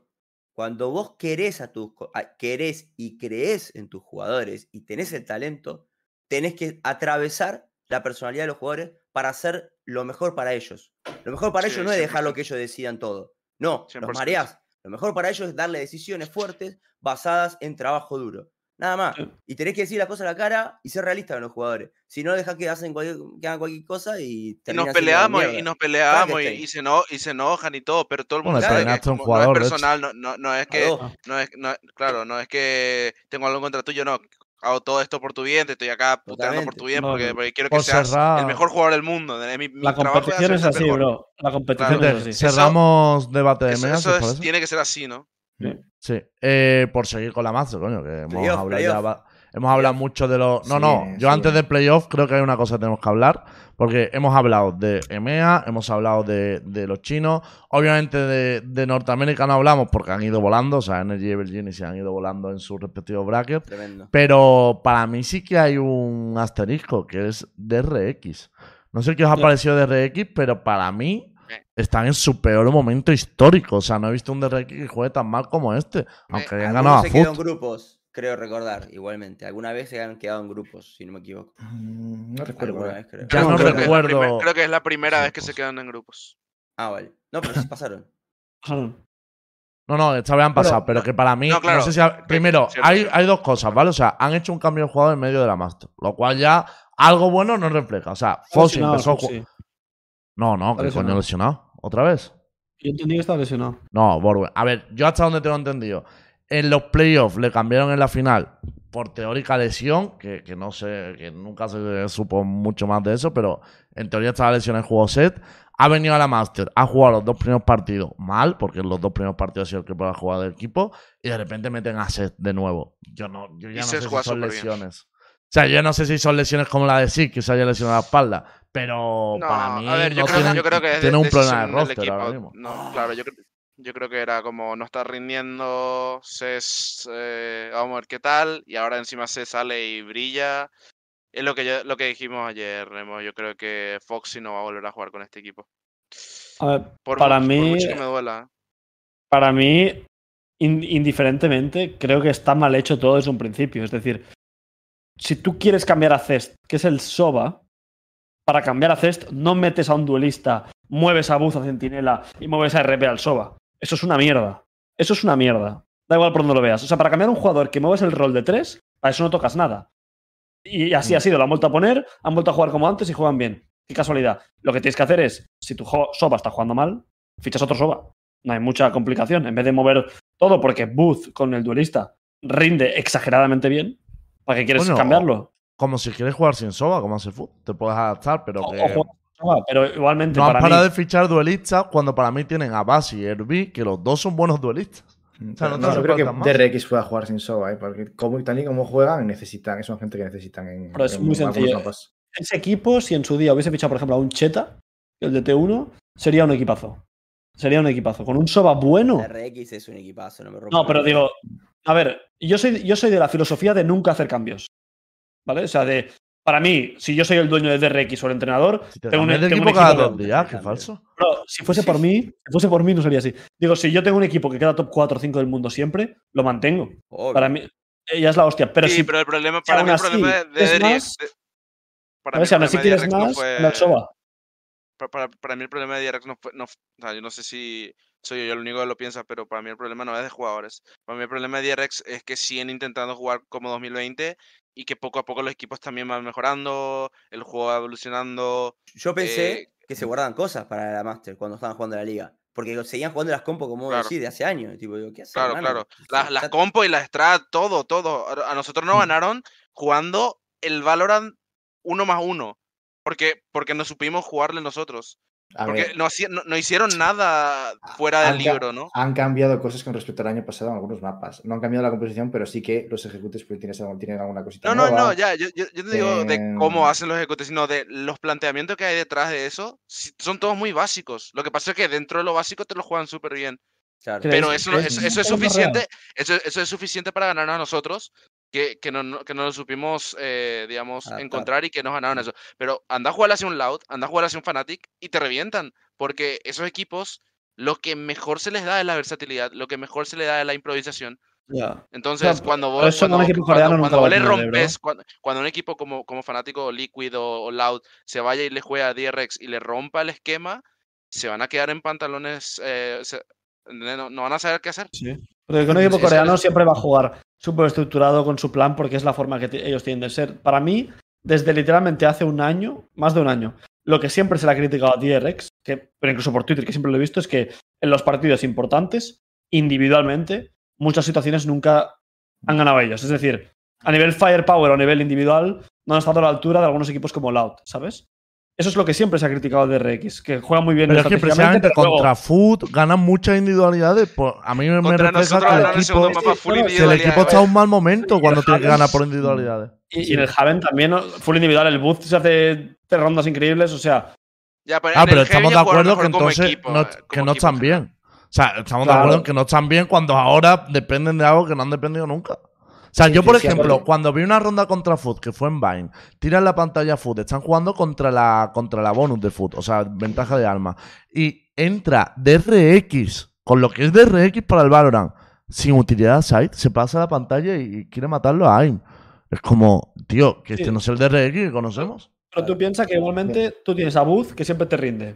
cuando vos querés, a tus, a, querés y creés en tus jugadores y tenés el talento, tenés que atravesar la personalidad de los jugadores para hacer lo mejor para ellos. Lo mejor para sí, ellos no es dejar lo que ellos decidan todo. No, cien por ciento. Los mareás. Lo mejor para ellos es darle decisiones fuertes basadas en trabajo duro. Nada más. Y tenés que decir las cosas a la cara y ser realista con los jugadores. Si no, dejas que, hacen cualquier, que hagan cualquier cosa y... Y nos peleamos, y nos peleamos, y, y, se no, y se enojan y todo, pero todo el mundo bueno, sabe que un jugador, no es personal, no, no, no es que... No es, no, claro, no es que tengo algo contra tuyo, no. Hago todo esto por tu bien, te estoy acá puteando totalmente. Por tu bien, no, porque, porque quiero que por seas cerrar. El mejor jugador del mundo. Mi, mi la competición es así, mejor. Bro. La competición claro. es así. Cerramos debate de M E A. Eso, eso es, tiene que ser así, ¿no? Sí, sí. Eh, por seguir con la Master, coño, que hemos playoff, hablado, playoff. Ya, hemos hablado mucho de los... No, sí, no, yo sí, antes eh. de playoff creo que hay una cosa que tenemos que hablar, porque hemos hablado de M E A, hemos hablado de, de los chinos, obviamente de, de Norteamérica no hablamos porque han ido volando, o sea, Energy y Evil Geniuses se han ido volando en sus respectivos brackets, tremendo. Pero para mí sí que hay un asterisco que es D R X. No sé qué os ha sí. parecido D R X, pero para mí... Están en su peor momento histórico. O sea, no he visto un D R X que juegue tan mal como este. Aunque hayan ganado a Foot. Se quedó en grupos, creo recordar, igualmente. Alguna vez se han quedado en grupos, si no me equivoco. No recuerdo. Vez, creo. Ya no creo recuerdo. Que primer, creo que es la primera sí, vez que pues. Se quedan en grupos. Ah, vale. No, pero sí pasaron. No, no, esta vez han pasado. Pero, pero que para mí, no, claro. no sé si ha... Primero, hay, hay dos cosas, ¿vale? O sea, han hecho un cambio de jugador en medio de la Master. Lo cual ya algo bueno no refleja. O sea, Fossi empezó a jugar. No, no, que coño lesionado. ¿Otra vez? Yo he entendido que estaba lesionado. No, Borwen. A ver, yo hasta donde tengo entendido. En los playoffs le cambiaron en la final por teórica lesión, que, que no sé, que nunca se supo mucho más de eso, pero en teoría estaba lesionado en juego set. Ha venido a la Master, ha jugado los dos primeros partidos mal, porque en los dos primeros partidos ha sido el que pueda jugar del equipo, y de repente meten a set de nuevo. Yo, no, yo ya no sé si son lesiones. Bien. O sea, yo no sé si son lesiones como la de Sid, que se haya lesionado la espalda, pero no, para mí a ver, yo no creo, tienen, yo creo que tiene un problema de roster ahora mismo. No, claro, yo creo que... Yo creo que era como no está rindiendo, se es, eh, vamos a ver qué tal, y ahora encima se sale y brilla. Es lo que, yo, lo que dijimos ayer, Remo. Yo creo que Foxy no va a volver a jugar con este equipo. A ver, por para mucho, mí, por mucho que me duela. Para mí, indiferentemente, creo que está mal hecho todo desde un principio. Es decir, si tú quieres cambiar a Cest, que es el Soba, para cambiar a Cest no metes a un duelista, mueves a Buz a Centinela y mueves a R P al Soba. Eso es una mierda. Eso es una mierda. Da igual por donde lo veas. O sea, para cambiar a un jugador que mueves el rol de tres, a eso no tocas nada. Y así ha sido. Lo han vuelto a poner, han vuelto a jugar como antes y juegan bien. Qué casualidad. Lo que tienes que hacer es, si tu Soba está jugando mal, fichas otro Soba. No hay mucha complicación. En vez de mover todo, porque Booth con el duelista rinde exageradamente bien, ¿para qué quieres bueno, cambiarlo? Como si quieres jugar sin Soba, como hace Foot. Te puedes adaptar, pero o, que... o Pero igualmente no para han parado mí... de fichar duelistas cuando para mí tienen a Basi y Herbie, que los dos son buenos duelistas. O sea, no, no, no creo que más. D R X pueda jugar sin Soba, ¿eh? Porque como, tal y como juegan, necesitan, son gente que necesitan. En, Pero es en, muy en sencillo. Ese equipo, si en su día hubiese fichado, por ejemplo, a un Cheta, el de T uno, sería un equipazo. Sería un equipazo. Con un Soba bueno. D R X es un equipazo, no me rompo. No, pero digo, a ver, yo soy, yo soy de la filosofía de nunca hacer cambios. ¿Vale? O sea, de. Para mí, si yo soy el dueño de D R X o el entrenador, si te tengo un, el tengo equipo un equipo cada dos días, qué falso. Pero si fuese por mí, si fuese por mí no sería así. Digo, si yo tengo un equipo que queda top cuatro o cinco del mundo siempre, lo mantengo. Obvio. Para mí ya es la hostia, pero sí, si, pero el problema para si mí el así, problema de D R X de... para mí, si quieres más, no fue... la Soba. Para, para, para mí el problema de D R X no fue, no, o sea, yo no sé si soy yo el único que lo piensa, pero para mí el problema no es de jugadores. Para mí el problema de D R X es que siguen intentando jugar como dos mil veinte. Y que poco a poco los equipos también van mejorando, el juego va evolucionando. Yo pensé eh, que se guardaban cosas para la Master cuando estaban jugando la liga. Porque seguían jugando las compos como claro. decís, de hace años. Tipo, digo, ¿qué hace, claro, hermano? Claro. Las, las compos y las strat, todo, todo. A nosotros nos ganaron jugando el Valorant uno más uno. Porque, porque no supimos jugarle nosotros. A porque no, no, no hicieron nada fuera del han, libro, ¿no? Han cambiado cosas con respecto al año pasado en algunos mapas. No han cambiado la composición, pero sí que los ejecutes tienen, tienen alguna cosita No, no, nueva. no, ya. Yo, yo te digo eh... de cómo hacen los ejecutes, sino de los planteamientos que hay detrás de eso. Son todos muy básicos. Lo que pasa es que dentro de lo básico te lo juegan súper bien. Claro. Pero eso, eso, eso es suficiente eso, eso es suficiente para ganarnos a nosotros. Que, que, no, que no lo supimos, eh, digamos, ah, encontrar claro. y que nos ganaron eso. Pero anda a jugar hacia un Loud, anda a jugar hacia un Fnatic y te revientan. Porque esos equipos, lo que mejor se les da es la versatilidad, lo que mejor se les da es la improvisación. Yeah. Entonces, o sea, cuando vos, cuando, no cuando, cuando vos le rompes, cuando, cuando un equipo como, como Fnatic o Liquid o, o Loud se vaya y le juega a D R X y le rompa el esquema, se van a quedar en pantalones, eh, se, no, no van a saber qué hacer. Sí. Porque un equipo coreano siempre va a jugar súper estructurado con su plan porque es la forma que ellos tienen de ser. Para mí, desde literalmente hace un año, más de un año, lo que siempre se le ha criticado a D R X, que, pero incluso por Twitter, que siempre lo he visto, es que en los partidos importantes, individualmente, muchas situaciones nunca han ganado ellos. Es decir, a nivel firepower o a nivel individual, no han estado a la altura de algunos equipos como Loud, ¿sabes? Eso es lo que siempre se ha criticado de D R X, que juega muy bien. Pero es que precisamente pero luego... contra Foot ganan muchas individualidades. Por... A mí me, me refleja que el equipo, el mapa, full sí, el equipo está en un mal momento cuando tiene que ganar por individualidades. Y, sí. y en el Haven también, full individual, el Booth se hace tres rondas increíbles, o sea... Ya, pero ah, pero estamos de acuerdo que entonces equipo, no, que no equipo, están bien. O sea, estamos claro. de acuerdo que no están bien cuando ahora dependen de algo que no han dependido nunca. O sea, yo, por ejemplo, cuando vi una ronda contra Foot, que fue en Vine, tiran la pantalla a Foot, están jugando contra la, contra la bonus de Foot, o sea, ventaja de alma, y entra D R X, con lo que es D R X para el Valorant, sin utilidad a Side, se pasa a la pantalla y quiere matarlo a AIM. Es como, tío, que este sí. no es el D R X que conocemos. Pero tú piensas que igualmente tú tienes a Buzz, que siempre te rinde,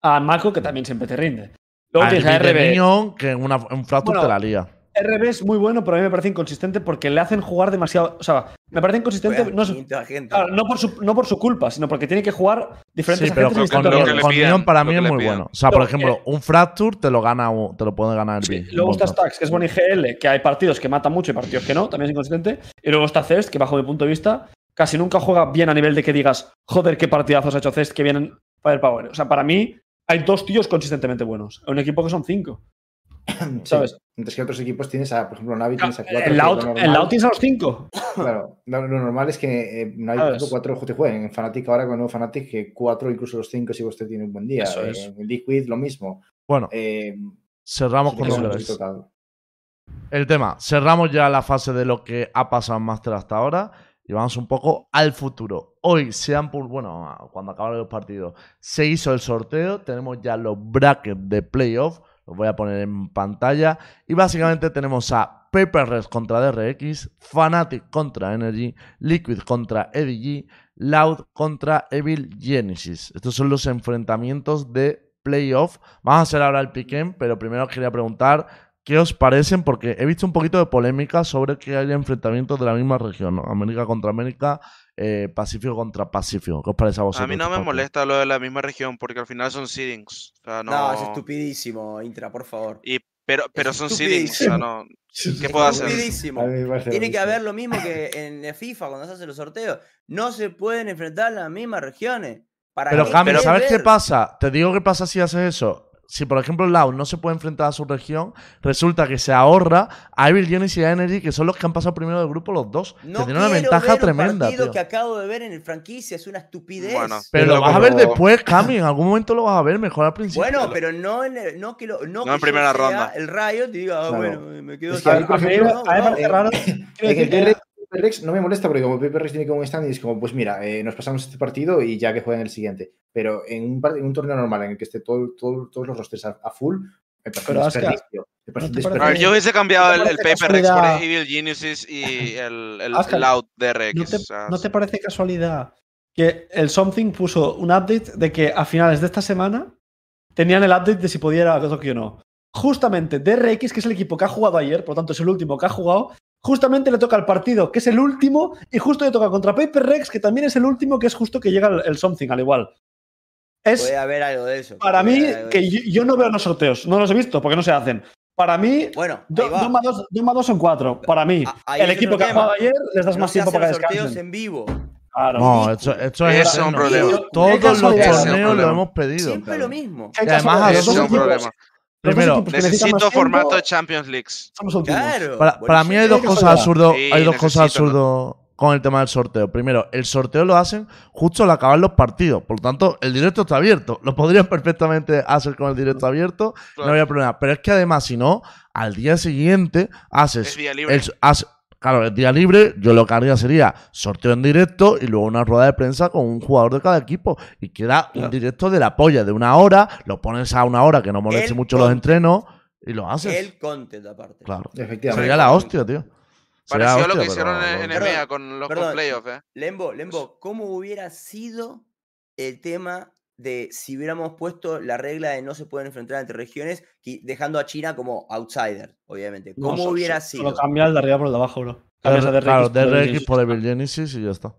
a Mako, que también siempre te rinde. Luego a tienes a R B, que en una, un Fractus bueno, te la lía. R B es muy bueno, pero a mí me parece inconsistente porque le hacen jugar demasiado... O sea, Me parece inconsistente, no, su, claro, no, por su, no por su culpa, sino porque tiene que jugar diferentes. Sí, pero agentes con, con, con Neon para mí es muy bueno. O sea, pero, por ejemplo, eh, un Fracture te lo gana, te lo puede ganar el sí, B. Luego está Stax, que es buen I G L, que hay partidos que mata mucho y partidos que no, también es inconsistente. Y luego está Zest, que bajo mi punto de vista casi nunca juega bien a nivel de que digas, joder, qué partidazos ha hecho Zest, que vienen Firepower. O sea, para mí hay dos tíos consistentemente buenos. En un equipo que son cinco. ¿Sabes? Sí. Mientras que otros equipos tienes a, por ejemplo, Navi tienes a cuatro. El Loud tienes a los cinco. Claro, lo, lo normal es que eh, no hay cuatro que jueguen. En Fnatic ahora con el nuevo Fnatic, que cuatro, incluso los cinco si usted tiene un buen día. Eso eh, es. En Liquid lo mismo. Bueno, eh, cerramos con los el tema. Cerramos ya la fase de lo que ha pasado en Master hasta ahora y vamos un poco al futuro. Hoy se han, bueno, cuando acabaron los partidos, se hizo el sorteo. Tenemos ya los brackets de playoff. Los voy a poner en pantalla. Y básicamente tenemos a Paper Rex contra D R X, Fnatic contra Energy, Liquid contra E D G, Loud contra Evil Geniuses. Estos son los enfrentamientos de playoff. Vamos a hacer ahora el pick-em, pero primero os quería preguntar qué os parecen, porque he visto un poquito de polémica sobre que hay enfrentamientos de la misma región, ¿no? América contra América, eh, Pacífico contra Pacífico. ¿Qué os parece a vosotros? A mí no me molesta lo de la misma región, porque al final son seedings. O sea, no... no, es estupidísimo, Intra, por favor. Y, pero pero son seedings, o sea, no... ¿Qué puedo hacer? Estupidísimo. Tiene que haber lo mismo que en FIFA cuando se hacen los sorteos. No se pueden enfrentar las mismas regiones. ¿Para pero, Cami, ¿sabes ver? qué pasa? Te digo qué pasa si haces eso. Si, por ejemplo, Loud no se puede enfrentar a su región, resulta que se ahorra a Evil Geniuses y a Energy, que son los que han pasado primero del grupo los dos. No tienen una ventaja ver tremenda. El partido tío. que acabo de ver en el franquicia es una estupidez. Bueno, pero lo vas a ver después, Cami. En algún momento lo vas a ver, mejor al principio. Bueno, pero no en, el, no que lo, no no que en primera ronda. El Rayo te diga, ah, claro. bueno, me quedo. Es que a mí, por ejemplo, a mí me parece raro. Paper Rex no me molesta porque como Paper Rex tiene como un stand y es como, pues mira, eh, nos pasamos este partido y ya que jueguen el siguiente. Pero en un, en un torneo normal en el que esté todo, todo, todos los rosters a, a full, me parece un desperdicio. No, yo hubiese cambiado ¿No el, el Paper Rex por Evil Geniuses y el, el, Oscar, el Loud de Rex. ¿No te, o sea, ¿no te parece casualidad que el Something puso un update de que a finales de esta semana tenían el update de si pudiera Tokio o no? Justamente D R X, que es el equipo que ha jugado ayer, por lo tanto es el último que ha jugado, justamente le toca al partido, que es el último, y justo le toca contra Paper Rex, que también es el último, que es justo que llega el, el Something, al igual. Es, puede haber algo de eso. Para mí, que yo, yo no veo los sorteos, no los he visto, porque no se hacen. Para mí, bueno, dos más dos son cuatro. Para mí, a, el equipo que ha jugado ayer les das no más tiempo para que descansen. Sorteos en vivo. Claro. No, esto, esto es, es un problema. Yo, Todos los torneos lo hemos pedido. Siempre claro. lo mismo. Y además, es un problema. Primero, necesito formato de Champions League. Claro, para, para mí hay dos cosas absurdas sí, hay dos cosas absurdas con el tema del sorteo. Primero, el sorteo lo hacen justo al acabar los partidos. Por lo tanto, el directo está abierto. Lo podrían perfectamente hacer con el directo abierto. Claro. No había problema. Pero es que además, si no, al día siguiente haces... Es día libre. El, hace, Claro, el día libre, yo lo que haría sería sorteo en directo y luego una rueda de prensa con un jugador de cada equipo. Y queda un directo de la polla de una hora, lo pones a una hora que no moleste el mucho content. los entrenos y lo haces. El content, aparte. Claro. Efectivamente. Sería la hostia, tío. Pareció hostia, lo que hicieron pero... en E M E A con los playoffs, ¿eh? Lembo, Lembo, ¿cómo hubiera sido el tema de si hubiéramos puesto la regla de no se pueden enfrentar entre regiones, dejando a China como outsider, obviamente? ¿Cómo no, hubiera sido? Solo cambiar de arriba por el de abajo, bro. Cambias a D R X, claro, D R X por Evil Geniuses y ya está.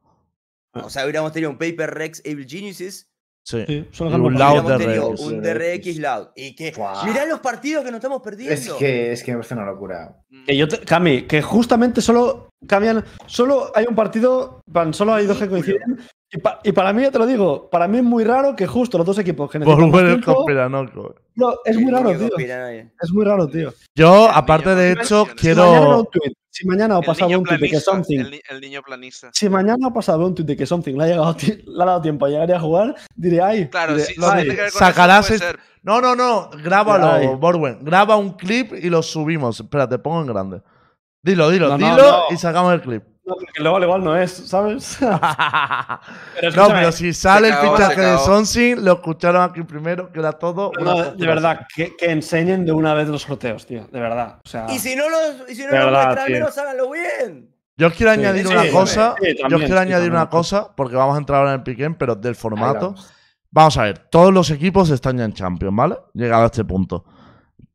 O sea, hubiéramos tenido un Paper Rex Evil Geniuses. Sí, sí solo un Loud D R X. Un D R X Loud. Y que wow. mirá los partidos que nos estamos perdiendo. Es que, es que me parece una locura. Que yo te, Cami, que justamente solo cambian, solo hay un partido, solo hay dos que coinciden. Y, pa y para mí, ya te lo digo, para mí es muy raro que justo los dos equipos generen. Por bueno, conspiranoico. No, es muy raro, tío. Es muy raro, tío. Yo, aparte de hecho, quiero. Si mañana ha pasado un tuit de que Something. El, el niño planista. Si mañana ha pasado un tuit de que Something le ha, llegado, le ha dado tiempo a llegar y a jugar, diré, ay. Claro, diré, sí, lo sí, sacarás. Eso puede ser. No, no, no. Grábalo, Borwen. Graba un clip y lo subimos. Espérate, pongo en grande. Dilo, dilo, no, dilo no, no. y sacamos el clip. Porque luego al igual no es, ¿sabes? pero no, pero si sale el fichaje de Sonsin, lo escucharon aquí primero, que era todo. No, una de verdad, que, que enseñen de una vez los sorteos, tío. De verdad. O sea, y si no los, y si no los muestran, al menos háganlo bien. Yo os quiero sí, añadir sí, una sí, cosa. Sí, también, yo os quiero sí, añadir también. una cosa, porque vamos a entrar ahora en el pick-em, pero del formato. Vamos. vamos a ver, todos los equipos están ya en Champions, ¿vale? Llegado a este punto.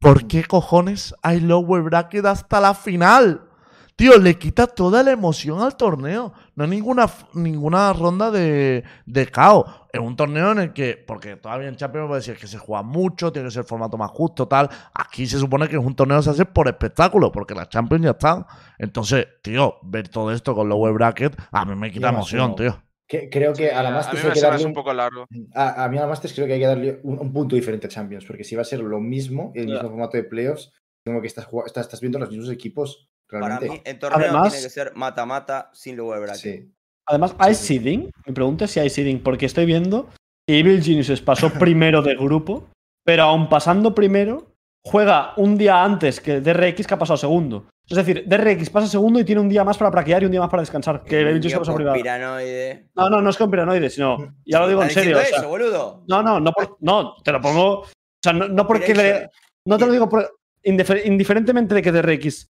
¿Por qué cojones hay lower bracket hasta la final? Tío, le quita toda la emoción al torneo. No es ninguna, ninguna ronda de, de caos. Es un torneo en el que, porque todavía en Champions puede decir que se juega mucho, tiene que ser el formato más justo, tal. Aquí se supone que es un torneo que se hace por espectáculo, porque las Champions ya están. Entonces, tío, ver todo esto con los web bracket, a mí me quita sí, emoción, tío. Que, creo que a la Masters hay que darle un, un poco largo. A, a mí a la Masters creo que hay que darle un, un punto diferente a Champions, porque si va a ser lo mismo, el yeah. mismo formato de playoffs, como que estás, estás, estás viendo los mismos equipos. Realmente. Para mí, el torneo además, tiene que ser mata-mata sin lugar de bracket. Además, ¿hay seeding? Me pregunto si hay seeding, porque estoy viendo que Evil Geniuses pasó primero de grupo, pero aún pasando primero, juega un día antes que D R X, que ha pasado segundo. Es decir, D R X pasa segundo y tiene un día más para plaquear y un día más para descansar. Que Evil Geniuses pasó primero. Piranoide. No, no, no es con piranoide, sino. Ya lo digo en serio. Eso, o sea, boludo. No, no, no, por, no, te lo pongo. O sea, no, no porque le. No te lo digo por, indifer, indiferentemente de que D R X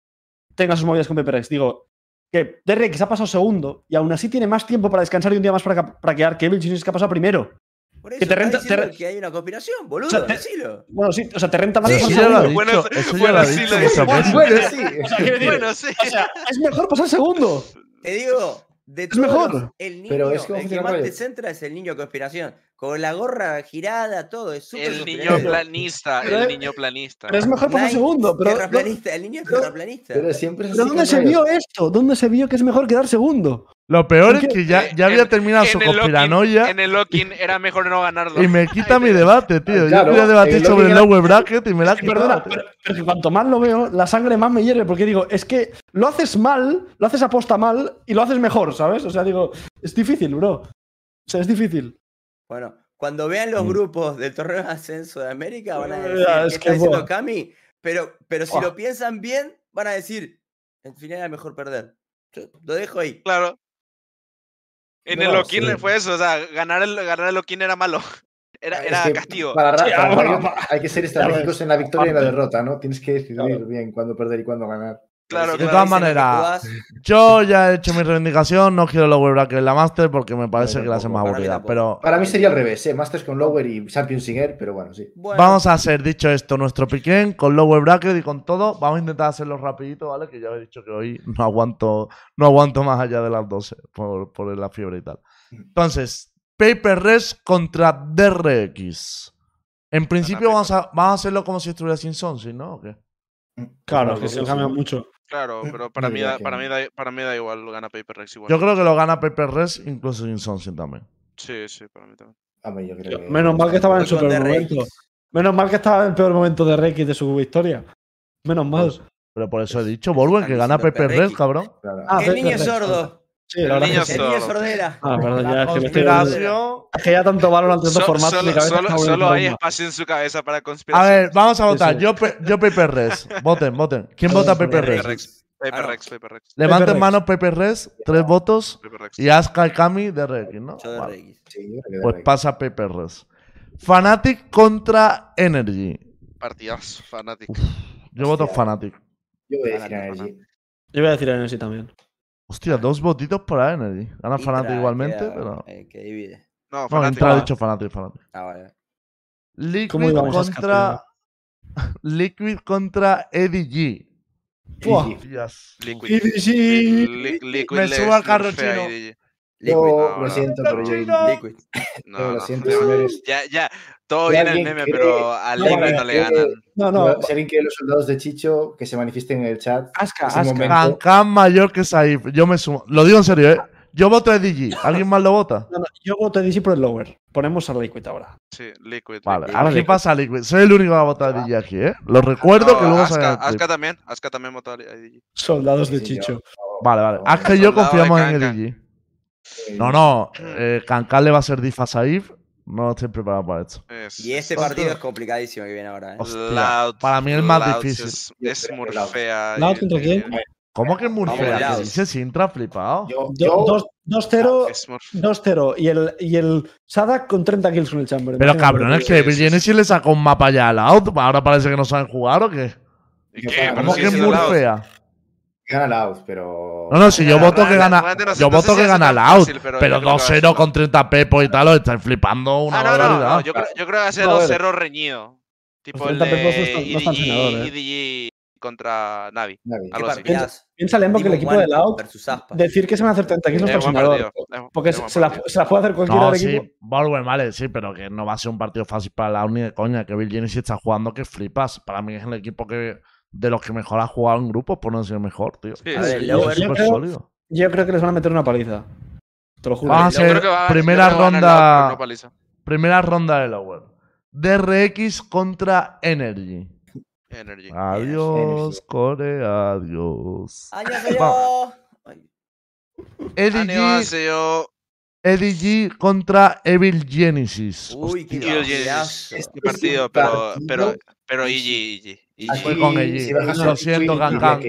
tenga sus movidas con Paper Rex. Digo, que D R X ha pasado segundo y aún así tiene más tiempo para descansar y un día más para craquear que Evil Geniuses, que ha pasado primero. Por eso que te renta, te renta, que hay una conspiración, boludo, o sea, te, decilo. Bueno, sí, o sea, te renta más. Sí, ya lo bueno, eso ya bueno, lo sí, lo dicho. Bueno, bueno, sí. O sea, decir, bueno, sí. O sea, es mejor pasar segundo. Te digo, de es mejor. El niño, pero es que el que más te centra es el niño conspiración. Con la gorra girada, todo. Es súper el niño planista, pero, el niño planista. Pero es mejor pasar Nike, segundo. Pero, terraplanista, el niño es terraplanista. Pero, siempre es ¿pero dónde se vio esto? ¿Dónde se vio que es mejor quedar segundo? Lo peor es que ya, ya había en, terminado en su conspiranoia. En el lock-in era mejor no ganarlo. Y me quita mi debate, tío. Claro, yo quería debatir sobre el lower bracket y me la quitado. Perdona, pero, pero cuanto más lo veo, la sangre más me hierve. Porque digo, es que lo haces mal, lo haces aposta mal y lo haces mejor, ¿sabes? O sea, digo, es difícil, bro. O sea, es difícil. Bueno, cuando vean los mm. grupos del torneo de ascenso de América, van a decir yeah, es que, que está boa. diciendo Cami. Pero, pero si oh. lo piensan bien, van a decir, en final era mejor perder. Yo lo dejo ahí. Claro. En no, el lock-in sí. fue eso, o sea, ganar el, ganar el lock-in era malo, era, era es que castigo. Para, para, para, para, para, hay que ser estratégicos en la victoria y en la derrota, ¿no? Tienes que decidir claro. bien cuándo perder y cuándo ganar. Claro, de todas maneras, yo ya he hecho mi reivindicación, no quiero lower bracket en la Master porque me parece pero que la hacen más aburrida. Pero para mí sería al revés, ¿eh? Masters con lower y Champions sin air, pero bueno, sí. Bueno. Vamos a hacer, dicho esto, nuestro piquen con lower bracket y con todo. Vamos a intentar hacerlo rapidito, ¿vale? Que ya he dicho que hoy no aguanto, no aguanto más allá de las doce por, por la fiebre y tal. Entonces, Paper Rex contra D R X. En principio vamos a, vamos a hacerlo como si estuviera sin Sonsi, ¿no? ¿O qué? Claro, que se cambia mucho. Claro, pero para mí, da, para, mí da, para mí da igual, lo gana Paper Rex igual. Yo creo que lo gana Paper Rex incluso sin Sonsin también. Sí, sí, para mí también. A mí yo creo que... Menos mal que estaba en su peor momento. Menos mal que estaba en el peor momento de Rex de su victoria. Menos mal. Pero por eso he dicho, Volvo, que gana Paper Rex, cabrón. Ah, el niño es sordo. Sí, el niño es sordera. Ah, perdón, ya es que me estoy dando. Es que ya tanto valor ante estos formatos. Solo, solo, solo hay espacio en su cabeza para conspirar. A ver, vamos a votar. Sí, sí. Yo, pe yo Paper Rex. Voten, voten. ¿Quién vota Paper Rex? Paper Rex, Paper Rex. Levanten mano Paper Rex, tres votos. Y Aska y Kami de Rex, ¿no? Vale. Pues pasa Paper Rex. Fnatic contra Energy. Partidazo, Fnatic. Uf, yo voto Fnatic. Yo voy a decir Energy. Yo voy a decir Energy también. Hostia, dos votitos para Energy. Gana Fnatic igualmente, que, pero... Eh, que divide. No, no entra, ha dicho Fnatic, Fnatic. Ah, vale. Liquid contra... Liquid contra E D G. Hostias. E D G. Me subo al carro chino. No, lo siento, pero yo... Liquid. No, lo siento, señores. Ya, ya. Todo bien el meme, pero al Liquid no le ganan. No, no. Si alguien quiere los soldados de Chicho, que se manifiesten en el chat. Asca, Asca. Cancán mayor que Saif. Yo me sumo. Lo digo en serio, ¿eh? Yo voto a D G. ¿Alguien más lo vota? No, no. Yo voto a D G por el lower. Ponemos a Liquid ahora. Sí, Liquid. Vale, ahora sí pasa Liquid. Soy el único que va a votar a D G aquí, ¿eh? Lo recuerdo que luego sale. Asca también. Asca también votó a D G. Soldados de Chicho. Vale, vale. Asca y yo confiamos en D G. No, no. Cancán le va a ser dif a Saif. No estoy preparado para esto. Es, y ese partido es complicadísimo que viene ahora, ¿eh? Hostia, Loud, para mí el más Loud difícil. Es, es Murfea. ¿Loud contra quién? ¿Cómo que Murfea? Dice Sintra flipado. dos cero y el, y el Sadak con treinta kills con el Chamber. Pero cabrón, es que Evil Geniuses le sacó un mapa ya a Loud. Ahora parece que no saben jugar o qué. ¿Y qué? ¿Cómo que Murfea? Gana Loud, pero... No, no, si yo voto que gana... Yo voto que gana Loud, pero dos cero con treinta pepos y tal, os estáis flipando una barbaridad. Yo creo que va a ser dos cero reñido. Tipo el de E D G contra Navi. Navi. Algo así. Piensa, piensa Lembo que el equipo de Loud, decir que se van a hacer treinta kills no es patrocinador. Porque se la, se la puede hacer cualquiera no, del sí, equipo. Valorant, vale, sí, pero que no va a ser un partido fácil para Loud ni de coña. Que Evil Geniuses está jugando que flipas. Para mí es el equipo que de los que mejor ha jugado en grupo, por no decir mejor, tío. Sí, a ver, sí, yo, yo, creo, yo creo que les van a meter una paliza. Te lo juro. Va a ser primera ronda. Primera ronda de Lower. D R X contra Energy. Energy. Adiós, Energy. Core, adiós. Adiós, adiós. E D G, E D G contra Evil Geniuses. Uy, qué Geniuses. Este partido, pero, pero, pero E G, E G. Con E G. Lo siento, Cancan.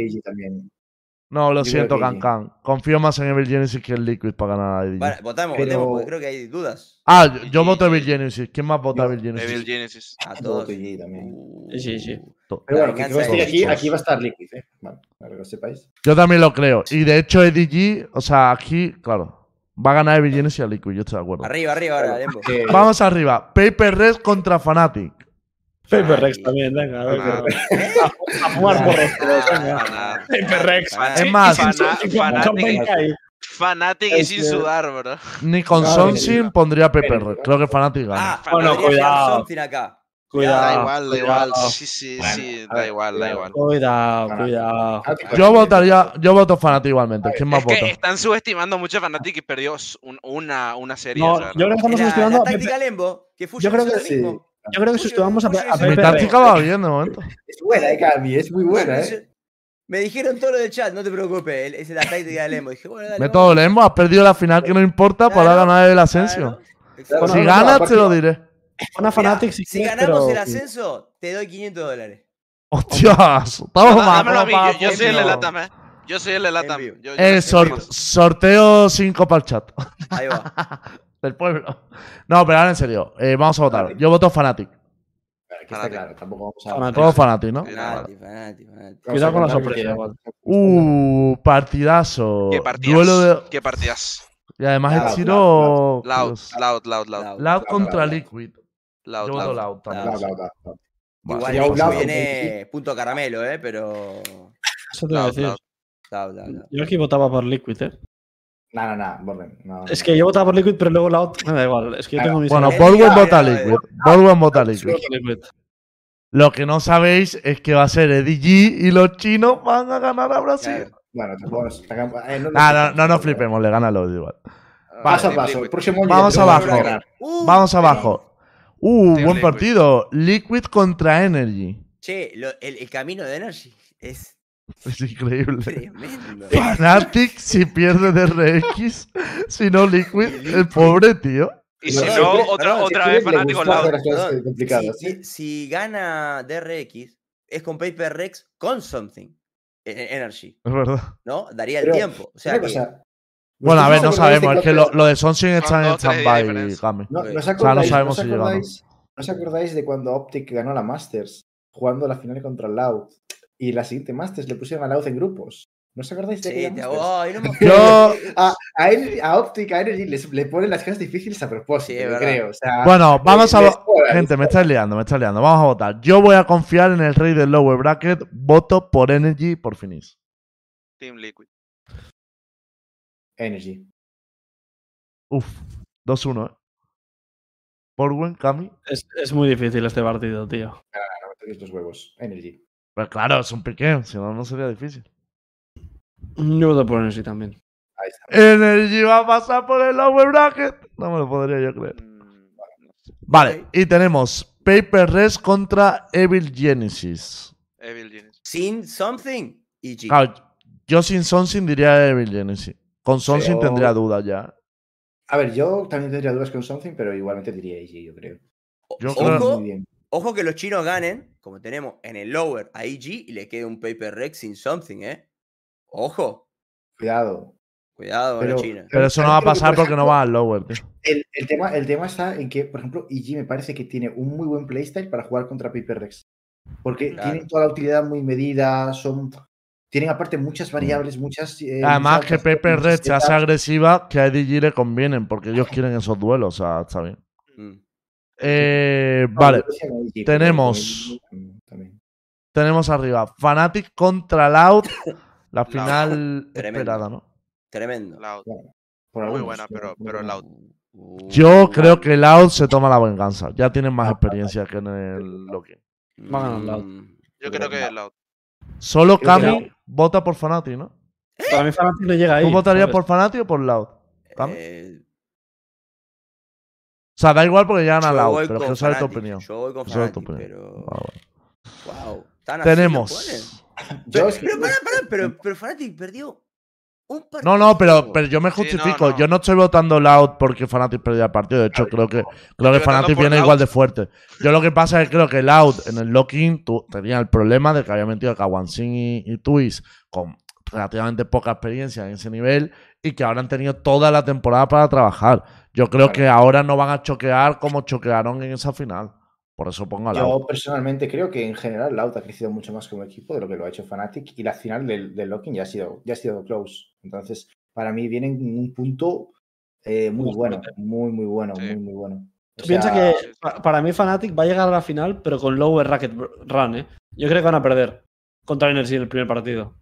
No, lo siento, Cancan. Confío más en Evil Geniuses que en Liquid para ganar a E D G. Vale, votamos, pero... votemos, porque creo que hay dudas. Ah, yo, yo voto Evil Geniuses. ¿Quién más vota Evil Geniuses? Evil Geniuses. A todos. Yo voto E G también. Sí, sí. Pero bueno, que creo que aquí, aquí va a estar Liquid, ¿eh? Bueno, para que lo sepáis. Yo también lo creo. Y de hecho, E D G, o sea, aquí, claro, va a ganar Evil Geniuses y a Liquid, yo estoy de acuerdo. Arriba, arriba, ahora, Lembo. Vamos arriba. Paper Rex contra Fnatic. Paper Rex también, venga, a ver. A fumar por los venga. Paper Rex. Es más, Fnatic y sin sudar, bro. Ni con Sonsin pondría Paper Rex. Creo que Fnatic gana. Bueno, cuidado. Cuidado. Da igual, da igual. Sí, sí, sí. Da igual, da igual. Cuidado, cuidado. Yo votaría, yo voto Fnatic igualmente. ¿Quién más vota? Están subestimando mucho a Fnatic y perdió una serie. Yo creo que estamos subestimando. La táctica Lembo, que Fusion es lo mismo. Yo creo que si estuviéramos a, a Paper Rex. Mi táctica va bien de momento. Es buena, eh, Carmi, es muy buena, eh. Me dijeron todo lo del chat, no te preocupes. Esa es la táctica de Lembo. Dije, bueno, dale. Meto Lembo, has perdido la final que no importa claro, para ganar el ascenso. Claro. Si ganas, no, te lo diré. Una Fnatic, si, si ganamos pero... el ascenso, te doy quinientos dólares. ¡Hostias! Estamos mal. Dámelo a mí, yo, yo soy el de Latam, eh. Yo soy el de Latam. El sor sorteo cinco para el chat. Ahí va. Del pueblo. No, pero ahora en serio, eh, vamos a votar. Yo voto Fnatic. Aquí está claro, tampoco vamos a votar. Todo Fnatic, ¿no? Fnatic, Fnatic, Fnatic. Cuidado con la sorpresa. Uh, partidazo. Qué partidas. Duelo de... Qué partidas. Y además loud, el Chiro. Loud, loud, loud, loud. Loud contra Liquid. Loud, loud. Yo voto Loud también. Igual viene punto caramelo, ¿eh? Pero. Eso te voy a decir. Yo aquí votaba por Liquid, ¿eh? No, no, no, Borwen. No, es que yo votaba por Liquid, pero luego la otra. No, da igual. Es que yo tengo mis. Bueno, Borwen vota Liquid. Borwen vota Liquid. Lo que no sabéis es que va a ser E D G y los chinos van a ganar a Brasil. Bueno, tampoco nos. No, no nos flipemos, le gana los igual. Paso a paso. Vamos abajo. Vamos abajo. Uh, buen partido. Liquid contra Energy. Che, el camino de Energy es. Es increíble. Tremendo. Fnatic si pierde D R X, si no Liquid, el pobre tío. Y si no, otra, otra vez Fnatic con Loud. Si, si gana D R X, es con Paper Rex con Something Energy. Es verdad. ¿No? Daría el pero, tiempo. O sea, que... cosa, bueno, a ver, no sabemos. Es que lo, lo de Something está en stand-by, Game. No, no, os acordáis, o sea, no sabemos no si acordáis, ¿no os acordáis de cuando Optic ganó la Masters jugando la final contra Loud? Y la siguiente Masters le pusieron a Loud en grupos. ¿No os acordáis de sí, aquella oh, no me... Yo... a, a, él, a Optic, a Energy les, le ponen las cosas difíciles a propósito, sí, creo. O sea, bueno, vamos a... Les... Gente, me estáis liando, me estáis liando. Vamos a votar. Yo voy a confiar en el rey del lower bracket. Voto por Energy por Finis. Team Liquid. Energy. Uf, dos uno, ¿eh? Borwen, Cami. Es, es muy difícil este partido, tío. No, no, no, tenéis los huevos. Energy. Pues claro, es un piqueo, si no, no sería difícil. Yo voto por Energy también. Ahí está. Energy va a pasar por el lower bracket. No me lo podría yo creer. Mm, vale, vale, y tenemos Paper Rex contra Evil Geniuses. Evil Geniuses. Sin Something y G. Claro, yo sin Something diría Evil Geniuses. Con Something pero... tendría dudas ya. A ver, yo también tendría dudas con Something, pero igualmente diría E G, yo creo. Yo Ojo, creo muy bien. Ojo que los chinos ganen. Como tenemos en el lower a E G y le queda un Paper Rex sin Something, ¿eh? ¡Ojo! Cuidado. Cuidado pero, con la China. Pero, pero eso no va a pasar que, por porque ejemplo, no va al lower. Tío. El, el, tema, el tema está en que, por ejemplo, E G me parece que tiene un muy buen playstyle para jugar contra Paper Rex. Porque claro, tienen toda la utilidad muy medida, son... Tienen aparte muchas variables, muchas... Eh, Además muchas que Paper Rex se hace agresiva, que a E D G le convienen, porque ellos quieren esos duelos, o sea, está bien. Mm. Eh, no, vale, tenemos tenemos arriba Fnatic contra Loud, la final esperada, ¿no? Tremendo. Loud. Por muy buena, pero, pero Loud. Yo creo que Loud se toma la venganza. Ya tienen más experiencia que en el Locking. Va a ganar Loud. Yo creo que es Loud. Solo Cami vota por Fnatic, ¿no? Para mí Fnatic no llega ahí. ¿Tú votarías por Fnatic o por Loud? ¿Cami? Eh... O sea, da igual porque ya gana Loud, pero quiero saber tu opinión. Yo voy con Fnatic, pero... Wow. Tenemos... Pero, pero, para, para, pero, pero Fnatic perdió un partido. No, no, pero, pero yo me justifico. Sí, no, no. Yo no estoy votando Loud porque Fnatic perdió el partido. De hecho, creo que, creo que Fnatic viene Loud igual de fuerte. Yo lo que pasa es que creo que Loud en el lock-in tenía el problema de que había metido a Kawansin y, y Twist con relativamente poca experiencia en ese nivel y que ahora han tenido toda la temporada para trabajar. Yo creo que ahora no van a choquear como choquearon en esa final. Por eso pongo a Loud. Yo personalmente creo que en general Loud ha crecido mucho más como equipo de lo que lo ha hecho Fnatic y la final del, del Locking ya ha sido ya ha sido close. Entonces, para mí vienen en un punto eh, muy bueno, muy, muy bueno, sí. muy, muy bueno. Tú piensas que para mí Fnatic va a llegar a la final, pero con lower racket run, ¿eh? Yo creo que van a perder contra Energy en el primer partido.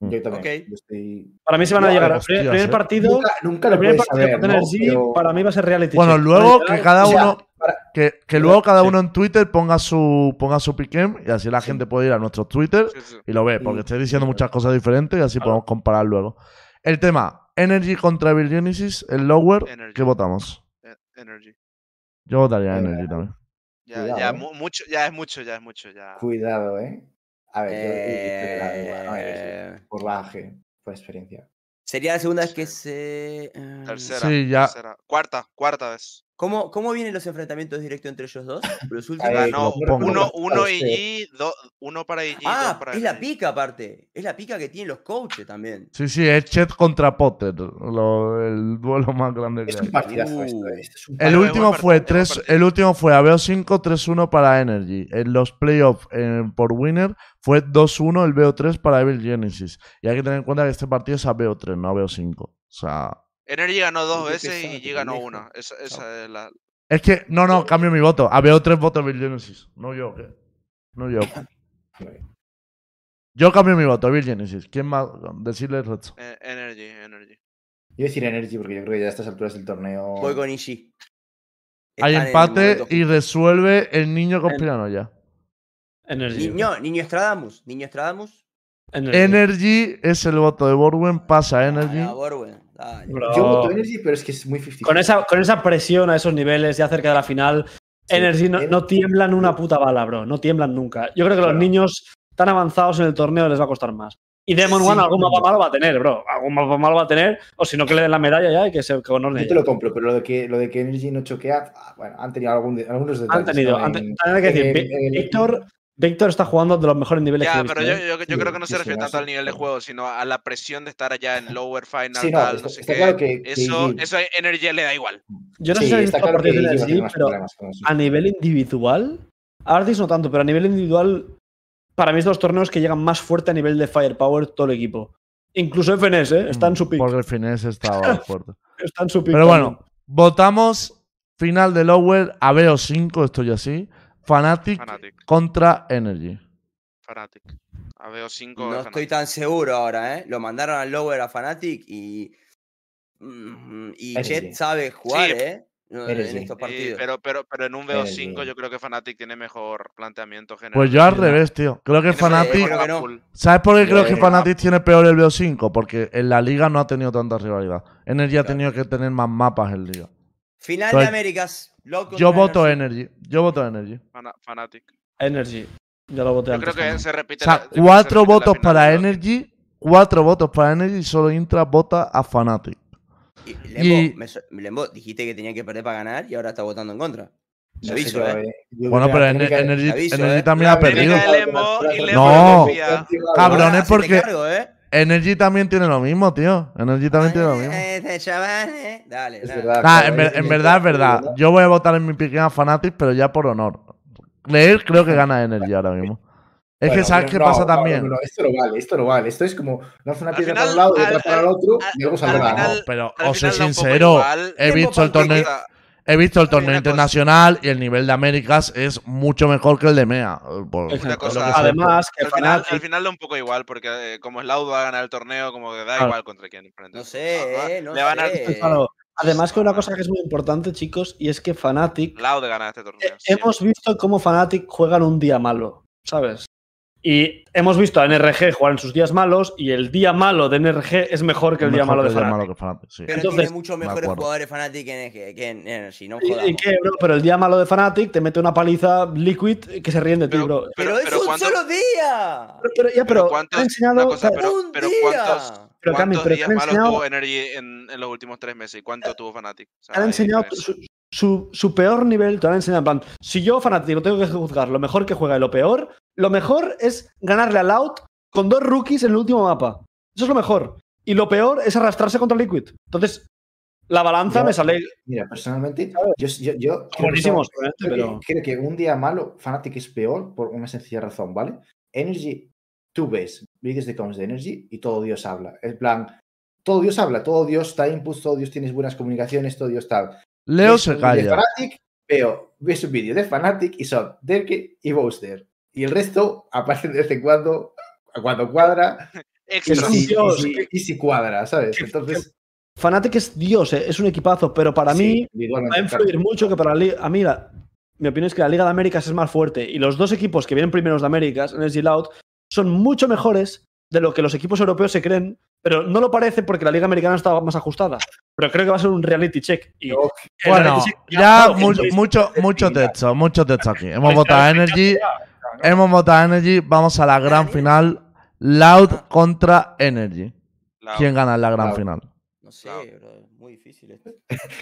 Yo también. Okay. Yo estoy... Para mí se van a llegar. Hostia, primer ¿sí? partido. Nunca, nunca lo primer partido saber, no, Energy, pero... Para mí va a ser reality. Bueno, check. luego que cada uno. Que, que luego cada uno en Twitter ponga su ponga su piquem y así la sí. gente puede ir a nuestros Twitter sí, sí. y lo ve, porque estoy diciendo muchas cosas diferentes y así claro. podemos comparar luego. El tema, Energy contra Evil Geniuses, el lower, Energy. ¿Qué votamos? Energy. Yo votaría Cuidado. Energy también. Ya, Cuidado, ya, eh. mucho, ya es mucho, ya es mucho. Ya. Cuidado, ¿eh? A ver, eh, yo, yo, yo, yo, yo, yo, yo, yo, yo, yo, por la A G, por experiencia. Sería la segunda vez que se... Uh... Tercera, sí, ya. tercera. Cuarta, cuarta vez. ¿Cómo, ¿Cómo vienen los enfrentamientos directos entre ellos dos? Los últimos... Ah, no, uno, uno y G, do, uno para I G, ah, dos para es I G. La pica aparte. Es la pica que tienen los coaches también. Sí, sí, es Chet contra Potter. Lo, el duelo más grande que es hay. Un partidazo uh, esto, esto es un el, último fue tres, el último fue A B O cinco, tres uno para Energy. En los playoffs eh, por Winner fue dos uno el B O tres para Evil Geniuses. Y hay que tener en cuenta que este partido es A B O tres, no A B O cinco. O sea... Energy ganó dos veces y G ganó una. Esa, esa es la... Es que, no, no, cambio mi voto. Había tres votos Evil Geniuses. No yo, ¿qué? No yo. Yo cambio mi voto, Evil Geniuses. ¿Quién más? Decirle el resto. Eh, energy, Energy. Yo decir Energy porque yo creo que ya a estas alturas del torneo... Voy con Ishii. Hay empate y resuelve el niño con en... piranoia. Energy. Niño, niño Estradamus. Niño Estradamus. Energy. Energy es el voto de Borwen, pasa a Energy. Ah, Borwen. Bro. Yo voto Energy, pero es que es muy cincuenta cincuenta. Con esa, con esa presión a esos niveles ya cerca de la final, sí, Energy no, no tiemblan una puta bala, bro. No tiemblan nunca. Yo creo que claro. los niños tan avanzados en el torneo les va a costar más. Y Demon sí, One algún mapa malo va a tener, bro. Algún mapa malo va a tener, o si no que le den la medalla ya y que se conozcan. Yo te lo compro, pero lo de que, lo de que Energy no choquea, bueno, han tenido algún, algunos detalles. Han tenido, han tenido que decir, en, en, en, Víctor... Víctor está jugando de los mejores niveles. Ya, que pero visto, yo, yo, yo sí, creo que no se refiere tanto al nivel de juego, sino a la presión de estar allá en lower final, sí, no, tal, está, no sé está qué. Claro que, eso, que... eso a Energy le da igual. Yo no sí, sé si está claro que de así, no pero a nivel individual, Ardis no tanto, pero a nivel individual, para mí es de los torneos que llegan más fuerte a nivel de firepower todo el equipo. Incluso F N S, ¿eh? Está en su pick. Porque F N S estaba fuerte. Está en su pick. Pero bueno, también. Votamos final de lower a B O cinco, estoy así. Fnatic, Fnatic contra Energy. Fnatic. A B O cinco. No estoy tan seguro ahora, ¿eh? Lo mandaron al lower a Fnatic y. Y Jet sabe jugar, sí. ¿eh? En estos partidos. Sí, pero, pero, pero en un B O cinco yo creo que Fnatic tiene mejor planteamiento general. Pues yo al revés, tío. Creo que Fnatic. Creo que no. ¿Sabes por qué creo que Fnatic tiene peor el B O cinco? Porque en la liga no ha tenido tanta rivalidad. Energy claro. ha tenido que tener más mapas en liga. Final Entonces, de Américas. Loco yo voto Energy. Energy. Yo voto Energy. Fnatic. Energy. Ya lo voté Yo antes creo que se repite. O sea, la, cuatro se repite votos para Energy. Cuatro votos para Energy. Solo Intra vota a Fnatic. Y Lembo, y... Me so... Lembo, dijiste que tenía que perder para ganar y ahora está votando en contra. Te no aviso, ¿eh? Yo, bueno, pero Ener que... Energy, aviso, Energy eh. también la ha perdido. Lembo Lembo no, cabrones, porque. Cargo, ¿eh? Energy también tiene lo mismo, tío. Energy también tiene lo mismo. Este chaval, eh. Dale, es verdad. Nah, en, ver, en verdad, es verdad. Yo voy a votar en mi pequeña Fnatic, pero ya por honor. Leer creo que gana Energy ahora mismo. Es bueno, que sabes qué no, pasa no, también. No, no, esto no vale, esto no vale. Esto es como una Fnatic de para un lado y otra para el otro. Al, y luego saldrá. No, pero os soy sincero, he visto el torneo. He visto el torneo internacional cosa. y el nivel de Américas es mucho mejor que el de EMEA. Por, una cosa, que además, que al final, al final da un poco igual, porque eh, como es Loud va a ganar el torneo, como que da claro. igual contra quién. No sé, no, no le van sé. A... Además que una cosa que es muy importante, chicos, y es que Fnatic... Loud gana este torneo. Eh, hemos visto cómo Fnatic juegan un día malo, ¿sabes? Y hemos visto a N R G jugar en sus días malos y el día malo de N R G es mejor que el mejor día malo de Fnatic. Malo Fnatic sí. Pero entonces, tiene muchos mejores me jugadores Fnatic que, que en Energy, no jodamos. ¿Y qué, bro? Pero el día malo de Fnatic te mete una paliza Liquid que se ríen de ti, bro. Pero, pero, pero es pero un ¿cuánto? Solo día. Pero, pero, ya, pero ¿cuántos, te he enseñado, cosa, pero, un pero, día. ¿Cuántos, pero, ¿cuántos pero días malos enseñado, tuvo Energy en, en los últimos tres meses? ¿Y cuánto eh, tuvo Fnatic? O sea, te han enseñado su, su, su peor nivel, te han enseñado en plan, si yo Fnatic lo tengo que juzgar, lo mejor que juega y lo peor... Lo mejor es ganarle a Loud con dos rookies en el último mapa. Eso es lo mejor. Y lo peor es arrastrarse contra Liquid. Entonces, la balanza yo, me sale... Mira, personalmente, yo, yo, yo creo, que, creo, pero... que, creo que un día malo Fnatic es peor por una sencilla razón, ¿vale? Energy, tú ves vídeos de comms de Energy y todo Dios habla. En plan, todo Dios habla, todo Dios da inputs, todo Dios tienes buenas comunicaciones, todo Dios tal. Leo ves se calla. De Fnatic, veo, ves un vídeo de Fnatic y son Derke y Booster. Y el resto aparece de vez en cuando, cuando cuadra, extra. Y, Dios, y, y si cuadra, ¿sabes? Entonces... Fnatic es Dios, ¿eh? Es un equipazo, pero para sí, mí va a influir mucho que para la, a mí la, mi opinión es que la Liga de Américas es más fuerte y los dos equipos que vienen primeros de Américas, Energy y Loud, son mucho mejores de lo que los equipos europeos se creen, pero no lo parece porque la Liga Americana está más ajustada. Pero creo que va a ser un reality check. Y okay. Bueno, check ya mucho, mucho, mucho texto, mucho texto aquí. Hemos votado Energy... Hemos votado Energy, vamos a la gran final. Loud contra Energy. Loud. ¿Quién gana en la gran Loud. final? No sé, bro, es muy difícil esto.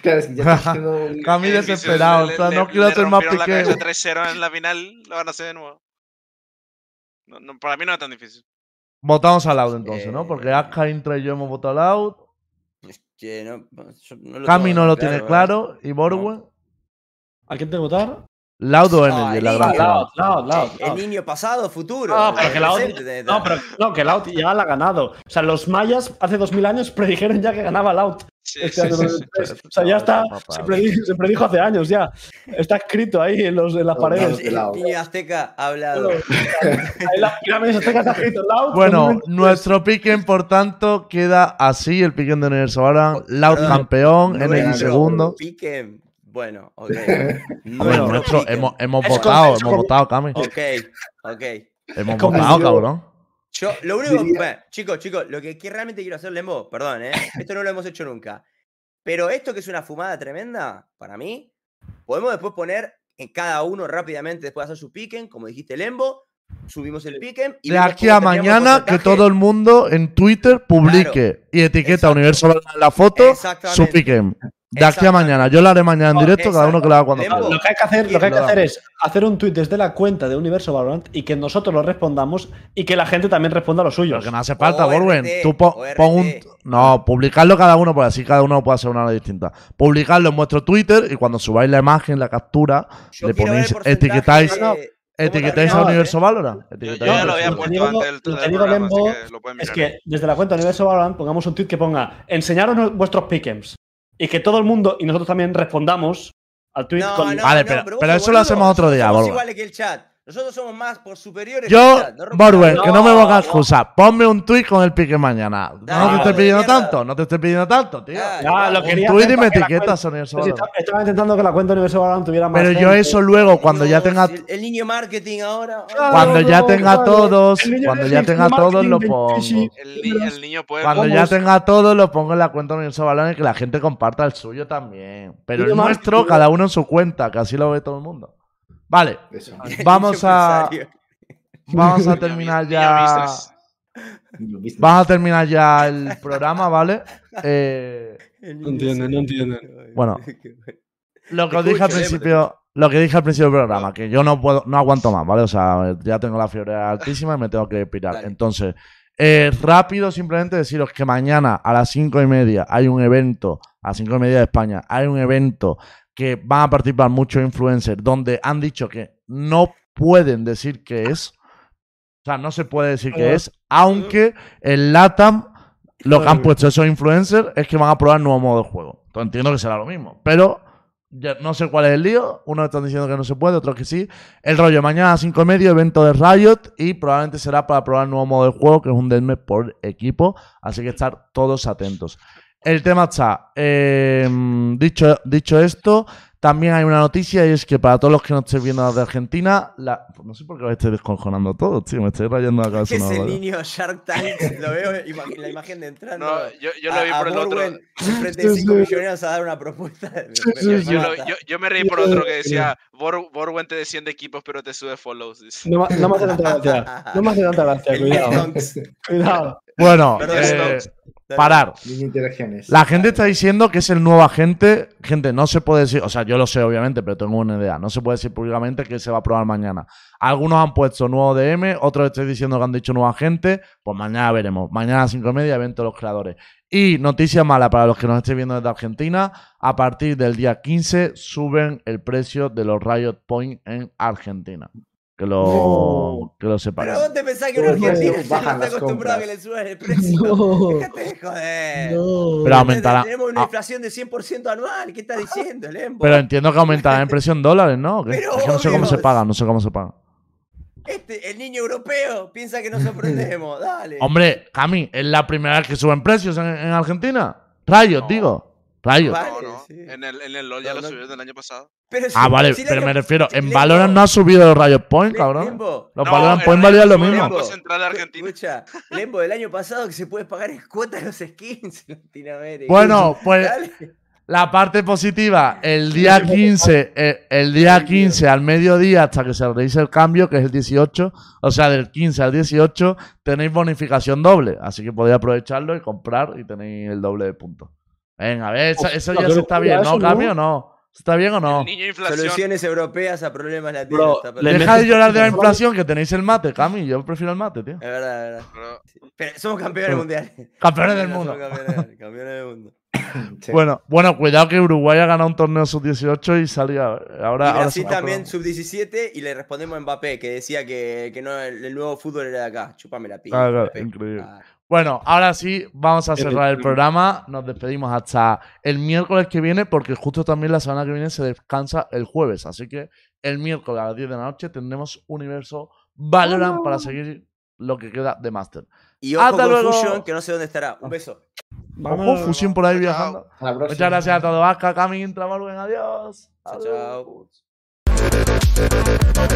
Claro, es que ya estoy siendo... Cami desesperado, le, o sea, le, no le, quiero le hacer más pique. tres cero en la final, lo van a hacer de nuevo. No, no, para mí no es tan difícil. Votamos a Loud entonces, eh, ¿no? Porque Aska, Intra y yo hemos votado a Loud. Es que no, no Cami no lo claro, tiene claro, ¿verdad? Y Borwe. No. ¿A quién te votar? Loud o Energy, oh, la gran final. Loud, Loud, el niño pasado, futuro. No, pero que Loud, no, pero, no, que Loud ya la ha ganado. O sea, los mayas hace dos mil años predijeron ya que ganaba Loud. Sí, este sí, sí, sí. O sea, ya está, se predijo, se predijo hace años ya. Está escrito ahí en, los, en las paredes. El piño azteca ha hablado. En las pirámides aztecas está escrito Loud. Bueno, nuestro piquen, por tanto, queda así. El piquen de Universo Valorant. Loud campeón, N X segundo. Piquen. Bueno, ok. Bueno, nuestro, hemos, hemos votado, hemos votado, Cami. Ok, ok. Hemos votado, cabrón. Yo, lo único que... Bueno, chicos, chicos, lo que, que realmente quiero hacer, Lembo, perdón, ¿eh? Esto no lo hemos hecho nunca. Pero esto que es una fumada tremenda, para mí, podemos después poner en cada uno rápidamente, después de hacer su piquen, como dijiste, Lembo, subimos el piquen. Y de aquí a mañana, que todo el mundo en Twitter publique claro, y etiqueta a Universo Valorant en la foto su piquen. De aquí a mañana, yo lo haré mañana en directo, cada uno que lo haga cuando quiera. Lo que hay que hacer, lo que hay que hacer es hacer un tweet desde la cuenta de Universo Valorant y que nosotros lo respondamos y que la gente también responda a lo suyo. Que no hace falta, Borwen. Tú pon un. No, publicarlo cada uno, porque así cada uno puede hacer una hora distinta. Publicarlo en vuestro Twitter y cuando subáis la imagen, la captura, le ponéis, etiquetáis. ¿Etiquetáis a Universo Valorant? Yo ya lo había puesto antes del programa, así que lo pueden mirar. Es que desde la cuenta de Universo Valorant pongamos un tweet que ponga: enseñaros vuestros pickems. Y que todo el mundo, y nosotros también, respondamos al tweet no, con... No, vale, no, pero, pero, pero eso boludo, lo hacemos otro día, Borwen. Iguales que el chat. Nosotros somos más por superiores yo, que el chat. Yo, no Borwen, no, que no me voy a excusar. Ponme un tweet con el pique mañana. No, no te estoy pidiendo tanto, no te estoy pidiendo tanto, tío. Ah, no, lo quería un tweet y me etiquetas, Universo Valorant. Estaba intentando que la cuenta de Universo Valorant tuviera más... Pero gente. Yo eso luego, cuando no, ya tenga... El niño marketing ahora... ahora cuando no, ya no, tenga no, todos, cuando ya tenga todos lo pongo. El, ni el niño puede... Cuando ya tenga todos lo pongo en la cuenta de Universo Valorant y que la gente comparta el suyo también. Pero el nuestro, cada uno en su cuenta, que así lo ve todo el mundo. Vale, eso. Vamos a vamos a terminar ya vamos a terminar ya el programa, ¿vale? Eh, no entienden, no entienden. Bueno, lo que os dije al principio, lo que dije al principio del programa, que yo no puedo, no aguanto más, ¿vale? O sea, ya tengo la fiebre altísima y me tengo que pirar. Entonces, eh, rápido simplemente deciros que mañana a las cinco y media hay un evento, a las cinco y media de España hay un evento que van a participar muchos influencers, donde han dicho que no pueden decir qué es. O sea, no se puede decir qué es, aunque en LATAM lo que han puesto esos influencers es que van a probar nuevo modo de juego. Entonces, entiendo que será lo mismo, pero Ya no sé cuál es el lío. Unos están diciendo que no se puede, otros que sí. El rollo, mañana a cinco y medio, evento de Riot. Y probablemente será para probar un nuevo modo de juego, que es un deathmatch por equipo. Así que estar todos atentos. El tema está... Eh, dicho, dicho esto, también hay una noticia, y es que para todos los que no estéis viendo desde Argentina... La, no sé por qué os estáis desconjonando todos, tío. Me estoy rayando la cabeza. Es ese niño Shark Tank. Lo veo, la imagen de entrando. No, yo, yo lo vi a, por a el Borwen, otro. Frente de cinco millonarios a dar una propuesta. Me, me, me yo, lo, yo, yo me reí por otro que decía... Bor, Borwen te desciende equipos, pero te sube follows. Dice. No, no me hace tanta gracia. No me hace tanta gracia, cuidado. Cuidado. Bueno, eh, parar. La gente está diciendo que es el nuevo agente. Gente, no se puede decir, o sea, yo lo sé obviamente, pero tengo una idea. No se puede decir públicamente que se va a probar mañana. Algunos han puesto nuevo D M, otros estoy diciendo que han dicho nuevo agente. Pues mañana veremos. Mañana a cinco y media, evento de los creadores. Y noticia mala para los que nos estéis viendo desde Argentina. A partir del día quince suben el precio de los Riot Point en Argentina. Que lo, no. que lo separen. ¿Pero dónde pensás que un argentino no está acostumbrado a que le suban el precio? No. Déjate de joder. No. Pero aumentará. Tenemos una inflación de cien por ciento anual. ¿Qué estás diciendo, Lembo? Pero entiendo que aumentará en precio en dólares, ¿no? Que, Pero, es que no sé cómo se paga, no sé cómo se paga. Este, el niño europeo piensa que nos sorprendemos. Dale. Hombre, Cami, ¿es la primera vez que suben precios en, en Argentina? Rayos, no. digo. Rayos. Vale, no, no. Sí. En, el, en el LoL ya no, lo subieron no. del año pasado. Pero si, ah, vale, si pero me refiero, en Lembo, Valorant no ha subido los Riot Point, cabrón. Lembo, los no, Valorant Point valían lo mismo. Lembo, escucha, Lembo, el año pasado que se puede pagar en cuotas los skins en Latinoamérica. Bueno, pues dale. La parte positiva, el día quince, el, el día quince al mediodía hasta que se realice el cambio, que es el dieciocho, o sea, del quince al dieciocho, tenéis bonificación doble, así que podéis aprovecharlo y comprar y tenéis el doble de puntos. Venga, a ver, eso, eso ya se está bien, ¿no, Cami, o no? ¿Está bien o no? Soluciones europeas a problemas latinos. Bro, deja de llorar de la inflación, que tenéis el mate, Cami. Yo prefiero el mate, tío. Es verdad, es verdad. Bro. Pero somos campeones mundiales. Campeones del mundo. Campeones, campeones del mundo. Sí. Bueno, bueno, cuidado que Uruguay ha ganado un torneo sub dieciocho y salía. Ahora, y ahora sí también sub diecisiete, y le respondemos a Mbappé, que decía que, que no, el nuevo fútbol era de acá. Chúpame la pija. Ah, claro, increíble. Ah. Bueno, ahora sí, vamos a cerrar el programa. Nos despedimos hasta el miércoles que viene, porque justo también la semana que viene se descansa el jueves. Así que el miércoles a las diez de la noche tendremos Universo Valorant oh. para seguir lo que queda de Master. Y ojo hasta con luego. Fusion, que no sé dónde estará. Un beso. Vamos, vamos Fusion por ahí chao. viajando. Muchas gracias a todos. Vasca, Camin, Tramalben, adiós. Chao, adiós. Chao.